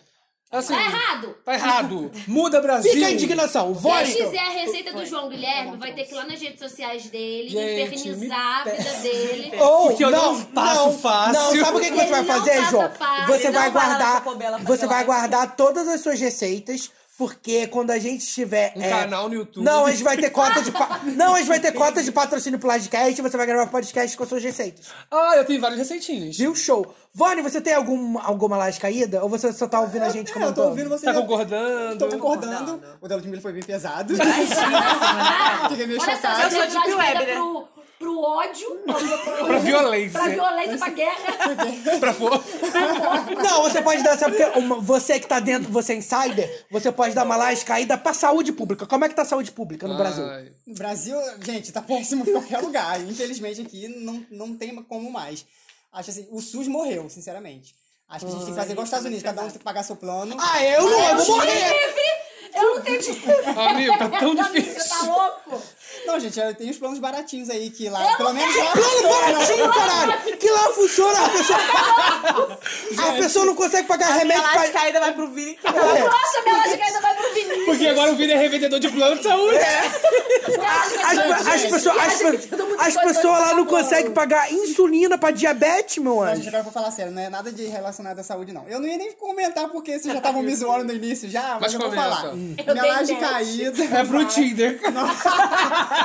Assim, tá errado! Tá errado! Muda, Brasil! Fica a indignação! Vote! Quem quiser a receita do João Guilherme, vai ter que ir lá nas redes sociais dele, gente, infernizar me... a vida dele. Ou, oh, não, passo não, fácil. Não, sabe o que, que você vai fazer, João? Fácil. Você vai guardar, você vai guardar todas as suas receitas. Porque quando a gente tiver... Um é, canal no YouTube. Não, a gente vai ter cota de... Pa... Não, a gente vai ter cota de patrocínio pro Livecast e você vai gravar podcast com as suas receitas. Ah, eu tenho várias receitinhas. Viu? Show. Vani, você tem algum, alguma laje caída? Ou você só tá ouvindo eu, a gente comentando? Eu tô ouvindo você. Tá concordando. Tô concordando. O Delo de Milho foi bem pesado. Fiquei meio chateado. Eu sou de web, né? Pro... Pro ódio, pra, pra, pra violência. Pra violência, pra guerra. pra fogo. Não, você pode dar, sabe, uma, você que tá dentro, você é insider, você pode dar uma laje caída pra saúde pública. Como é que tá a saúde pública no Ai. Brasil? No Brasil, gente, tá péssimo em qualquer lugar. Infelizmente aqui não, não tem como mais. Acho assim, o SUS morreu, sinceramente. Acho que a gente tem que fazer igual os Estados Unidos, cada um tem que pagar seu plano. Ah, eu não, eu vou morrer! Eu não tenho dinheiro. Amigo, tá tão difícil. Você tá louco? Não, gente, tem os planos baratinhos aí, que lá, eu pelo menos lá... Plano baratinho, caralho! Que lá funciona, a pessoa... a pessoa não consegue pagar a remédio pra... A minha caída vai pro Vini. Nossa, a minha caída vai pro Vini. Porque agora o Vini é revendedor de plano de saúde. As pessoas lá não conseguem pagar insulina pra diabetes, meu anjo. Não, gente, agora eu vou falar sério, não é nada de relacionado à saúde, não. Eu não ia nem comentar porque vocês já estavam me zoando no início, já, mas eu vou falar. Eu minha laje caída... É pro Tinder.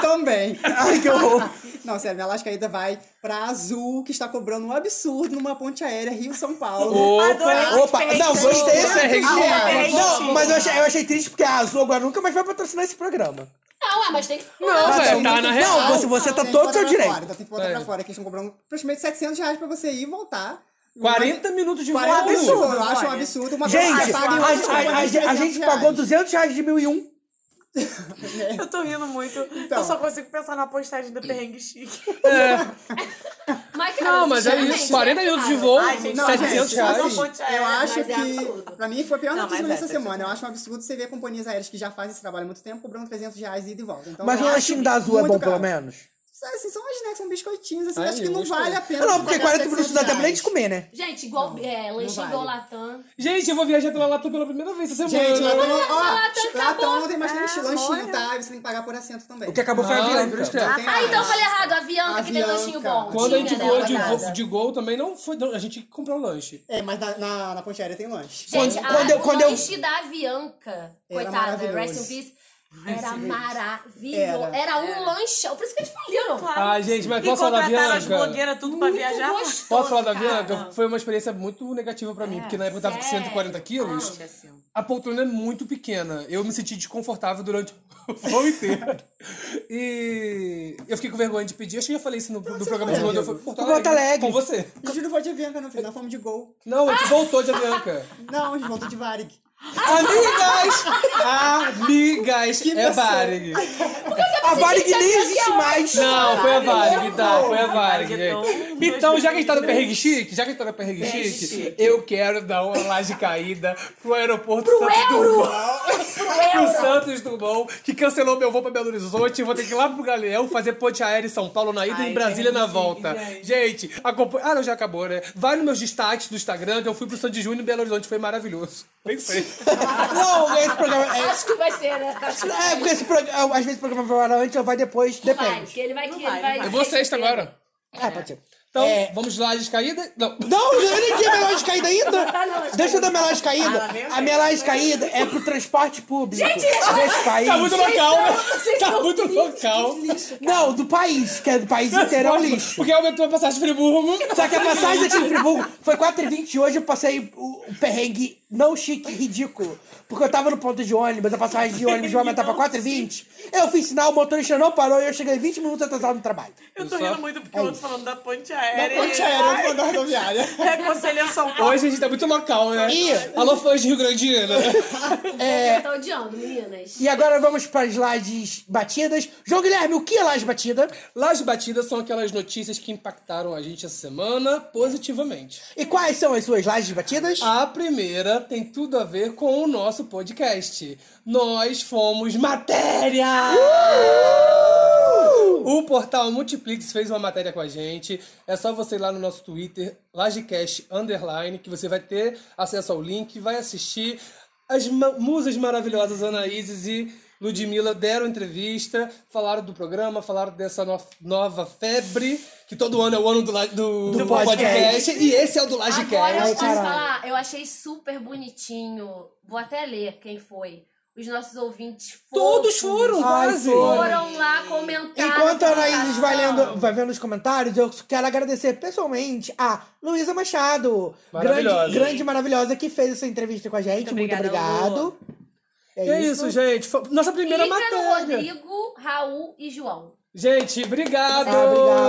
Também. Ai, que horror. Não, sério, minha laje caída vai pra Azul, que está cobrando um absurdo numa ponte aérea Rio-São Paulo. Opa! Opa! Não, gostei dessa região. Não, mas eu achei, eu achei triste porque a Azul agora nunca mais vai patrocinar esse programa. Não, mas tem que... Não, não é, tá na real. Não, você, você não, tá todo o seu direito. Fora, tá, tem que botar é. pra fora, que eles estão cobrando aproximadamente setecentos reais pra você ir e voltar. quarenta minutos de voo. É um absurdo. Eu acho um absurdo. Uma gente, a, a, a, a gente pagou duzentos reais de mil e um. É. Eu tô rindo muito. Então. Eu só consigo pensar na postagem do perrengue chique. É. Mas, cara, não, mas é isso. quarenta minutos de voo, ai, gente, não, setecentos reais. Eu acho que... É pra mim foi a pior notícia nessa é, semana. É, eu acho um absurdo você ver companhias aéreas que já fazem esse trabalho há muito tempo cobrando trezentos reais e ida e volta. Então, mas o lanchinho da Azul é bom, caro. Pelo menos? Assim, são as, né? São biscoitinhos, assim, ai, acho que não gostei. Vale a pena. Não, porque quarenta minutos dá tempo nem de comer, né? Gente, igual é, lanche vale. Igual Latam. Gente, eu vou viajar pela Latam pela primeira vez essa semana. Gente, Latam não, ó, Latam, Latam não tem mais lanche, é, lanchinho, tá? Você tem que pagar por assento também. O que acabou foi a Avianca. Ah, então eu falei errado, a Avianca que tem lanchinho bom. Quando a gente voou de, vo, de Gol também, não foi, não, a gente tinha que comprar o lanche. É, mas na, na, na ponte aérea tem lanche. Gente, o lanche da Avianca, coitada, rest in peace. Era maravilhoso. Era, era um era. lanchão. Por isso que eles faliram. Claro. Ah, gente, mas posso falar da Avianca? As blogueiras tudo pra viajar. Gostoso, posso falar da Avianca? Foi uma experiência muito negativa pra mim. É, porque na época eu tava com cento e quarenta quilos. Ah, a poltrona é muito pequena. Eu me senti desconfortável durante o voo inteiro. E eu fiquei com vergonha de pedir. Acho que eu já falei isso no não, do programa de Londres. Eu fui pro Porto Alegre. Com você. A gente não foi de Avianca no final. Fomos de Gol. Não, a gente voltou de Avianca. Não, a gente voltou de Varig. Amigas! Amigas! Que é Varig. A Varig nem existe mais. Não, foi a Varig, então. Foi a Varig. Então, já que a gente tá no perrengue chique, já que a gente tá no perrengue chique, eu quero dar uma laje caída pro aeroporto pro Santos Dumont. Pro Santos Dumont, que cancelou meu voo pra Belo Horizonte. Eu vou ter que ir lá pro Galeão fazer ponte aérea em São Paulo na ida e em Brasília na volta. Gente, acompanha. Ah, não, já acabou, né? Vai nos meus destaques do Instagram, que eu fui pro Santos Júnior em Belo Horizonte. Foi maravilhoso. Nem sei. Não, esse programa... É... Acho que vai ser, né? É, porque esse programa... Às vezes o programa vai lá antes ou vai depois, depende. Vai, porque ele vai... Que ele vai, vai. vai. Eu vou sexta agora. É, pode ser. Então, é... vamos lá, laje caída? Não, não eu nem tinha minha laje caída ainda. Deixa eu dar minha laje caída. Ah, a minha laje caída é pro transporte público. Gente, desse país. Tá muito local, né? Tá muito local. Lixo, não, do país, que é do país inteiro é um lixo. Porque aumentou a passagem de Friburgo. Só que a passagem de Friburgo foi quatro e vinte e hoje eu passei o perrengue não chique, ridículo. Porque eu tava no ponto de ônibus, a passagem de ônibus vai aumentar pra quatro e vinte. Eu fiz sinal, o motorista não parou e eu cheguei vinte minutos atrasado no trabalho. Eu tô rindo muito porque eu tô falando da ponte aérea. aérea. Da ponte aérea, vamos mandar rodoviária. Reconciliação. Hoje a gente tá muito local, né? E... alô, fãs de Rio Grandiana. É... tá odiando, meninas. E agora vamos para as lajes batidas. João Guilherme, o que é laje batida? Laje batida são aquelas notícias que impactaram a gente essa semana positivamente. E quais são as suas lajes batidas? A primeira tem tudo a ver com o nosso podcast. Nós fomos matéria! Uh! O portal Multiplix fez uma matéria com a gente. É só você ir lá no nosso Twitter, Lagecast Underline, que você vai ter acesso ao link, vai assistir. As ma- musas maravilhosas Anaíses e Ludmilla deram entrevista, falaram do programa, falaram dessa no- nova febre, que todo ano é o ano do, la- do, do podcast. podcast. E esse é o do Lagecast. Agora eu posso falar, eu achei super bonitinho. Vou até ler quem foi. Os nossos ouvintes foram. Todos foram, quase. Foram lá comentar. Enquanto a Anaíses vai, lendo, vai vendo os comentários, eu quero agradecer pessoalmente a Luísa Machado. Maravilhosa. Grande, grande maravilhosa, que fez essa entrevista com a gente. Muito, Muito obrigado. É, é isso, isso, gente. Foi nossa primeira Clica matéria. Rodrigo, Raul e João. Gente, obrigado! Ah,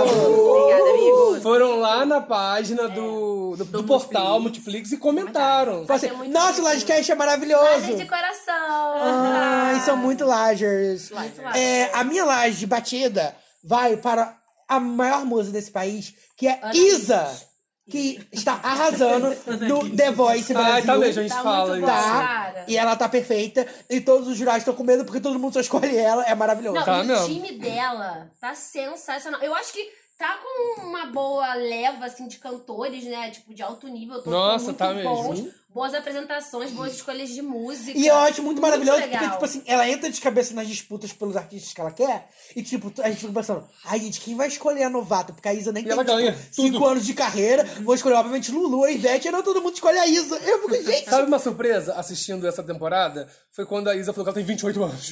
obrigado. Obrigada, amigos. Foram lá na página é. do, do, do, do portal Multiplix e comentaram. Assim, nossa, o Lagecast é maravilhoso! Laje de coração! Ah, ah. São muito lagers. É, a minha laje batida vai para a maior musa desse país, que é Ana Isa, Isa, que está arrasando no The Voice Brasil. Ai, tá mesmo, a gente tá fala isso. Tá, e ela tá perfeita. E todos os jurados estão com medo porque todo mundo só escolhe ela. É maravilhoso. Não, tá, o não. time dela tá sensacional. Eu acho que tá com uma boa leva, assim, de cantores, né? Tipo, de alto nível. Todos Nossa, muito tá bons, mesmo. Boas apresentações, boas escolhas de música. E eu acho muito, muito maravilhoso legal. Porque, tipo assim, ela entra de cabeça nas disputas pelos artistas que ela quer. E, tipo, a gente fica pensando, ai, gente, quem vai escolher a novata? Porque a Isa nem e tem, tipo, cinco anos de carreira. Vou escolher, obviamente, Lulu, a Ivete. E não todo mundo escolhe a Isa. Eu fico, gente... Sabe uma surpresa assistindo essa temporada? Foi quando a Isa falou que ela tem vinte e oito anos.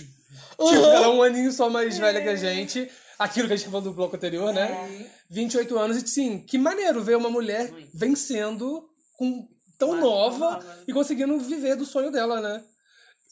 Uhum. Tipo, ela é um aninho só mais velha que a gente. Aquilo que a gente falou do bloco anterior, né? É. vinte e oito anos. E sim, que maneiro ver uma mulher Muito. vencendo, com, tão ah, nova, nova e conseguindo viver do sonho dela, né?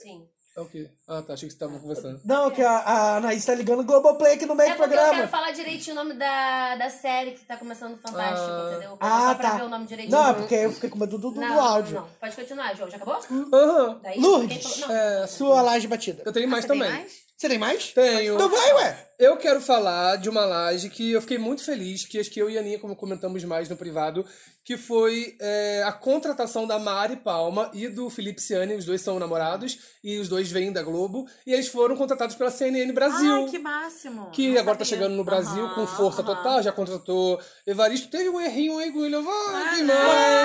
Sim. É o quê? Ah, tá. Achei que vocês estavam conversando. Não, que a, a Anaís tá ligando o Globoplay aqui no meio é do programa. Eu quero falar direitinho o nome da, da série que tá começando no Fantástico, ah, entendeu? Ah, tá. Ver o nome direitinho. Não, é porque eu fiquei com medo do, do, não, do áudio. Não, pode continuar, João. Já acabou? Uhum. Daí, Lourdes, não, é, não, sua laje batida. Eu tenho ah, mais também. Tem mais? Você tem mais? Tenho. Então vai, ué. Eu quero falar de uma laje que eu fiquei muito feliz, que acho que eu e a Aninha, como comentamos mais no privado, que foi é, a contratação da Mari Palma e do Felipe Ciani. Os dois são namorados e os dois vêm da Globo. E eles foram contratados pela C N N Brasil. Ai, que máximo. Que Não agora sabia. tá chegando no Brasil uhum, com força uhum. total. Já contratou Evaristo. Teve um errinho aí com o William Wagner.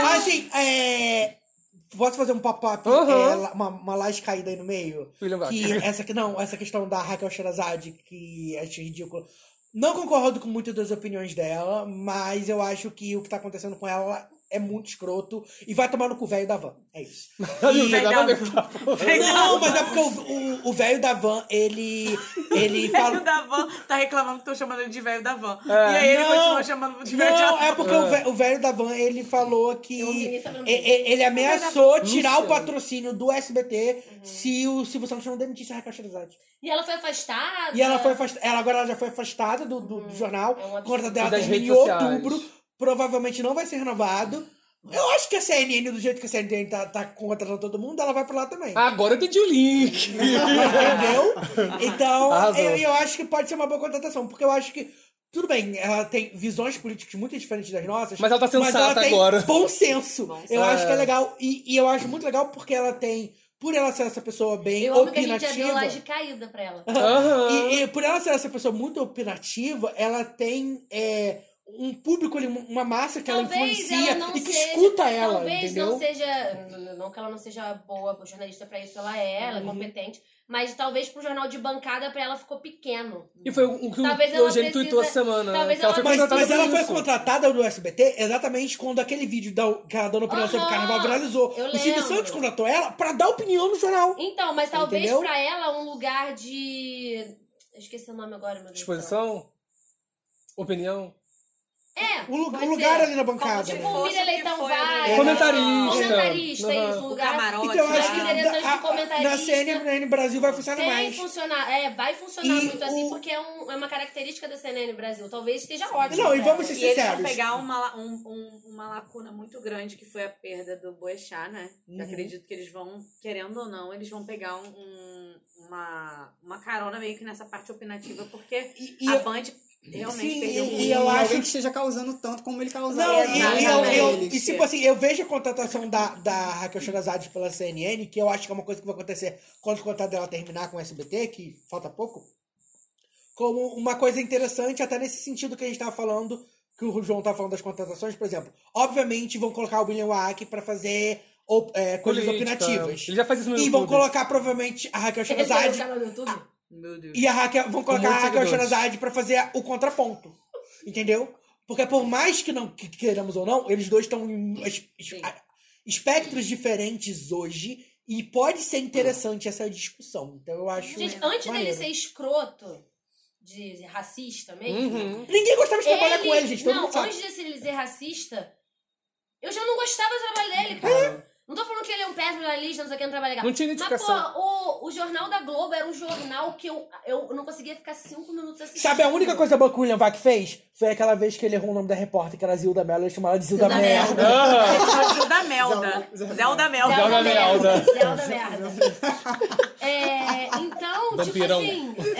Mas assim, é... Posso fazer um pop-up, uhum. é, uma, uma laje caída aí no meio? Que essa, não, essa questão da Raquel Sherazade, que acho ridículo. Não concordo com muitas das opiniões dela, mas eu acho que o que tá acontecendo com ela é muito escroto. E vai tomar no cu o velho da van. É isso. E... não, mas é porque o, o, o velho da van, ele... ele o velho fala... da van tá reclamando que tô chamando ele de velho da van. É. E aí não, ele continua chamando de velho da van. Não, é porque é. O, velho, o velho da van, ele falou que... Ele, ele ameaçou tirar o patrocínio do S B T uhum. se o Silvio Santos não demitisse a Raquel Sherazade. E ela foi afastada? E ela foi afastada. Ela agora ela já foi afastada do, do, do jornal. É uma... A conta dela termina em outubro. Provavelmente não vai ser renovado. Eu acho que a C N N, do jeito que a C N N tá, tá contratando todo mundo, ela vai pra lá também. Agora eu entendi o link. Entendeu? Então, eu, eu acho que pode ser uma boa contratação. Porque eu acho que, tudo bem, ela tem visões políticas muito diferentes das nossas. Mas ela tá sensata agora. Mas ela tem agora. bom senso. Nossa, eu é. acho que é legal. E, e eu acho muito legal porque ela tem... Por ela ser essa pessoa bem eu amo opinativa... que a gente já deu laje caída pra ela. Uhum. E, e por ela ser essa pessoa muito opinativa, ela tem... É, um público, uma massa que talvez ela influencia ela e que seja, escuta ela, talvez entendeu? Não seja, não que ela não seja boa jornalista pra isso, ela é, ela é uhum. competente, mas talvez pro jornal de bancada pra ela ficou pequeno. E foi o que talvez o gente tweetou essa semana. Talvez ela ela mas mas ela foi contratada do S B T exatamente quando aquele vídeo da, que ela dando opinião uhum, sobre o carnaval viralizou. O Silvio Santos contratou ela pra dar opinião no jornal. Então, mas talvez entendeu? Pra ela um lugar de... Eu esqueci o nome agora, meu Deus. Exposição? Opinião? É, o, o lugar ser. Ali na bancada. Como, tipo, o Mireleitão vai. É, comentarista. Comentarista, é isso. O lugar camarote. Então, eu acho que a, a, comentarista, na C N N Brasil vai funcionar tem mais. Funcionar, é, vai funcionar e muito o, assim, porque é, um, é uma característica da C N N Brasil. Talvez esteja ótimo. Não, né? E vamos ser sinceros. E eles vão pegar uma, um, um, uma lacuna muito grande, que foi a perda do Boechat, né? Uhum. Eu acredito que eles vão, querendo ou não, eles vão pegar um, um, uma, uma carona meio que nessa parte opinativa, porque e, e a eu... Band... Realmente sim, perdeu e, e eu acho que esteja causando tanto como ele causou. Não, e, e, eu, eu, e tipo assim, eu vejo a contratação da, da Raquel Sherazade pela C N N, que eu acho que é uma coisa que vai acontecer quando o contrato dela terminar com o S B T, que falta pouco, como uma coisa interessante, até nesse sentido que a gente estava falando, que o João estava falando das contratações, por exemplo. Obviamente vão colocar o William Wack para fazer... Op, é, coisas política. Opinativas. Ele já faz isso no e YouTube. Vão colocar, provavelmente, a Raquel Sherazade... Meu Deus. E a Raquel, vão colocar a Raquel Sherazade pra fazer o contraponto. Entendeu? Porque por mais que não que queiramos ou não, eles dois estão em es, es, espectros diferentes hoje. E pode ser interessante essa discussão. Então eu acho. Gente, antes maneiro. Dele ser escroto, de racista mesmo. Uhum. Ninguém gostava de trabalhar ele, com ele, gente. Todo não, mundo sabe. Antes dele ser racista, eu já não gostava do trabalho dele, cara. É. Não tô falando que ele é um péssimo jornalista, não sei o que, não trabalha legal. Não tinha identificação. Mas, pô, o, o Jornal da Globo era um jornal que eu, eu não conseguia ficar cinco minutos assistindo. Sabe a única coisa boa que o William Wack fez? Foi aquela vez que ele errou o nome da repórter, que era Zilda Melda, ele chamava de Zilda, Zilda Merda. Merda. Zilda Melda. Zelda Melda. Zelda Melda. Zelda Merda. É, então, Vampirão. Tipo assim,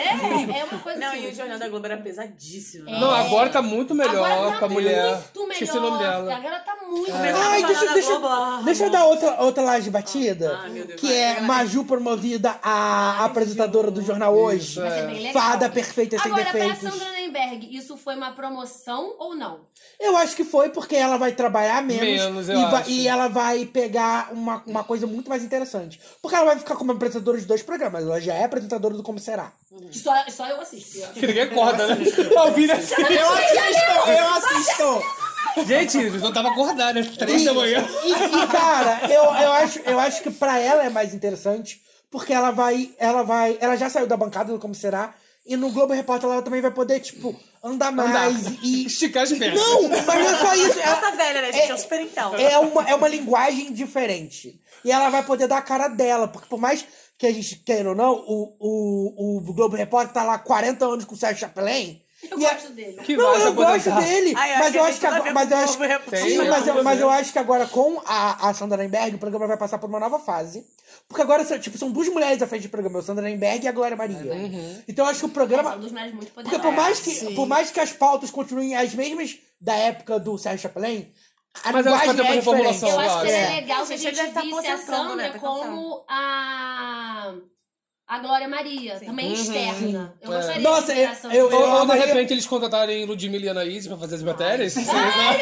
é, é uma coisa não, assim. Não, e o Jornal da Globo era pesadíssimo. Né? É. Não, agora tá muito melhor agora tá pra mulher. Muito melhor. Esqueci o nome dela. Agora tá muito é. melhor. Ai, deixa, deixa, deixa eu dar outra, outra laje batida, ah, meu Deus, que é Maju promovida a ah, apresentadora do jornal hoje. É. Fada perfeita sem agora, defeitos. Agora, pra Sandra Nemberg, isso foi uma promoção ou não? Eu acho que foi porque ela vai trabalhar menos, menos eu e, vai, acho. E ela vai pegar uma, uma coisa muito mais interessante. Porque ela vai ficar como apresentadora de dois programas. Ela já é apresentadora do Como Será. Uhum. Só, só eu assisto. Que ninguém acorda, né? Alvina assiste. Eu assisto, eu assisto. Gente, eu não tava acordada, né? Três da manhã. E, e cara, eu, eu, acho, eu acho que pra ela é mais interessante, porque ela vai, ela vai. Ela já saiu da bancada do Como Será. E no Globo Repórter ela também vai poder, tipo, andar mais andar. E... esticar as pernas. Não, mas não é só isso. Ela tá velha, né, gente? É um super então. É uma, é uma linguagem diferente. E ela vai poder dar a cara dela. Porque por mais que a gente queira ou não, o, o, o Globo Repórter tá lá quarenta anos com o Sérgio Chapelain. Eu e gosto a... dele. Que não, eu gosto dele. Ai, mas eu acho que agora... Mas eu acho, sim, mas eu, mas eu acho que agora com a, a Sandra Nemberg, o programa vai passar por uma nova fase. Porque agora, tipo, são duas mulheres à frente do programa. O Sandra Nemberg e a Glória Maria. Uhum. Então eu acho que o programa... É, são duas mulheres muito poderosas. Porque por mais, que, por mais que as pautas continuem as mesmas da época do Sérgio Chapelain... A mas ela pode ter uma reformulação. Eu acho que seria é. legal se a gente, a gente visse a Sandra, né, como a... A Glória Maria, sim. Também uhum. externa. Eu é. gostaria Nossa, de eu, eu, eu, Ou, de repente, eu... eles contratarem Ludmilla e Anaíse pra fazer as matérias. Ai,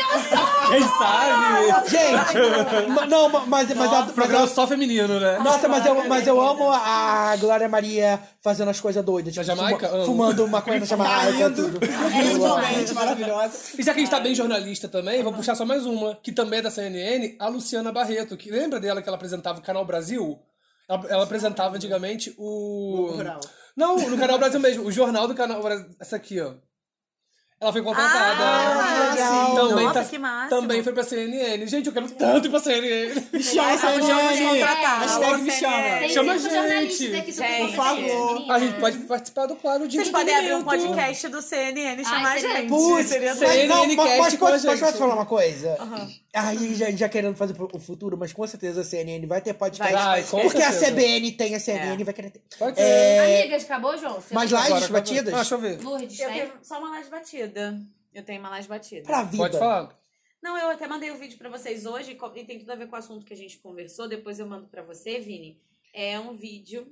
quem sabe? Gente, não, mas... Nossa, mas o programa só feminino, né? Nossa, mas eu, mas eu amo a Glória Maria fazendo as coisas doidas. Tipo, da Jamaica? Fuma, fumando uma coisa Jamaica, tudo. Principalmente, maravilhosa. E já que a gente tá bem jornalista também, vou puxar só mais uma, que também é da C N N, a Luciana Barreto. Que, lembra dela que ela apresentava o Canal Brasil? Ela, ela apresentava antigamente o... No Rural. Não, no Canal Brasil mesmo. O jornal do Canal Brasil. Essa aqui, ó. Ela foi contratada. Ah, legal. Sim. Também, nossa, tá, que massa. Também foi pra C N N. Gente, eu quero tanto ir pra C N N. Me chama, C N N. Hashtag me chama. Chama a gente. Aqui, gente. Por favor. A gente pode participar do Claro de Vocês podem abrir um podcast do C N N e chamar a gente. Putz, C N N Cast com a gente. Mas posso falar uma coisa? Aham. Aí já, já querendo fazer o futuro, mas com certeza a C N N vai ter podcast. Vai, porque certeza. A C B N tem, a C N N é. vai querer ter. Pode é... Amigas, acabou, João? Você mais lives agora, batidas? Acabou. Ah, deixa eu ver. Lourdes, eu tenho só uma live batida. Eu tenho uma live batida. Pra vida. Pode falar. Não, eu até mandei o um vídeo pra vocês hoje, e tem tudo a ver com o assunto que a gente conversou. Depois eu mando pra você, Vini. É um vídeo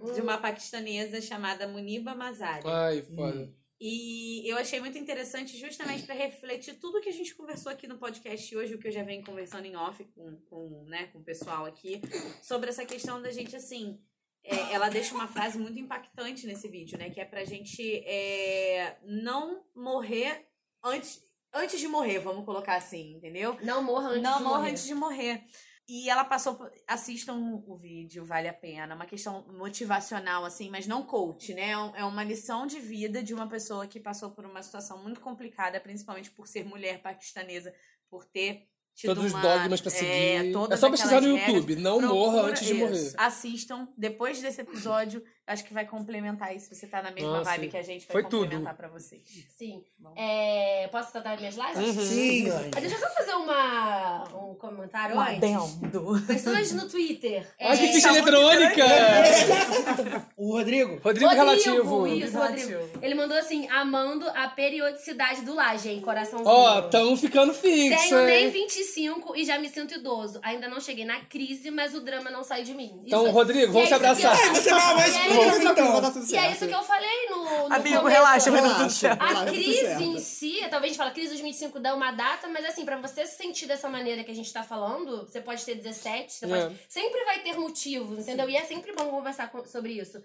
hum. de uma paquistanesa chamada Muniba Mazari. Ai, foda. Hum. E eu achei muito interessante justamente para refletir tudo que a gente conversou aqui no podcast hoje, o que eu já venho conversando em off com, com, né, com o pessoal aqui, sobre essa questão da gente, assim, é, ela deixa uma frase muito impactante nesse vídeo, né, que é pra gente é, não morrer antes, antes de morrer, vamos colocar assim, entendeu? Não morra antes não de morrer. Não morra antes de morrer. E ela passou por... Assistam o vídeo, vale a pena. Uma questão motivacional, assim, mas não coach, né? É uma lição de vida de uma pessoa que passou por uma situação muito complicada, principalmente por ser mulher paquistanesa, por ter tido todos uma... os dogmas pra seguir. É, é só pesquisar no YouTube, não procura... morra antes de morrer. Isso. Assistam, depois desse episódio, acho que vai complementar isso. Você tá na mesma Nossa, vibe que a gente, vai complementar tudo pra vocês. Sim. É, posso tratar minhas lives? Uhum. Sim. Ah, deixa eu só fazer uma... um comentário uma antes. Adendo. Pessoas no Twitter. Olha que ficha eletrônica! O Rodrigo. Rodrigo, Rodrigo relativo. Isso, relativo. Rodrigo. Ele mandou assim, amando a periodicidade do laje, hein? Coraçãozinho. Ó, oh, tamo ficando fixo. Tenho nem vinte e cinco e já me sinto idoso. Ainda não cheguei na crise, mas o drama não sai de mim. Então, isso. Rodrigo, vamos se abraçar. É, você vai mais... Então, e é isso que eu falei no, no Amigo, começo. relaxa, vai dar tudo certo. A crise em si, talvez a gente fala crise de vinte e cinco dá uma data, mas assim, pra você se sentir dessa maneira que a gente tá falando, você pode ter dezessete, você é. pode... Sempre vai ter motivos, entendeu? Sim. E é sempre bom conversar com, sobre isso.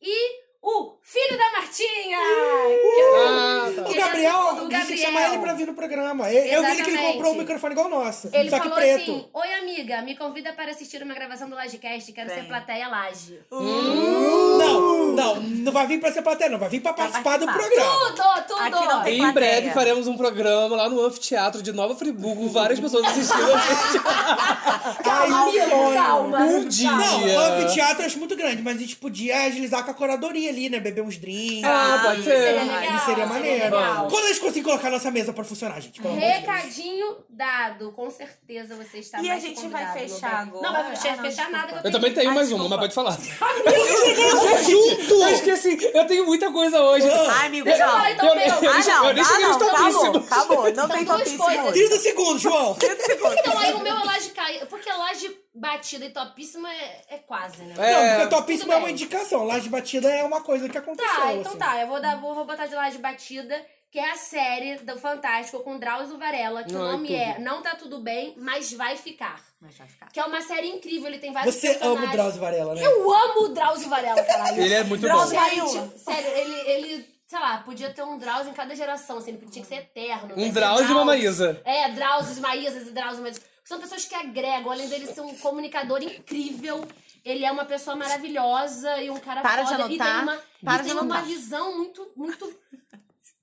E... o filho da Martinha! Uh, uh, que, o Gabriel, do Gabriel. Chama ele pra vir no programa. Eu, eu vi que ele comprou um microfone igual o nosso, ele só que falou preto. Assim, oi amiga, me convida para assistir uma gravação do LajeCast, quero Bem. ser plateia Laje. Uh. Uh. Não, não, não vai vir pra ser plateia não, vai vir pra participar, participar. do programa. Tudo, tudo! Aqui não tem em breve faremos um programa lá no Anfiteatro de Nova Friburgo, várias pessoas assistindo ao Anfiteatro. Calma, Ai, calma, calma. Um dia. Não, o Anfiteatro eu acho muito grande, mas a gente podia agilizar com a curadoria ali, né? Beber uns drinks. Ah, pode ser. Seria legal, seria maneiro. Seria Quando a gente conseguir colocar a nossa mesa pra funcionar, gente? Pelo Recadinho Deus. dado. Com certeza você está e mais E a gente vai fechar agora. Não, vai fechar, ah, não, fechar nada. Eu, eu também tenho ah, mais desculpa. uma, mas pode falar. Ai, junto! Acho que assim, eu tenho muita coisa hoje. Ai, amigo, eu, não. Eu, eu, eu, eu, ah, não. Eu nem cheguei nos topíssimos. Acabou, não tem topíssimo. trinta segundos, João. trinta segundos. Então, aí o meu é Laje caiu. Porque Laje batida e topíssima é quase, né? Não, porque topíssima é uma indicação. Laje batida é uma coisa que aconteceu. Tá, então assim. tá. Eu vou, dar, vou, vou botar de Laje batida, que é a série do Fantástico com Drauzio Varela, que não, o nome é, é Não Tá Tudo Bem, Mas Vai Ficar. Mas vai ficar. Que é uma série incrível, ele tem vários Você personagens. Você ama o Drauzio Varela, né? Eu amo o Drauzio Varela, caralho. Ele é muito Drauzio bom. Gente, sério, ele, ele, sei lá, podia ter um Drauzio em cada geração, assim, porque tinha que ser eterno. Um Drauzio e uma Maísa. É, Drauzio, Maísas e Drauzio, mas são pessoas que agregam, além dele ser um comunicador incrível. Ele é uma pessoa maravilhosa e um cara para foda. De anotar, e tem uma, para e tem de uma visão muito, muito...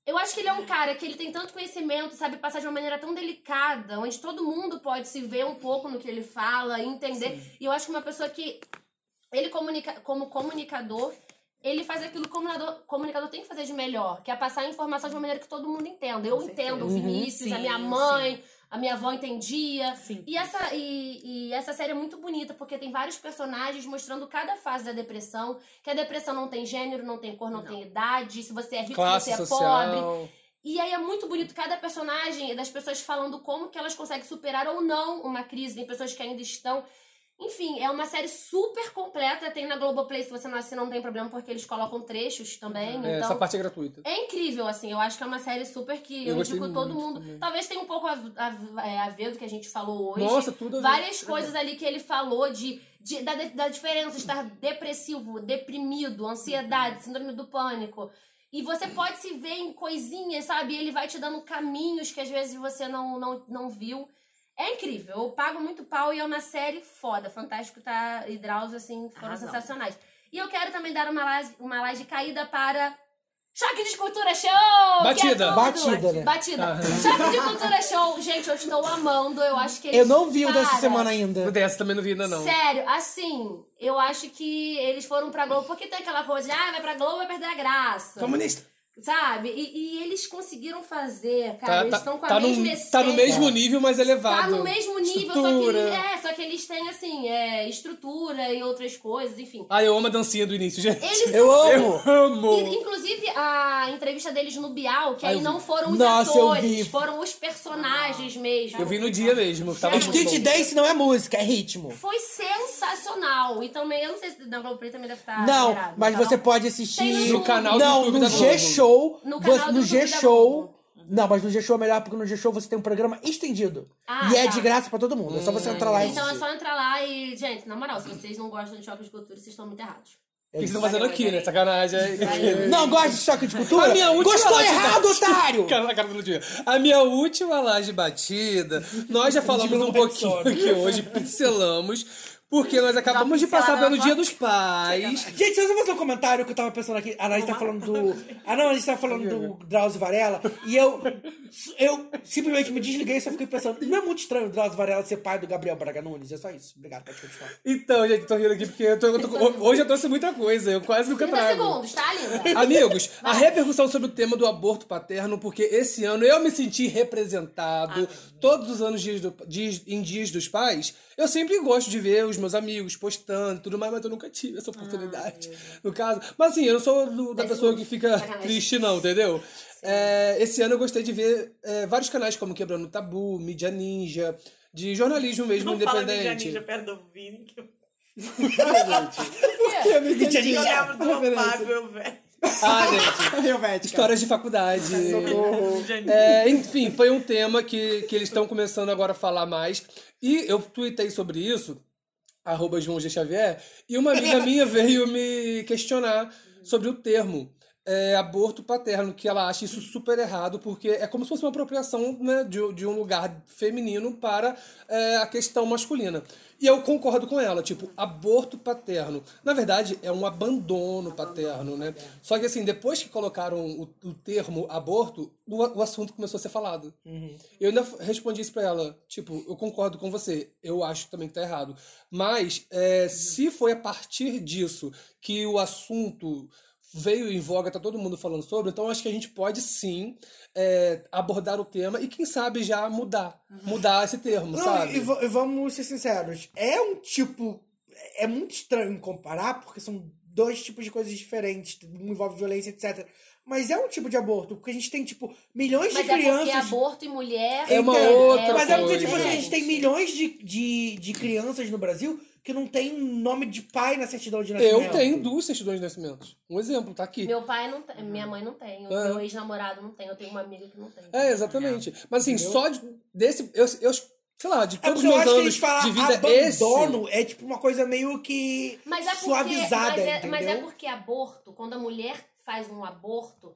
Eu acho que ele é um cara que ele tem tanto conhecimento, sabe passar de uma maneira tão delicada, onde todo mundo pode se ver um pouco no que ele fala e entender. Sim. E eu acho que uma pessoa que... Ele comunica, como comunicador, ele faz aquilo que o comunicador, comunicador tem que fazer de melhor, que é passar a informação de uma maneira que todo mundo entenda. Eu entendo o Vinícius, uhum, sim, a minha mãe... Sim. A minha avó entendia. Sim. E essa, e, e essa série é muito bonita, porque tem vários personagens mostrando cada fase da depressão. Que a depressão não tem gênero, não tem cor, não, não. tem idade. Se você é rico, classe se você é social. pobre. E aí é muito bonito cada personagem, das pessoas falando como que elas conseguem superar ou não uma crise. Tem pessoas que ainda estão... Enfim, é uma série super completa. Tem na Globoplay, se você não assina, não tem problema, porque eles colocam trechos também. É, então, essa parte é gratuita. É incrível, assim. Eu acho que é uma série super que eu, eu indico todo mundo. Também. Talvez tenha um pouco a, a, a ver do que a gente falou hoje. Nossa, tudo Várias coisas ali que ele falou de, de, da, da diferença de estar depressivo, deprimido, ansiedade, síndrome do pânico. E você pode se ver em coisinhas, sabe? Ele vai te dando caminhos que às vezes você não, não, não viu. É incrível, eu pago muito pau e é uma série foda. Fantástico, tá? E Drauzio, assim, foram ah, sensacionais. Não. E eu quero também dar uma laje, uma laje caída para Choque de Cultura Show! Batida! É batida, né? Batida. Ah, Choque de Cultura Show. Gente, eu estou amando, eu acho que eles... Eu não vi o dessa semana ainda. O dessa também não vi ainda, não. Sério, assim, eu acho que eles foram pra Globo, porque tem aquela coisa de, ah, vai pra Globo, vai perder a graça. Comunista. Sabe? E, e eles conseguiram fazer, cara. Tá, eles estão com a tá mesma no, essência. Tá no mesmo nível, mas elevado. Tá no mesmo nível, só que, eles, é, só que eles têm, assim, é, estrutura e outras coisas, enfim. Ah, eu amo a dancinha do início, gente. Eles, eu amo! Eu amo! E, inclusive, a entrevista deles no Bial, que aí eu, não foram os nossa, atores, foram os personagens ah, mesmo. Eu vi no dia mesmo. Tava é. Street Dance não é música, é ritmo. Foi sensacional. E também, eu não sei se o Globoplay também deve estar Não, liberado, mas tá você não? pode assistir... No canal do não, YouTube no da G-Show. No, você, no G-Show. Não, mas no G-Show é melhor, porque no G-Show você tem um programa estendido. Ah, e é tá. de graça pra todo mundo. É só você entrar lá e Então assistir. é só entrar lá e... Gente, na moral, se vocês não gostam de Choque de Cultura, vocês estão muito errados. O que vocês estão fazendo aqui, né? Sacanagem. Não gosto de choque de cultura? Gostou errado, otário! A minha última laje batida, nós já falamos um pouquinho que hoje pincelamos. Porque nós acabamos de passar pelo Dia dos Pais. Gente, vocês vão fazer um comentário que eu tava pensando aqui. A Anaís tá falando do... Ah, não, a Anaís tá falando do Drauzio Varela. E eu... Eu simplesmente me desliguei e só fiquei pensando... Não é muito estranho o Drauzio Varela ser pai do Gabriel Braga Nunes? É só isso. Obrigado, pode continuar. Então, gente, tô rindo aqui porque eu tô, eu tô, hoje eu trouxe muita coisa. Eu quase nunca trago. trinta segundos, tá, linda? Amigos, a repercussão sobre o tema do aborto paterno, porque esse ano eu me senti representado. Ah, todos os anos dias do, dias, em Dias dos Pais, eu sempre gosto de ver os meus amigos postando e tudo mais, mas eu nunca tive essa oportunidade, ah, no caso. Mas assim, eu não sou do, da pessoa que fica triste não, entendeu? É, esse ano eu gostei de ver é, vários canais como Quebrando o Tabu, Mídia Ninja, de jornalismo mesmo, não independente. Não fala Mídia Ninja perto do Vini. Mídia Ninja. Eu lembro do Opário, meu velho. Ah, gente, histórias de faculdade. É, enfim, foi um tema que, que eles estão começando agora a falar mais. E eu tuitei sobre isso, arroba João G. Xavier, e uma amiga minha veio me questionar sobre o termo é, aborto paterno, que ela acha isso super errado, porque é como se fosse uma apropriação, né, de, de um lugar feminino para é, a questão masculina. E eu concordo com ela, tipo, aborto paterno. Na verdade, é um abandono paterno, né? Só que assim, depois que colocaram o, o termo aborto, o, o assunto começou a ser falado. Uhum. Eu ainda respondi isso pra ela, tipo, eu concordo com você, eu acho também que tá errado. Mas, é, uhum. se foi a partir disso que o assunto veio em voga, tá todo mundo falando sobre, então acho que a gente pode sim é, abordar o tema e quem sabe já mudar, mudar esse termo, não, sabe? E, v- e vamos ser sinceros, é um tipo, é muito estranho comparar, porque são dois tipos de coisas diferentes, um envolve violência, etcétera, mas é um tipo de aborto, porque a gente tem, tipo, milhões mas de é crianças... Mas é aborto e mulher... É uma então, outra é, mas coisa. É porque, tipo, assim, a gente tem milhões de, de, de crianças no Brasil que não tem nome de pai na certidão de nascimento. Eu tenho duas certidões de nascimento. Um exemplo, tá aqui. Meu pai não tem, minha mãe não tem, o é. meu ex-namorado não tem, eu tenho uma amiga que não tem. É, exatamente. Mas, assim, entendeu? Só de, desse... Eu, eu, sei lá, de todos é os meus anos de vida abandono esse... é tipo uma coisa meio que mas é porque, suavizada, mas é, entendeu? Mas é porque aborto, quando a mulher faz um aborto...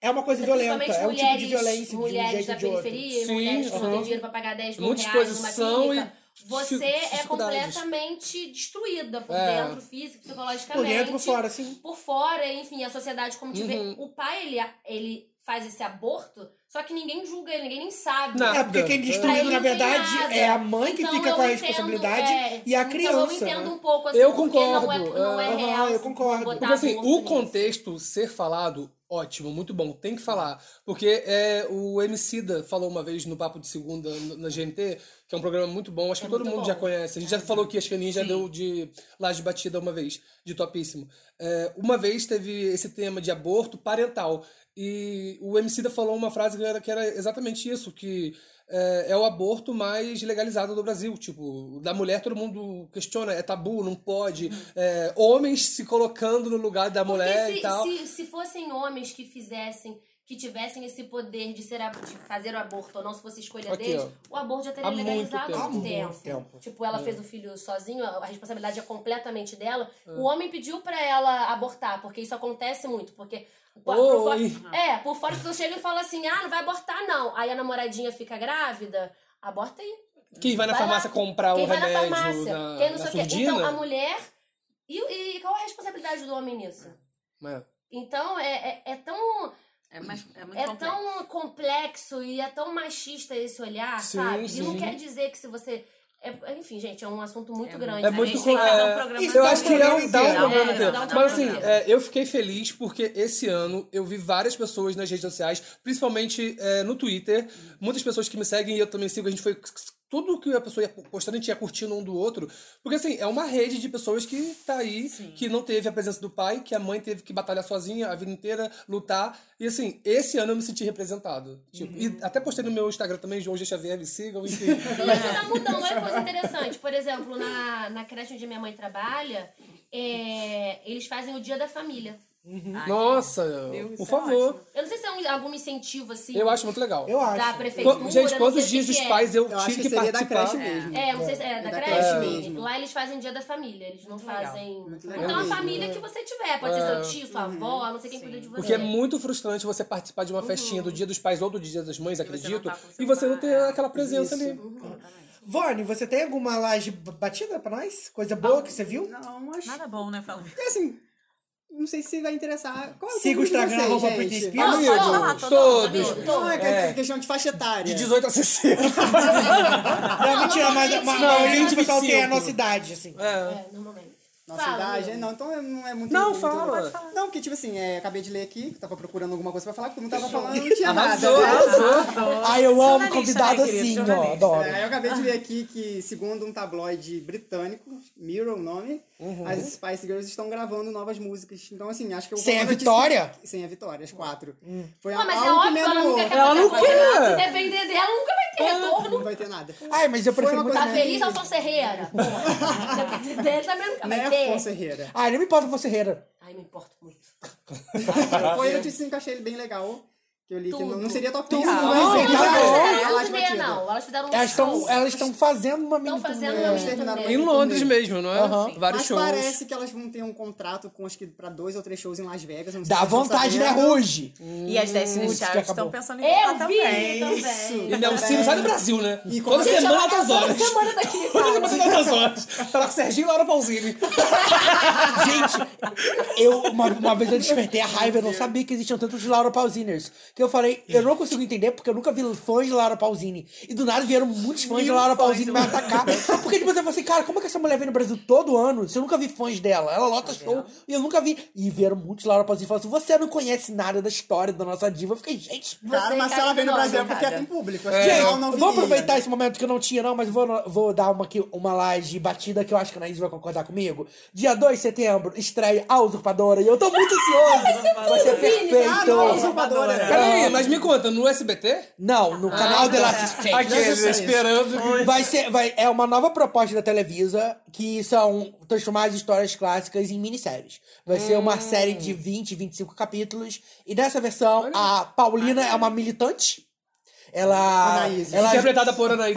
É uma coisa violenta, é um mulheres, tipo de violência. Mulheres de um da periferia, sim, mulheres que não têm dinheiro pra pagar dez mil reais numa clínica. E você é completamente destruída por é. dentro, física, psicologicamente. Por dentro, por fora, sim. Por fora, enfim, a sociedade como tiver. Uhum. O pai, ele, ele faz esse aborto... Só que ninguém julga ele, ninguém nem sabe. Nada. É, porque quem destruindo, na verdade, é a mãe que então, fica com a entendo, responsabilidade é, e a criança. Então eu entendo um pouco assim, eu concordo. Não é, não é real. Uhum, eu concordo. Porque assim, o contexto ser falado, ótimo, muito bom, tem que falar. Porque é, o Emicida falou uma vez no Papo de Segunda, na G N T, que é um programa muito bom, acho que é todo mundo bom. Já conhece. A gente já falou aqui, acho que a Ninja já deu de laje batida uma vez, de topíssimo. É, uma vez teve esse tema de aborto parental. E o Emicida falou uma frase que era, que era exatamente isso, que é, é o aborto mais legalizado do Brasil. Tipo, da mulher todo mundo questiona, é tabu, não pode. É, homens se colocando no lugar da mulher se, e tal. Se, se fossem homens que fizessem, que tivessem esse poder de, ser, de fazer o aborto ou não, se fosse escolha aqui, deles, ó, o aborto já teria há legalizado há muito tempo. Muito tempo. Tipo, ela é. fez o filho sozinho, a responsabilidade é completamente dela. É. O homem pediu pra ela abortar, porque isso acontece muito, porque... Por, por fora, é, por fora tu chega e fala assim, ah, não vai abortar não. Aí a namoradinha fica grávida, aborta aí. Quem vai na vai farmácia lá. comprar quem o vai remédio na farmácia, na, quem não na sei o que. Então a mulher, e, e qual é a responsabilidade do homem nisso? É. Então é, é, é tão... É, mais, é, muito é complexo. tão complexo e é tão machista esse olhar, sim, sabe? Sim. E não quer dizer que se você... É, enfim, gente, é um assunto muito é, grande. É muito com... é, um isso, eu acho que é um, dá um problema é, dá um Mas assim, é, eu fiquei feliz porque esse ano eu vi várias pessoas nas redes sociais, principalmente é, no Twitter. Muitas pessoas que me seguem e eu também sigo, a gente foi... Tudo que a pessoa ia postando, a gente ia curtindo um do outro. Porque, assim, é uma rede de pessoas que tá aí, sim, que não teve a presença do pai, que a mãe teve que batalhar sozinha a vida inteira, lutar. E, assim, esse ano eu me senti representado. Tipo, uhum. E até postei no meu Instagram também, João G. Xavier, me sigam, enfim. Mas isso tá mudando, olha coisa interessante. Por exemplo, na, na creche onde minha mãe trabalha, é, eles fazem o Dia da Família. Uhum. Ai, nossa, Deus, por favor. Ótimo. Eu não sei se é algum incentivo assim. Eu acho muito legal. Eu acho. Da prefeitura. Qu- gente, quantos dias dos é. pais eu, eu tive que, que participar? Da creche mesmo. É, é, não sei se é, é da, da creche, creche mesmo. Lá eles fazem dia da família, eles não muito fazem. Então a família que você tiver, pode é. ser seu tio, sua uhum. avó, não sei quem cuida de você. Porque é muito frustrante você participar de uma festinha uhum. do dia dos pais ou do dia das mães, acredito, e você não ter aquela presença ali. Vorne, você tem alguma laje batida pra nós? Coisa boa que você viu? Não, acho. Nada bom, né, Fábio? É assim. Não sei se vai interessar. Qual é o Siga o Instagram, arroba Britney Spears. Todos. todos. todos. Não, é, é questão de faixa etária. De dezoito a sessenta. Não, mentira, mas a pessoal tem a nossa idade, assim. É, é normalmente. Nossa fala, idade? Meu. Não, então não é muito... Não, muito, fala. Muito... Não, porque tipo assim, é, acabei de ler aqui, que tava procurando alguma coisa pra falar, que tu não tava falando, não tinha nada. Ai, eu amo convidado assim, ó, adoro. É, eu acabei de ler aqui que, segundo um tabloide britânico, Mirror o nome, uhum. as Spice Girls estão gravando novas músicas. Então, assim, acho que... eu Sem a Vitória? De... Sem a Vitória, as quatro. Hum. Foi a, mas é óbvio, ela nunca quer. Ela não quer. Se depender dela, nunca vai ter retorno. Não vai ter nada. Ai, mas eu prefiro... Tá feliz ou Afonso Herrera? Se depender dela, também nunca vai ter. Afonso Herrera. Ai, não me importa com Afonso Herrera. Ai, me importo muito. Foi eu disse que achei ele bem legal. Que eu li tudo. Que não, não seria top três. Não, não, é não, não. Elas fizeram um elas show. Elas estão fazendo uma mini turnê. Em Londres mesmo, não é? Uhum. Vários mas shows. Mas parece que elas vão ter um contrato com, acho que pra dois ou três shows em Las Vegas. Não sei dá se vontade, né, Ruge? Hum, e as Destiny's Child estão pensando em voltar também. Eu vi também. E Mel C não sai do Brasil, né? E toda semana altas horas. Toda semana daqui. Toda semana altas horas. Tá lá com o Serginho e Laura Pausini. Gente, eu uma vez eu despertei a raiva. Eu não sabia que existiam tantos Laura Pausiners. Que eu falei, eu não consigo entender, porque eu nunca vi fãs de Laura Pausini. E do nada vieram muitos fãs Mil de Laura Pausini me atacar. Porque depois eu falei assim, cara, como é que essa mulher vem no Brasil todo ano? Se eu nunca vi fãs dela. Ela lota tá show e eu nunca vi. E vieram muitos Laura Pausini e falaram assim, você não conhece nada da história da nossa diva. Eu fiquei, gente... Cara, mas se ela vem no Brasil é porque ela tem público. Gente, é, eu não vou aproveitar esse momento que eu não tinha, não, mas vou, vou dar uma, aqui, uma laje batida que eu acho que a Anaís vai concordar comigo. Dia dois de setembro, estreia A Usurpadora. E eu tô muito ansioso. Vai ser perfeito. Ah, não, a Usurpadora. Peraí, mas me conta, no S B T? Não, no ah, canal de La Assistência. Aqueles esperando. Vai ser, vai, é uma nova proposta da Televisa que são transformar as histórias clássicas em minisséries. Vai hum. ser uma série de vinte, vinte e cinco capítulos. E nessa versão, olha, a Paulina é uma militante. Ela, ela interpretada por Anaís.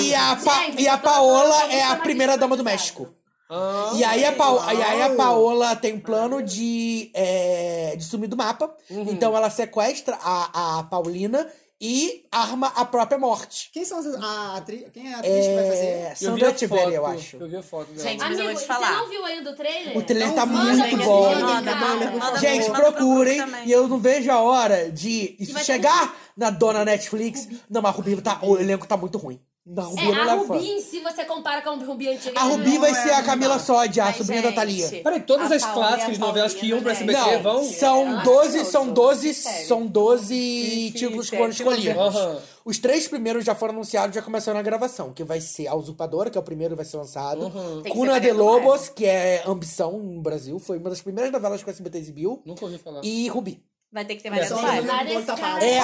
E a, pa, e a Paola é a primeira dama do México. Oh, e, aí a Paola, oh. e aí a Paola tem um plano de, é, de sumir do mapa. Uhum. Então ela sequestra a, a Paulina e arma a própria morte. Quem são as, a atri... Quem é a atriz é... que vai fazer? Sandra Tiberio, eu acho. Eu vi a foto dela. Gente, mas amigo, eu vou te falar. Você não viu ainda o trailer? O trailer não, tá manda, muito gente, bom. Manda, manda, manda, gente, manda, procurem. E eu não vejo a hora de isso chegar ter... na dona Netflix. Rubi. Não, mas Rubi tá, o elenco tá muito ruim. Da Rubi, é, a Rubi, se você compara com a Rubi antiga... A Rubi vai ser a Camila Sodi, a sobrinha da Thalia. Peraí, todas as clássicas novelas que iam pra S B T vão... São doze, são doze, são doze títulos que foram escolhidos. Os três primeiros já foram anunciados, já começaram a gravação, que vai ser A Usurpadora, que é o primeiro, vai ser lançado. Uhum. Cuna de Lobos, que é Ambição no Brasil, foi uma das primeiras novelas que o S B T exibiu. Nunca ouvi falar. E Rubi. Vai ter que ter mais trabalho. É,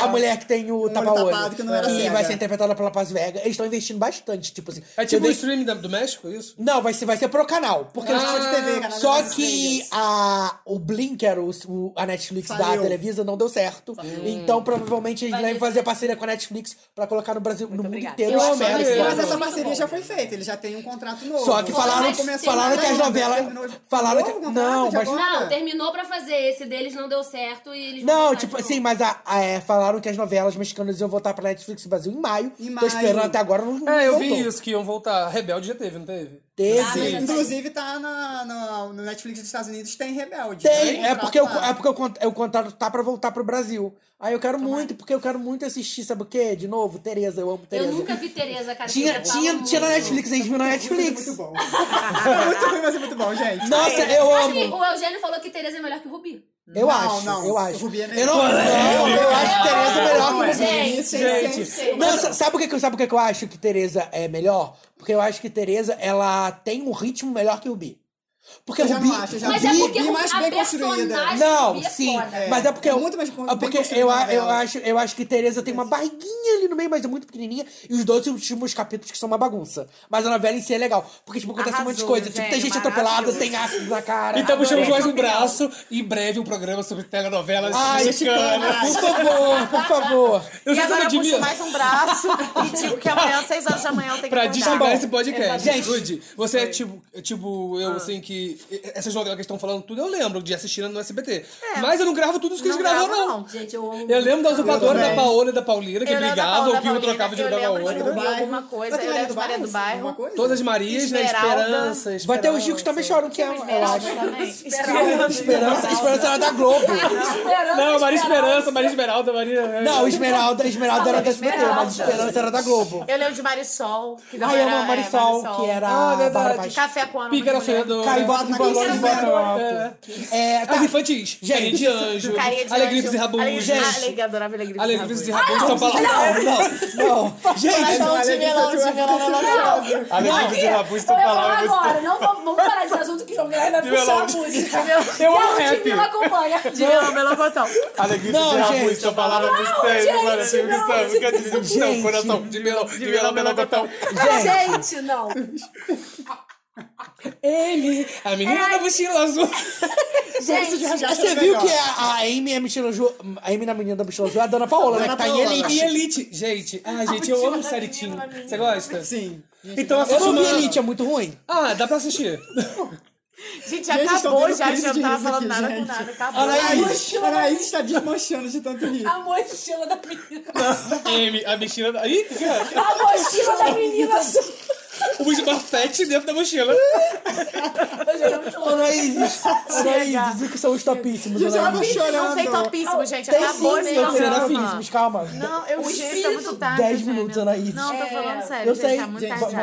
a mulher que tem o tapa-olho. Que não era e vai ser interpretada pela Paz Vega. Eles estão investindo bastante, tipo assim. É tipo o deixo... streaming do México, isso? Não, vai ser, vai ser pro canal. Porque ah, eles de T V, canal só que a, o Blinker, o, o, a Netflix Faleu. da Televisa, não deu certo. Hum. Então, provavelmente, eles devem fazer parceria com a Netflix pra colocar no Brasil, muito no mundo obrigada. inteiro. Eu Mas essa parceria já foi feita. Eles já têm um contrato novo. Só que falaram que as novelas... Falaram que... Não, mas... Não, terminou pra fazer esse deles, não deu certo e eles não, tipo assim, mas a, a, é, falaram que as novelas mexicanas iam voltar pra Netflix Brasil em maio, em maio. Tô esperando até agora, não, não é, eu voltou. vi isso, que iam voltar. Rebelde já teve, não teve? Teve. Ah, inclusive tá na, na, no Netflix dos Estados Unidos, tem Rebelde. Tem, né? é, porque eu, é porque o contrato tá pra voltar pro Brasil. Aí eu quero Toma. muito, porque eu quero muito assistir, sabe o quê? De novo, Tereza, eu amo Tereza. Eu nunca vi Tereza, cara. Tinha, tinha, tinha na Netflix, eles viram na Netflix. Muito bom. É muito ruim, mas é muito bom, gente. Nossa, é. eu amo. Assim, o Eugênio falou que Tereza é melhor que o Rubi. Eu não, acho, não. eu acho. Rubi é melhor. Eu não, não, eu acho que Tereza é melhor que Rubi. Gente, gente. gente. Não, sabe o que, sabe o que eu acho que Tereza é melhor? Porque eu acho que Tereza, ela tem um ritmo melhor que Rubi. Porque eu já não acho, eu já mas é porque Rubi mais bem construída. Não, sim, é. Mas é porque é muito mais porque eu, eu acho, eu acho que Tereza tem uma barriguinha ali no meio, mas é muito pequenininha, e os dois últimos capítulos que são uma bagunça. Mas a novela em si é legal, porque tipo acontece um monte de coisa, gente, tipo tem gente atropelada, tem ácido na cara. Então puxamos mais um braço e em breve um programa sobre telenovelas mexicanas. Por favor, por favor. Eu e agora eu puxo mais um braço e digo que amanhã às seis horas da manhã eu tenho que pra descambar esse podcast. Gente, você é tipo, tipo eu assim que essas novelas que estão falando tudo, eu lembro de assistir no S B T. É, mas eu não gravo tudo isso que eles gravam, não. Não. Gente, eu, amo eu lembro da usurpadora, da Paola e da Paulina, que brigavam, ou que uma trocava de lugar pra outra. Eu lembro de alguma coisa, eu lembro de Maria do Bairro. Todas as Marias, né? Esperança. Vai ter os Gicos também choram, que é uma... Esperança. Esperança. Esperança era da Globo. Não, Maria Esperança, Maria Esmeralda, Maria... Não, Esmeralda era da S B T, mas Esperança era da Globo. Eu lembro de Marisol. Ah, eu amo Marisol, que era... Café com a Ana. Pica de valor de voto. É. É, tá. As infantis. Gente, de anjo. Alegrives e Rabunhos. Gente. Adorava Alegrives e Rabunhos. São Paulo. Não, não. Gente. Alegrives e Rabunhos estão falando. Agora, não vamos parar esse assunto que o João Guilherme vai puxar a música. Eu amo rap. De Mila acompanha. De Mila Melocotão. Alegrives e Rabunhos estão falando. Gente, de Mila Melocotão. Gente, não. Ele, a menina é da mochila azul. Gente, você viu que a, a Amy é mochila azul, a Amy na menina da mochila azul é a Dona Paola, né? Que tá em Elite. Elite. Gente, ah, gente, eu amo Saritinho. Você gosta? Sim. Então eu não vi Elite, é muito ruim. Ah, dá pra assistir. Gente, já acabou, já a gente não tava falando nada com nada, acabou. A Raíssa está desmanchando de tanto rir. A mochila da menina. Amy, a mochila da... Ih, a mochila da menina azul. O esbafete dentro da mochila. Olha aí, dizem que são os topíssimos. Gente, eu não chorando. Não tem topíssimo, gente. Tem acabou de não. Serafíssimos, calma. Não, eu juro, tá muito tarde. dez minutos, Anaís. Não, tô falando sério. Eu sei.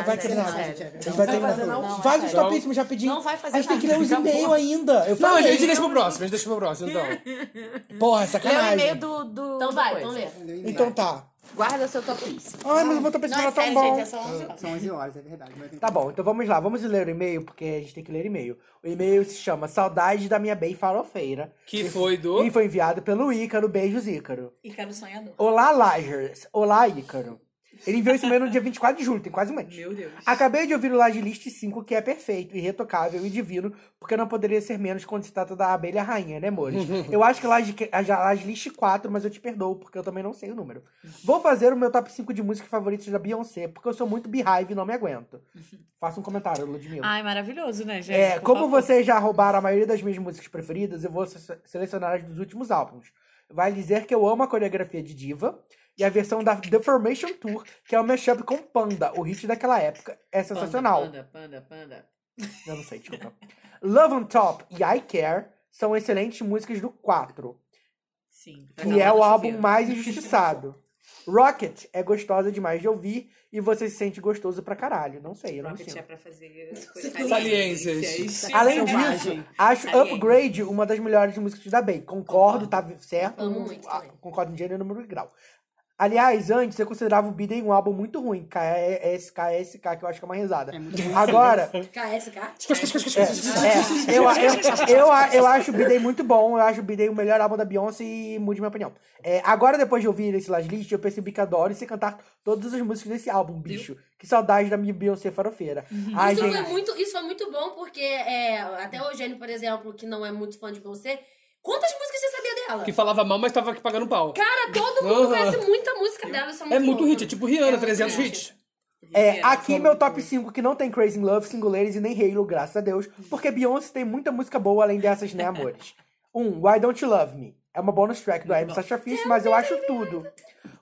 Vai treinar, gente. A gente vai treinar. Faz os topíssimos rapidinho. Não vai fazer nada. A gente tem que ler os e-mails ainda. Não, a gente deixa pro próximo. A gente deixa pro próximo, então. Porra, sacanagem. Lê o e-mail do... Então vai, então lê. Então tá. Guarda seu topíssimo. Ai, mas eu vou topíssimo era tão bom. Gente, é só onze horas. São onze horas, é verdade. Mas... Tá bom, então vamos lá. Vamos ler o e-mail, porque a gente tem que ler e-mail. O e-mail se chama Saudade da Minha Bem Farofeira. Que foi do... E foi enviado pelo Ícaro. Beijos, Ícaro. Ícaro sonhador. Olá, Lajers. Olá, Ícaro. Ele enviou esse e-mail no dia vinte e quatro de julho, tem quase um mês. Meu Deus. Acabei de ouvir o Lajelist cinco, que é perfeito, irretocável e divino, porque não poderia ser menos quando se trata da abelha rainha, né, amores? Eu acho que Lajelist quatro, mas eu te perdoo, porque eu também não sei o número. Vou fazer o meu top cinco de músicas favoritas da Beyoncé, porque eu sou muito Beehive e não me aguento. Faça um comentário, Ludmilla. Ai, maravilhoso, né, gente? É, como vocês já roubaram a maioria das minhas músicas preferidas, eu vou selecionar as dos últimos álbuns. Vai dizer que eu amo a coreografia de diva, e a versão da The Formation Tour, que é o mashup com Panda, o hit daquela época, é sensacional. Panda, panda, panda, panda. Eu não sei, desculpa. Love on Top e I Care são excelentes músicas do quatro. Sim. Que é o álbum mais injustiçado. Rocket é gostosa demais de ouvir e você se sente gostoso pra caralho. Não sei, eu não Rocket ensino. É pra fazer as coisas saliências. Além disso, acho Saliência. Upgrade uma das melhores músicas da Bey. Concordo, concordo, tá certo. Amo muito. Ah, concordo em gênero, número e grau. Aliás, antes eu considerava o Biden um álbum muito ruim. K S K S K, que eu acho que é uma risada. É agora... K S K? É, é, eu, eu, eu, eu acho o Biden muito bom. Eu acho o Biden o melhor álbum da Beyoncé e mude minha opinião. É, agora, depois de ouvir esse Lajelist, eu percebi que adoro se cantar todas as músicas desse álbum, bicho. Que saudade da minha Beyoncé farofeira. Uhum. Ai, isso, gente... foi muito, isso foi muito bom, porque é, até o Eugênio, por exemplo, que não é muito fã de Beyoncé, quantas músicas você sabia dela? Que falava mal, mas tava aqui pagando pau. Cara, todo mundo uhum. conhece muita música dela. Isso é muito, é muito hit, é tipo Rihanna, é trezentos hits. É, é, aqui meu top cinco, que não tem Crazy in Love, Single Ladies e nem Halo, graças a Deus. Porque Beyoncé tem muita música boa além dessas, né, amores? um. Why Don't You Love Me? É uma bonus track do I Am Sasha Fierce, mas eu acho tudo.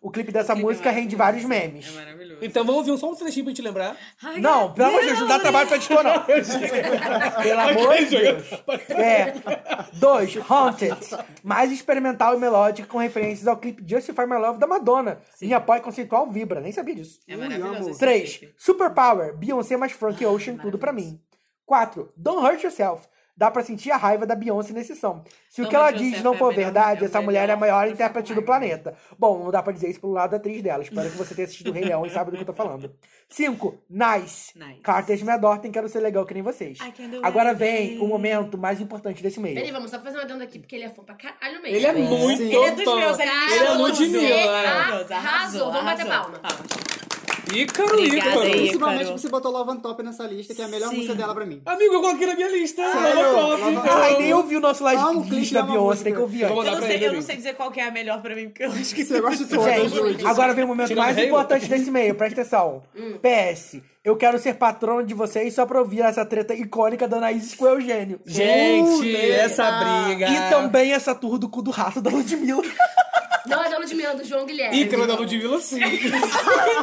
O clipe dessa o clipe música é rende vários memes. É maravilhoso. Então vamos ouvir só um trechinho pra gente lembrar. Ai, não, pelo amor de Deus, não dá trabalho pra editor, não. Pelo amor de Deus. É. Dois, Haunted. Mais experimental e melódica, com referências ao clipe Justify My Love da Madonna. Sim. Minha pó conceitual vibra, nem sabia disso. É maravilhoso. Três, Superpower. Beyoncé mais Frank Ocean, tudo pra mim. Quatro, Don't Hurt Yourself. dá pra sentir a raiva da Beyoncé nesse som. Se não, o que ela diz não for é verdade, essa mulher é a maior intérprete do planeta. Bom, não dá pra dizer isso pelo lado da atriz dela. Espero que você tenha assistido o Rei Leão e saiba do que eu tô falando. cinco. Nice. nice. Cartas me adorem, quero ser legal que nem vocês. Agora vem o momento mais importante desse mês. Peraí, vamos só fazer uma dando aqui, porque ele é fã pra caralho mesmo. Ele é muito ele é dos fã. Meus, ele, ele é Ludmilla. Arrasou, arrasou. Vamos bater palma. Palma. Ícaro, Obrigada, Ícaro. Principalmente porque você botou Love on Top nessa lista, que é a melhor Sim. música dela pra mim. Amigo, eu coloquei na minha lista. Ah, Love on Top. Love on Top. Ai, nem ouvi o nosso live ah, clip da Beyoncé, tem que ouvir. Eu, eu, não, sei, eu não sei dizer qual que é a melhor pra mim, porque eu acho que você gosta de todas. Agora vem o momento mais importante desse meio, presta atenção. P S. Eu quero ser patrona de vocês só pra ouvir essa treta icônica da Anaíses com o Eugênio. Gente, uh, essa ah. briga. E também essa turra do cu do rato da Ludmilla. Não é da Ludmilla, do João Guilherme. Ícaro da Ludmilla, sim.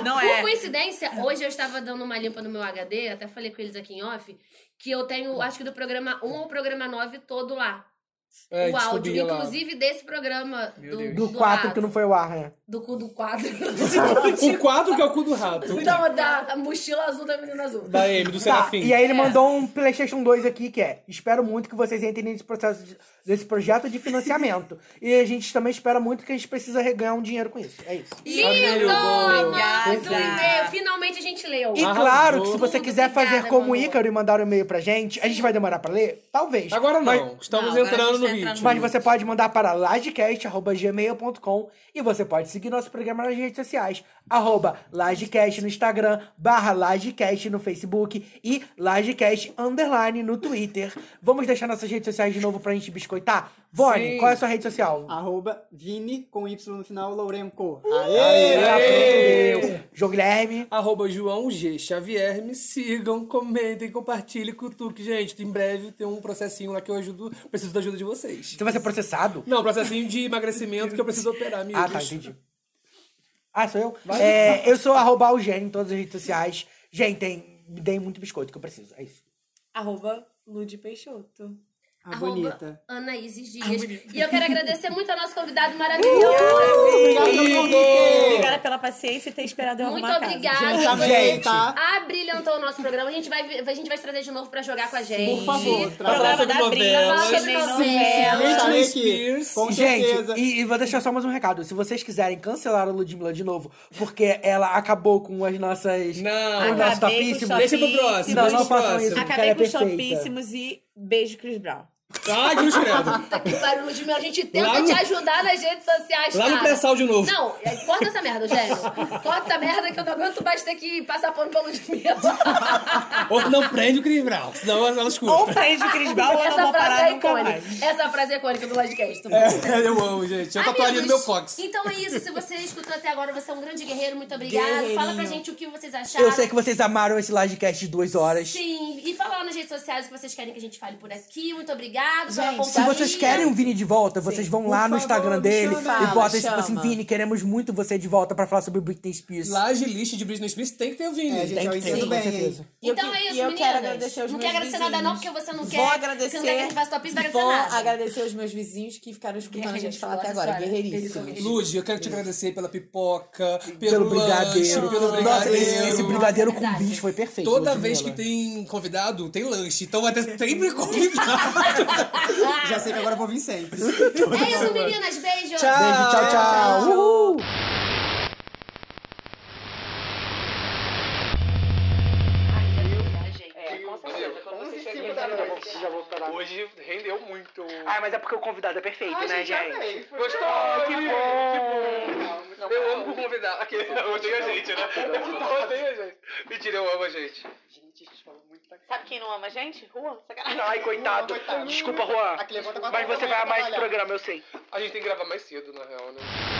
Não é. Por coincidência, hoje eu estava dando uma limpa no meu H D, até falei com eles aqui em off, que eu tenho, acho que do programa um ao programa nove todo lá. É, o áudio, inclusive lá. Desse programa do, do, do quatro, rato. Que não foi o ar, né? Do cu do quatro. O quatro que é o cu do rato. Não, da mochila azul da menina azul. Da M, do Serafim. Tá, e aí ele é. mandou um PlayStation dois aqui, que é: espero muito que vocês entrem nesse processo, de, nesse projeto de financiamento. E a gente também espera muito que a gente precisa ganhar um dinheiro com isso. É isso. Lindo! Amado e-mail. Finalmente a gente leu. E Arrasou. Claro que se você Tudo quiser fazer nada, como o Ícaro e mandar um e-mail pra gente, a gente vai demorar pra ler? Talvez. Agora não. Mas, estamos não, entrando no vídeo. Mas você pode mandar para lagecast arroba gmail ponto com e você pode seguir nosso programa nas redes sociais, arroba lagecast no Instagram, barra lagecast no Facebook e lagecast underline no Twitter. Vamos deixar nossas redes sociais de novo pra gente biscoitar? Vone, Sim. qual é a sua rede social? Arroba Vini, com Y no final, Lourenco. Aê! Aê! Aê! João Guilherme. Arroba João G. Xavier. Me sigam, comentem, compartilhem, cutuque. Gente, em breve tem um processinho lá que eu ajudo, preciso da ajuda de vocês. Você vai ser processado? Não, processinho de emagrecimento que eu preciso operar, amigos. Ah, tá, entendi. Ah, sou eu? É, eu sou arroba Eugênio em todas as redes sociais. Gente, tem, dei muito biscoito que eu preciso, é isso. Arroba Lud Peixoto. A bonita. Anaíses Dias. Bonita. E eu quero agradecer muito ao nosso convidado maravilhoso. Uh, obrigado pelo convite. Obrigada pela paciência e ter esperado eu arrumar a casa. Muito obrigada. Gente, abrilhantou o nosso programa. A gente vai, a gente vai trazer de novo pra jogar com a gente. Por favor. Programa da briga. Britney Spears. Com certeza. Gente, e, e vou deixar só mais um recado. Se vocês quiserem cancelar a Ludmilla de novo, porque ela acabou com as nossas... Não. O nosso topíssimo. Deixa pro próximo. Não, não façam isso. Acabei com os topíssimos e beijo, Chris Brown. Ah, que puta que pariu, Ludmilla. A gente tenta no... te ajudar nas redes sociais, cara. Lá no pré-sal de novo. Não, corta essa merda, Gênio. Corta essa merda que eu não aguento mais ter que passar pano pra Ludmilla. Ou não prende o Chris Brown, senão ela escuta. Ou prende o Chris Brown, ou ela não parar nunca mais. Essa frase é icônica do Lodcast. É, eu amo, gente. Eu tô ali no meu cox. Então é isso. Se você escutou até agora, você é um grande guerreiro. Muito obrigado. Fala pra gente o que vocês acharam. Eu sei que vocês amaram esse Lodcast de duas horas. Sim. E fala lá nas redes sociais o que vocês querem que a gente fale por aqui. Muito obrigado. Obrigado, gente, se vocês querem o Vini de volta, vocês Sim. vão lá por no favor, Instagram dele fala, e botam tipo assim, Vini, queremos muito você de volta pra falar sobre Britney Spears. Lá de lista de Britney Spears tem que ter o Vini. É, gente, tem que ter, com certeza. Então é isso, meninas. Quero agradecer aos não quer agradecer vizinhos. Nada não, porque você não quer. Vou agradecer. Você não quer que a gente faça top, isso, vai agradecer nada. Vou agradecer aos meus vizinhos que ficaram escutando a gente falar até agora. Guerreiríssimo. Luz, eu quero te agradecer pela pipoca, pelo brigadeiro. Nossa, esse brigadeiro com bicho foi perfeito. Toda vez que tem convidado, tem lanche. Então vai ter sempre convidado. Já sei que agora eu vou vir sempre. É isso, meninas. Beijo. Tchau. Beijo, tchau, tchau. Uhul. É, com certeza. Quando você chega em hoje rendeu muito. Ah, mas é porque o convidado é perfeito, ah, né, gente? Gostou? Ah, que bom. Não, eu amo o convidado. Aqui, eu odeio a gente, né? Eu odeio a gente. Mentira, eu amo a gente. Gente, a gente falou muito da... Sabe quem não ama a gente? Juan, sacanagem. Ai, coitado. Juan, coitado. Desculpa, Juan. Mas você vai amar esse programa, eu sei. A gente tem que gravar mais cedo, na real, né?